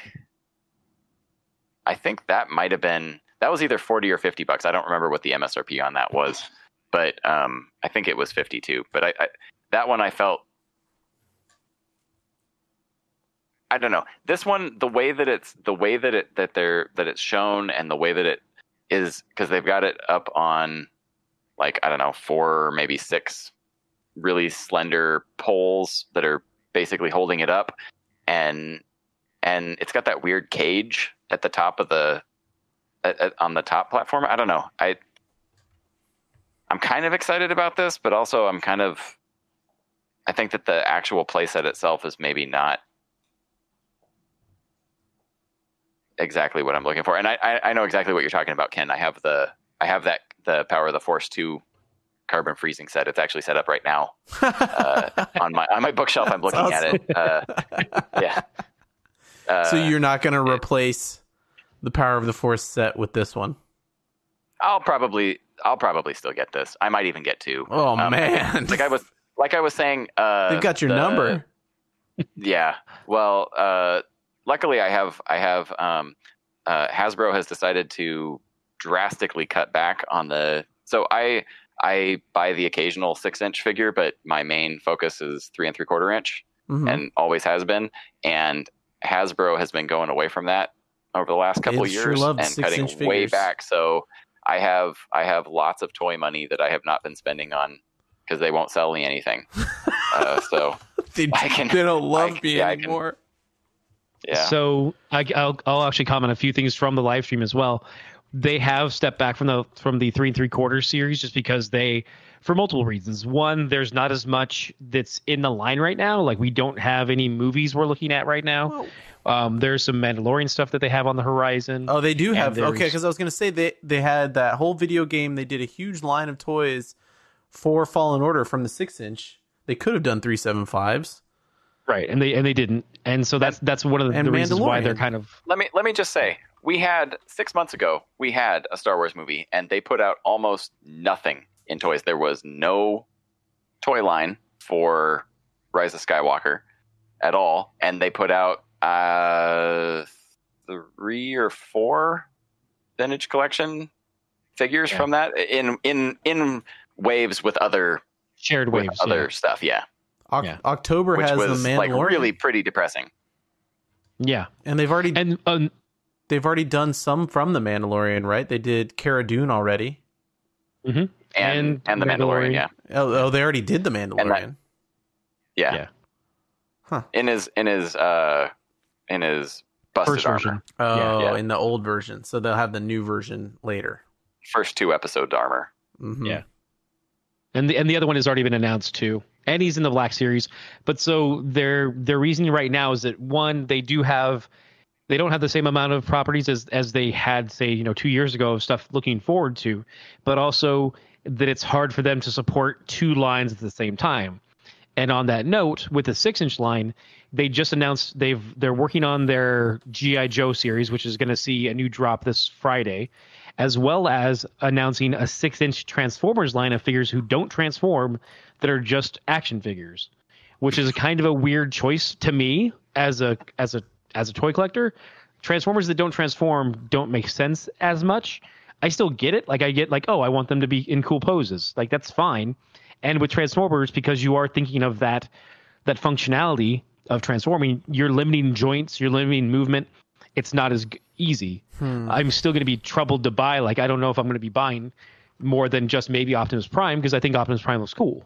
I think that might have been that was either forty or fifty bucks. I don't remember what the M S R P on that was, but um, I think it was fifty-two. But I, I that one I felt I don't know. This one, the way that it's the way that it that they're that it's shown, and the way that it is, because they've got it up on like I don't know four, maybe six really slender poles that are basically holding it up, and and it's got that weird cage at the top of the at, at, on the top platform. I don't know. I I'm kind of excited about this, but also I'm kind of I think that the actual playset itself is maybe not. Exactly what I'm looking for, and I, I I know exactly what you're talking about, Ken. I have the I have that the Power of the Force two carbon freezing set. It's actually set up right now uh, on my on my bookshelf. I'm looking awesome. At it. Uh, yeah. Uh, so you're not going to replace it, the Power of the Force set with this one? I'll probably I'll probably still get this. I might even get two. Oh um, man! Like I was like I was saying, uh, they've got your the, number. Yeah. Well. Uh, Luckily, I have I have um, uh, Hasbro has decided to drastically cut back on the. So I I buy the occasional six inch figure, but my main focus is three and three quarter inch, mm-hmm. and always has been. And Hasbro has been going away from that over the last couple of years sure and cutting way figures. Back. So I have I have lots of toy money that I have not been spending on because they won't sell me anything. uh, so they, I can, they don't love I, me yeah, anymore. I can, Yeah. So I, I'll, I'll actually comment a few things from the live stream as well. they have stepped back from the from the three and three quarter series just because they, for multiple reasons. One, there's not as much that's in the line right now. Like, we don't have any movies we're looking at right now. Um, there's some Mandalorian stuff that they have on the horizon. Oh, they do have. Okay, because I was going to say they, they had that whole video game. They did a huge line of toys for Fallen Order from the six inch. They could have done three seventy-fives. Right, and they and they didn't. And so that's that's one of the, the reasons why they're kind of... Let me, let me just say, we had, six months ago, we had a Star Wars movie, and they put out almost nothing in toys. There was no toy line for Rise of Skywalker at all, and they put out uh, three or four vintage collection figures yeah. from that in in in waves with other shared with waves, other yeah. stuff. Yeah, o- yeah. October Which has was the Mandalorian. Like really pretty depressing. Yeah, and they've already and um, they've already done some from the Mandalorian, right? They did Cara Dune already. Mm-hmm. And, and and the Mandalorian, Mandalorian yeah. Oh, oh, they already did the Mandalorian. That, yeah. yeah. Huh. In his in his uh in his busted First armor. Oh, yeah. in the old version. So they'll have the new version later. First two episode armor. Mm-hmm. Yeah. And the and the other one has already been announced too. And he's in the Black Series. But so their their reasoning right now is that, one, they do have They don't have the same amount of properties as, as they had, say, you know, two years ago of stuff looking forward to, but also that it's hard for them to support two lines at the same time. And on that note, with the six-inch line, they just announced they've they're working on their G I. Joe series, which is going to see a new drop this Friday, as well as announcing a six-inch Transformers line of figures who don't transform, that are just action figures, which is kind of a weird choice to me as a as a. As a toy collector. Transformers that don't transform don't make sense as much. I still get it. Like, I get like, oh, I want them to be in cool poses. Like, that's fine. And with Transformers, because you are thinking of that that functionality of transforming, you're limiting joints, you're limiting movement. It's not as easy. Hmm. I'm still going to be troubled to buy. Like, I don't know if I'm going to be buying more than just maybe Optimus Prime, because I think Optimus Prime looks cool.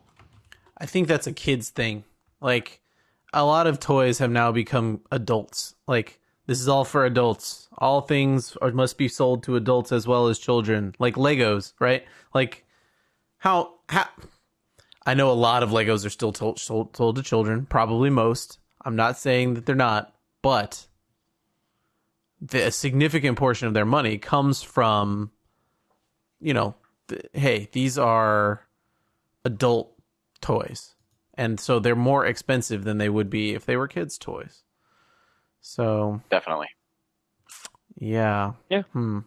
I think that's a kid's thing. Like, a lot of toys have now become adults. Like, this is all for adults. All things are, must be sold to adults as well as children. Like Legos, right? Like, how... how I know a lot of Legos are still told, sold, sold to children. Probably most. I'm not saying that they're not. But the, a significant portion of their money comes from, you know, the, hey, these are adult toys. And so they're more expensive than they would be if they were kids' toys. So definitely, yeah, yeah. Hmm.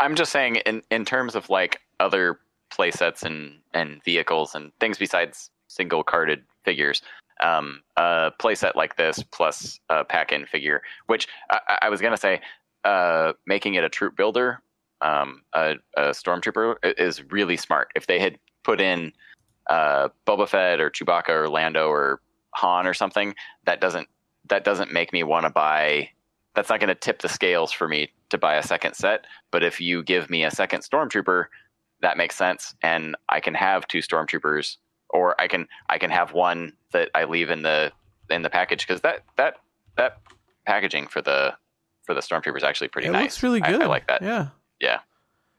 I'm just saying, in, in terms of like other playsets and and vehicles and things besides single carded figures, um, a playset like this plus a pack-in figure, which I, I was gonna say, uh, making it a troop builder, um, a, a stormtrooper is really smart. If they had put in uh Boba Fett or Chewbacca or Lando or Han or something, that doesn't that doesn't make me want to buy. That's not going to tip the scales for me to buy a second set. But if you give me a second stormtrooper, that makes sense, and I can have two stormtroopers, or I can I can have one that I leave in the in the package, because that that that packaging for the for the stormtrooper is actually pretty it nice. It looks really good. I, I like that. Yeah. Yeah.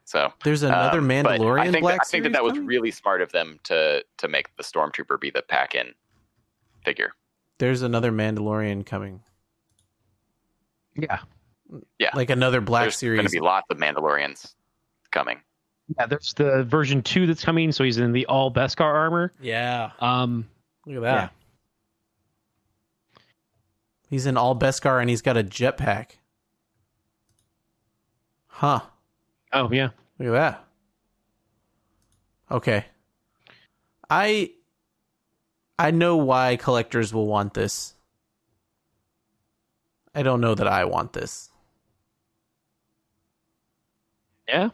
So there's another um, Mandalorian I think Black that, I think that that was really smart of them to to make the Stormtrooper be the pack-in figure. There's another Mandalorian coming. Yeah, yeah, like another Black there's series. There's going to be lots of Mandalorians coming. Yeah, there's the version two that's coming, so he's in the all Beskar armor. Yeah, um, look at that. Yeah. He's in all Beskar and he's got a jetpack. Huh. Oh, yeah. Look at that. Okay. I I know why collectors will want this. I don't know that I want this. Yeah?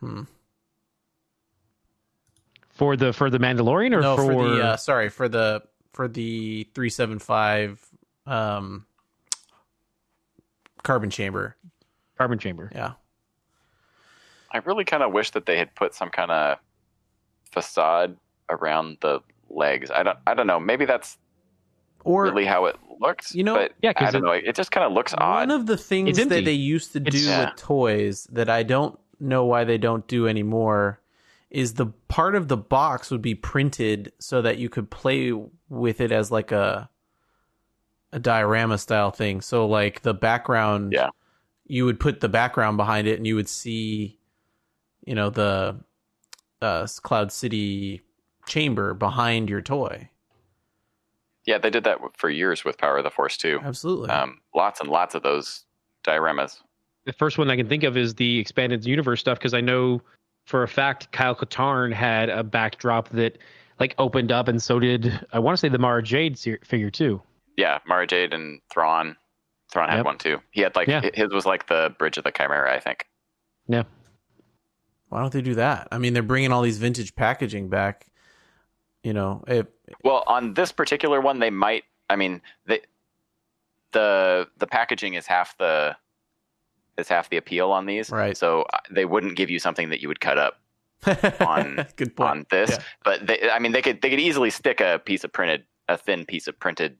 Hmm. For the for the Mandalorian or no, for, for the uh, sorry, for the for the three seventy-five um Carbon Chamber. Carbon Chamber. Yeah. I really kind of wish that they had put some kind of facade around the legs. I don't. I don't know. Maybe that's or really how it looked. You know, but yeah, I don't it, know. It just kind of looks one odd. One of the things that they used to do it's, with yeah. toys that I don't know why they don't do anymore is the part of the box would be printed so that you could play with it as like a a diorama style thing. So like the background, yeah. you would put the background behind it and you would see, you know, the uh, Cloud City chamber behind your toy. Yeah, they did that for years with Power of the Force too. Absolutely. Um, lots and lots of those dioramas. The first one I can think of is the Expanded Universe stuff, because I know for a fact Kyle Katarn had a backdrop that like opened up, and so did, I want to say, the Mara Jade figure too. Yeah, Mara Jade and Thrawn. Thrawn yep. had one too. He had like, yeah. his was like the Bridge of the Chimera, I think. Yeah. Why don't they do that? I mean, they're bringing all these vintage packaging back. You know, it, well, on this particular one, they might. I mean, they, the the packaging is half the is half the appeal on these, right? So they wouldn't give you something that you would cut up on Good point. on this. Yeah. But they, I mean, they could they could easily stick a piece of printed a thin piece of printed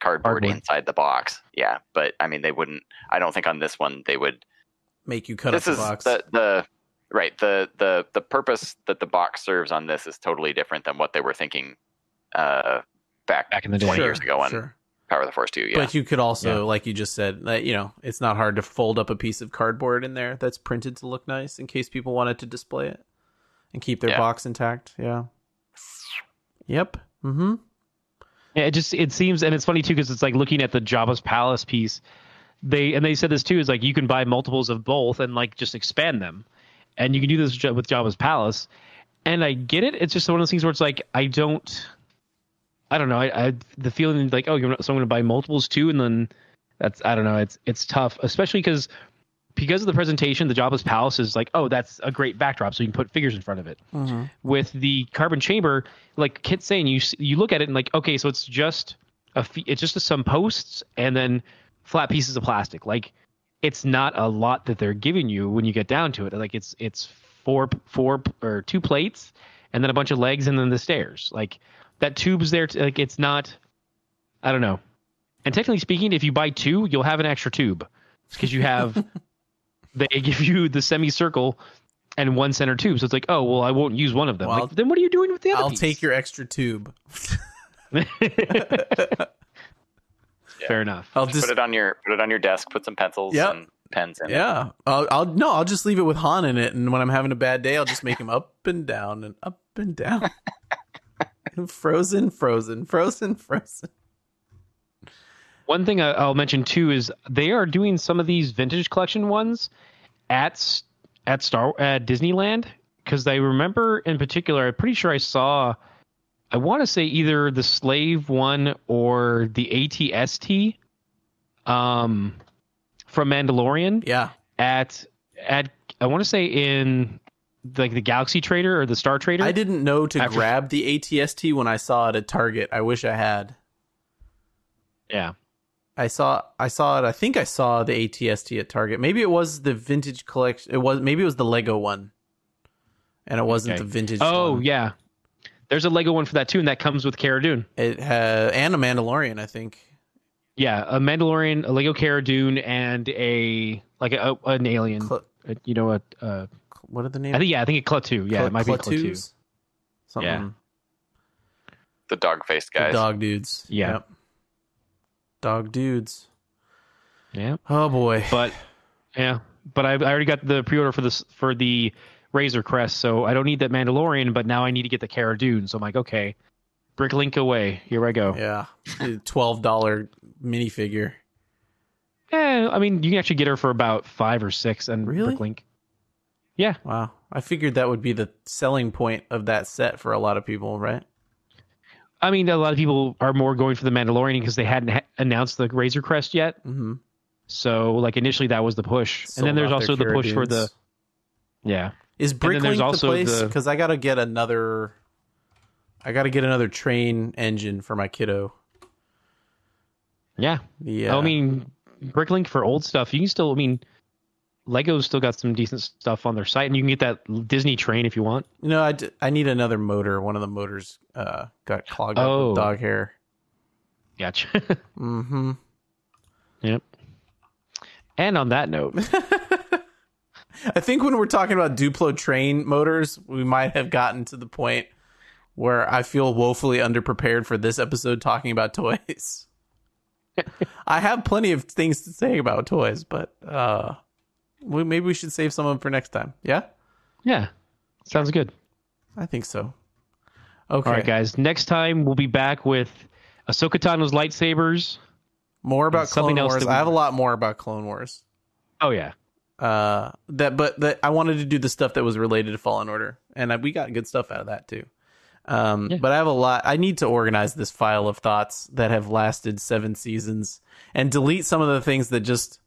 cardboard, cardboard inside the box. Yeah, but I mean, they wouldn't. I don't think on this one they would make you cut this up the box. This is the, the Right. The, the the purpose that the box serves on this is totally different than what they were thinking uh, back, back in the twenty sure, years ago on sure. Power of the Force two. Yeah. But you could also, yeah. like you just said, that, you know, it's not hard to fold up a piece of cardboard in there that's printed to look nice in case people wanted to display it and keep their yeah. box intact. Yeah. Yep. Mm-hmm. Yeah, it just it seems, and it's funny too, because it's like looking at the Jabba's Palace piece. They and they said this too, is like you can buy multiples of both and like just expand them. And you can do this with Jabba's Palace. And I get it. It's just one of those things where it's like, I don't, I don't know. I, I the feeling like, oh, you're not, so I'm going to buy multiples too. And then that's, I don't know. It's, it's tough, especially because, because of the presentation, the Jabba's Palace is like, oh, that's a great backdrop. So you can put figures in front of it. Mm-hmm. With the Carbon Chamber, like Kit's saying, you, you look at it and like, okay, so it's just a, it's just a, some posts and then flat pieces of plastic. Like, it's not a lot that they're giving you when you get down to it. Like it's it's four four or two plates, and then a bunch of legs, and then the stairs. Like that tube's there. To, like it's not. I don't know. And technically speaking, if you buy two, you'll have an extra tube, because you have they give you the semicircle and one center tube. So it's like, oh well, I won't use one of them. Well, like, then what are you doing with the other? I'll piece? take your extra tube. Yeah. Fair enough. I'll just put it on your put it on your desk. Put some pencils yep. and pens in. Yeah, it. I'll, I'll no. I'll just leave it with Han in it, and when I'm having a bad day, I'll just make him up and down and up and down. frozen, frozen, frozen, frozen. One thing I, I'll mention too is they are doing some of these vintage collection ones at at Star at Disneyland, because I remember in particular. I'm pretty sure I saw. I want to say either the Slave one or the A T S T um, from Mandalorian. Yeah. At at I want to say in like the Galaxy Trader or the Star Trader. I didn't know to After, grab the A T S T when I saw it at Target. I wish I had. Yeah. I saw I saw it. I think I saw the A T S T at Target. Maybe it was the vintage collection. It was maybe it was the Lego one, and it wasn't okay. the vintage. Oh one. yeah. There's a Lego one for that too, and that comes with Cara Dune. It has, and a Mandalorian, I think. Yeah, a Mandalorian, a Lego Cara Dune, and a like a, a, an alien. Cl- a, you know, a, a what are the names? I think, yeah, I think a Klaatu. Yeah, Cl- it might Klatus? be Klaatu. Something. Yeah. The dog faced guys. The dog dudes. Yeah. Yep. Dog dudes. Yeah. Oh boy. But yeah, but I, I already got the pre order for this for the. Razor Crest, so I don't need that Mandalorian, but now I need to get the Cara Dune. So I'm like, okay, bricklink away. Here I go. Yeah, twelve dollars minifigure. Eh, I mean, you can actually get her for about five or six. And really? Bricklink. Yeah. Wow. I figured that would be the selling point of that set for a lot of people, right? I mean, a lot of people are more going for the Mandalorian because they hadn't ha- announced the Razor Crest yet. Mm-hmm. So, like, initially that was the push. Sold, and then there's also the push for the... Yeah. Is Bricklink the place? Because the... I gotta get another. I gotta get another train engine for my kiddo. Yeah, yeah. I mean, Bricklink for old stuff. You can still. I mean, Lego's still got some decent stuff on their site, and you can get that Disney train if you want. You know, I, d- I need another motor. One of the motors uh, got clogged oh. up with dog hair. Gotcha. Mm-hmm. Yep. And on that note. I think when we're talking about Duplo train motors, we might have gotten to the point where I feel woefully underprepared for this episode talking about toys. I have plenty of things to say about toys, but uh, we, maybe we should save some of them for next time. Yeah? Yeah. Sounds good. I think so. Okay. All right, guys. Next time, we'll be back with Ahsoka Tano's lightsabers. More about Clone Wars. I have a lot more about Clone Wars. Oh, yeah. Uh, that, but that I wanted to do the stuff that was related to Fallen Order, and I, we got good stuff out of that, too. Um, yeah. But I have a lot. I need to organize this file of thoughts that have lasted seven seasons and delete some of the things that just...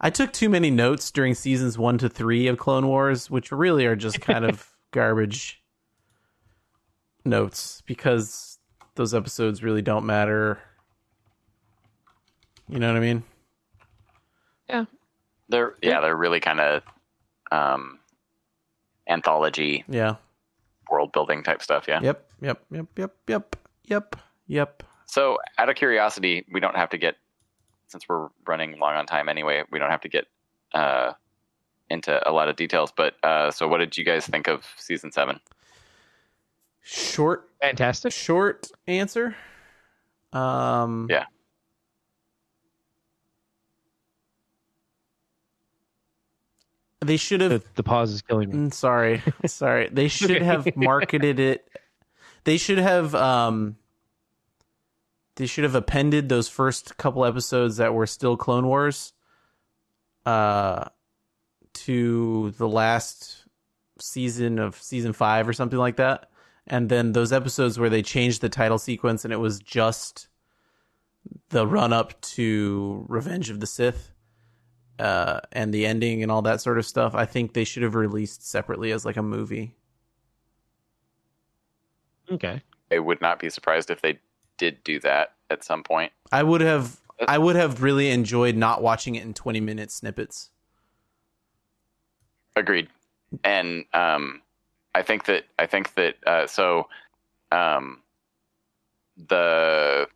I took too many notes during seasons one to three of Clone Wars, which really are just kind of garbage notes, because those episodes really don't matter. You know what I mean? Yeah. They're yeah, they're really kind of um, anthology. Yeah. World building type stuff, yeah. Yep, yep, yep, yep, yep, yep, yep. So, out of curiosity, we don't have to get, since we're running long on time anyway, we don't have to get uh, into a lot of details, but uh, so what did you guys think of season seven? Short, fantastic. Short answer. Um, yeah. They should have... The, the pause is killing me. Sorry. Sorry. They should have marketed it. They should have... Um, they should have appended those first couple episodes that were still Clone Wars uh, to the last season of season five or something like that. And then those episodes where they changed the title sequence and it was just the run-up to Revenge of the Sith. Uh, and the ending and all that sort of stuff, I think they should have released separately as like a movie. Okay. I would not be surprised if they did do that at some point. I would have I would have really enjoyed not watching it in twenty minute snippets. Agreed. And um, I think that I think that uh, so um, the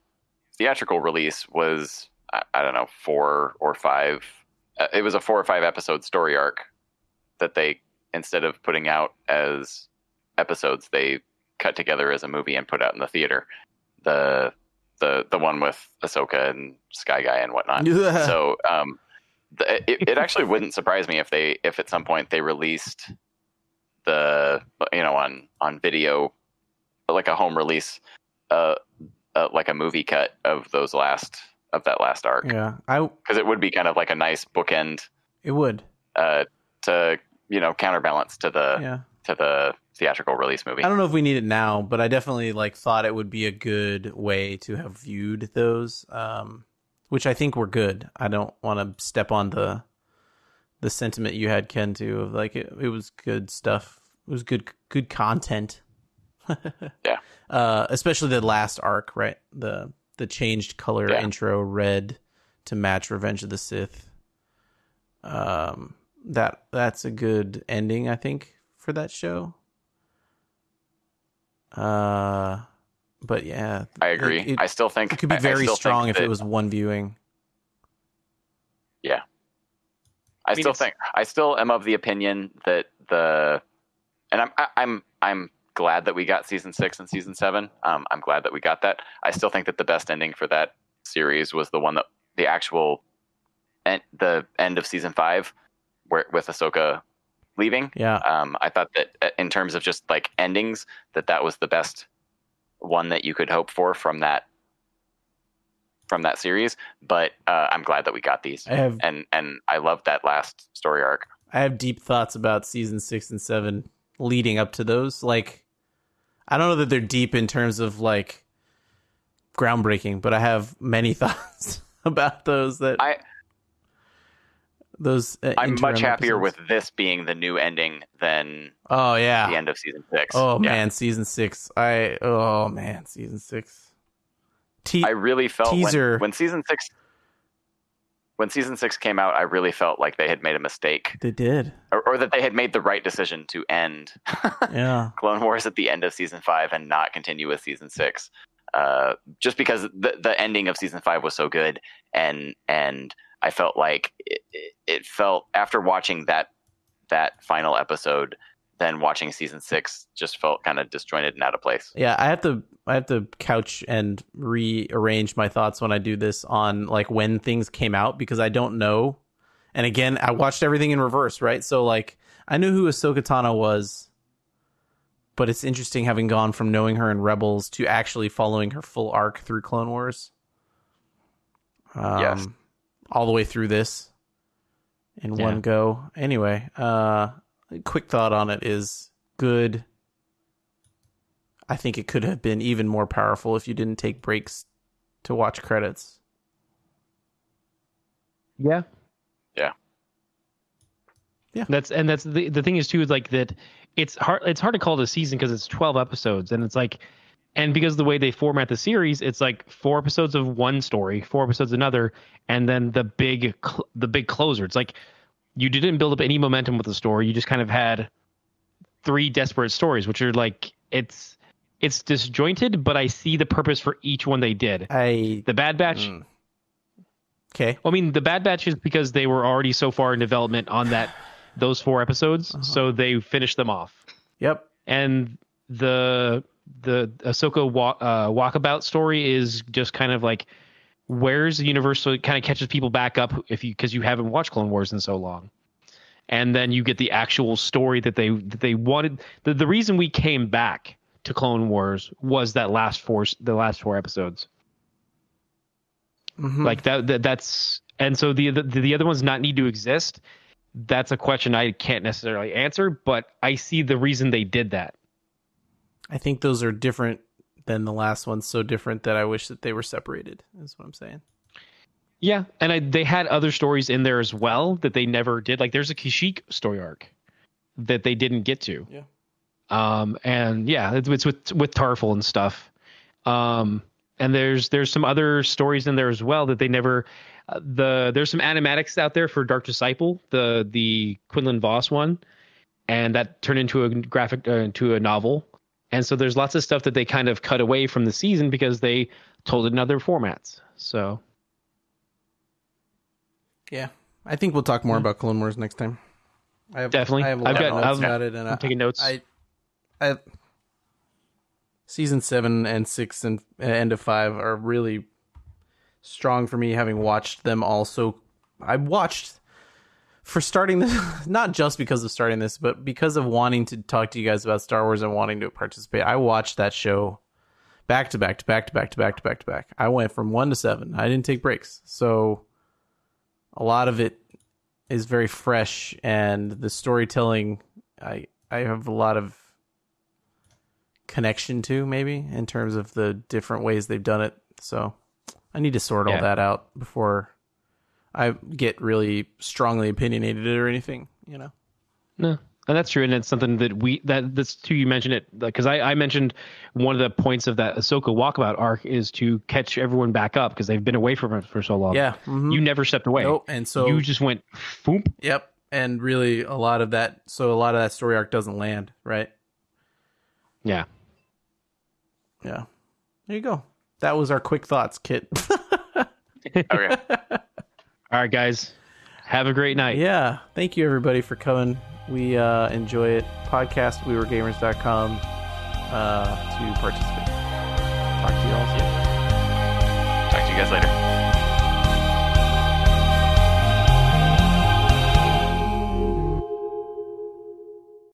theatrical release was I, I don't know four or five it was a four or five episode story arc that they, instead of putting out as episodes, they cut together as a movie and put out in the theater. The, the, the one with Ahsoka and Sky Guy and whatnot. Yeah. So, um, the, it, it actually wouldn't surprise me if they, if at some point they released the, you know, on, on video, like a home release, uh, uh like a movie cut of those last of that last arc. Yeah. I, cause it would be kind of like a nice bookend. It would, uh, to, you know, counterbalance to the, yeah. to the theatrical release movie. I don't know if we need it now, but I definitely like thought it would be a good way to have viewed those, um, which I think were good. I don't want to step on the, the sentiment you had, Ken, too, of like, it, it was good stuff. It was good, good content. Yeah. Uh, especially the last arc, right? The, The changed color yeah. intro red to match Revenge of the Sith. Um, that that's a good ending, I think, for that show. Uh, but yeah, I agree. It, it, I still think it could be very strong if that, it was one viewing. Yeah, I, I mean, still think I still am of the opinion that the, and I'm I, I'm I'm. glad that we got season six and season seven. Um, I'm glad that we got that. I still think that the best ending for that series was the one that the actual and the end of season five, where with Ahsoka leaving. Yeah. Um, I thought that in terms of just like endings, that that was the best one that you could hope for from that from that series. But uh, I'm glad that we got these. I have, and and I loved that last story arc. I have deep thoughts about season six and seven leading up to those, like. I don't know that they're deep in terms of like groundbreaking, but I have many thoughts about those that I, those uh, I'm much happier episodes. With this being the new ending than oh yeah the end of season six. Oh yeah. man, season six. I oh man, season six. Te- I really felt teaser. When, when season six when season six came out, I really felt like they had made a mistake. They did. Or, or that they had made the right decision to end yeah. Clone Wars at the end of season five and not continue with season six. uh, just because the, the ending of season five was so good. And, and I felt like it, it felt after watching that, that final episode, then watching season six just felt kind of disjointed and out of place. Yeah. I have to, I have to couch and rearrange my thoughts when I do this on like when things came out, because I don't know. And again, I watched everything in reverse, right? So like I knew who Ahsoka Tano was, but it's interesting having gone from knowing her in Rebels to actually following her full arc through Clone Wars. Um, yes. All the way through this in yeah. one go. Anyway, uh, quick thought on it is good. I think it could have been even more powerful if you didn't take breaks to watch credits. Yeah. Yeah. Yeah. That's, and that's the, the thing is too, is like that it's hard, it's hard to call it a season because it's twelve episodes, and it's like, and because of the way they format the series, it's like four episodes of one story, four episodes of another, and then the big, cl- the big closer. It's like you didn't build up any momentum with the story. You just kind of had three desperate stories, which are like, it's, it's disjointed, but I see the purpose for each one they did. I, the Bad Batch. Mm. Okay. I mean, the Bad Batch is because they were already so far in development on that, those four episodes. Uh-huh. So they finished them off. Yep. And the, the Ahsoka walk, uh, walkabout story is just kind of like, where's the universe? So it kind of catches people back up if you, cause you haven't watched Clone Wars in so long. And then you get the actual story that they, that they wanted. The, the reason we came back to Clone Wars was that last four, the last four episodes. Mm-hmm. Like that, that, that's, and so the, the, the other ones not need to exist. That's a question I can't necessarily answer, but I see the reason they did that. I think those are different than the last one. So different that I wish that they were separated is what I'm saying. Yeah. And I, they had other stories in there as well that they never did. Like there's a Kashyyyk story arc that they didn't get to. Yeah. Um, and yeah, it's, it's with, with Tarful and stuff. Um, and there's, there's some other stories in there as well that they never, uh, the, there's some animatics out there for Dark Disciple, the, the Quinlan Voss one. And that turned into a graphic, uh, into a novel. And so there's lots of stuff that they kind of cut away from the season because they told it in other formats. So. Yeah. I think we'll talk more mm-hmm. about Clone Wars next time. I have, Definitely. I have a lot I've got, of notes I've, about it. And I'm I, taking notes. I, I, I, season seven and six and uh, end of five are really strong for me, having watched them all. So I watched for starting this, not just because of starting this, but because of wanting to talk to you guys about Star Wars and wanting to participate. I watched that show back to back to back to back to back to back to back. I went from one to seven. I didn't take breaks. So a lot of it is very fresh, and the storytelling, I, I have a lot of connection to, maybe in terms of the different ways they've done it. So I need to sort yeah. all that out before I get really strongly opinionated or anything, you know? No, and that's true. And it's something that we, that that's too, you mentioned it, because I, I mentioned one of the points of that Ahsoka walkabout arc is to catch everyone back up because they've been away from it for so long. Yeah. Mm-hmm. You never stepped away. Nope. And so you just went, boom. Yep. And really a lot of that. So a lot of that story arc doesn't land. Right. Yeah. Yeah. There you go. That was our quick thoughts, Kit. Okay. All right, guys, have a great night. Yeah. Thank you, everybody, for coming. We uh, enjoy it. Podcast, we were gamers dot com uh, to participate. Talk to you all soon. Talk to you guys later.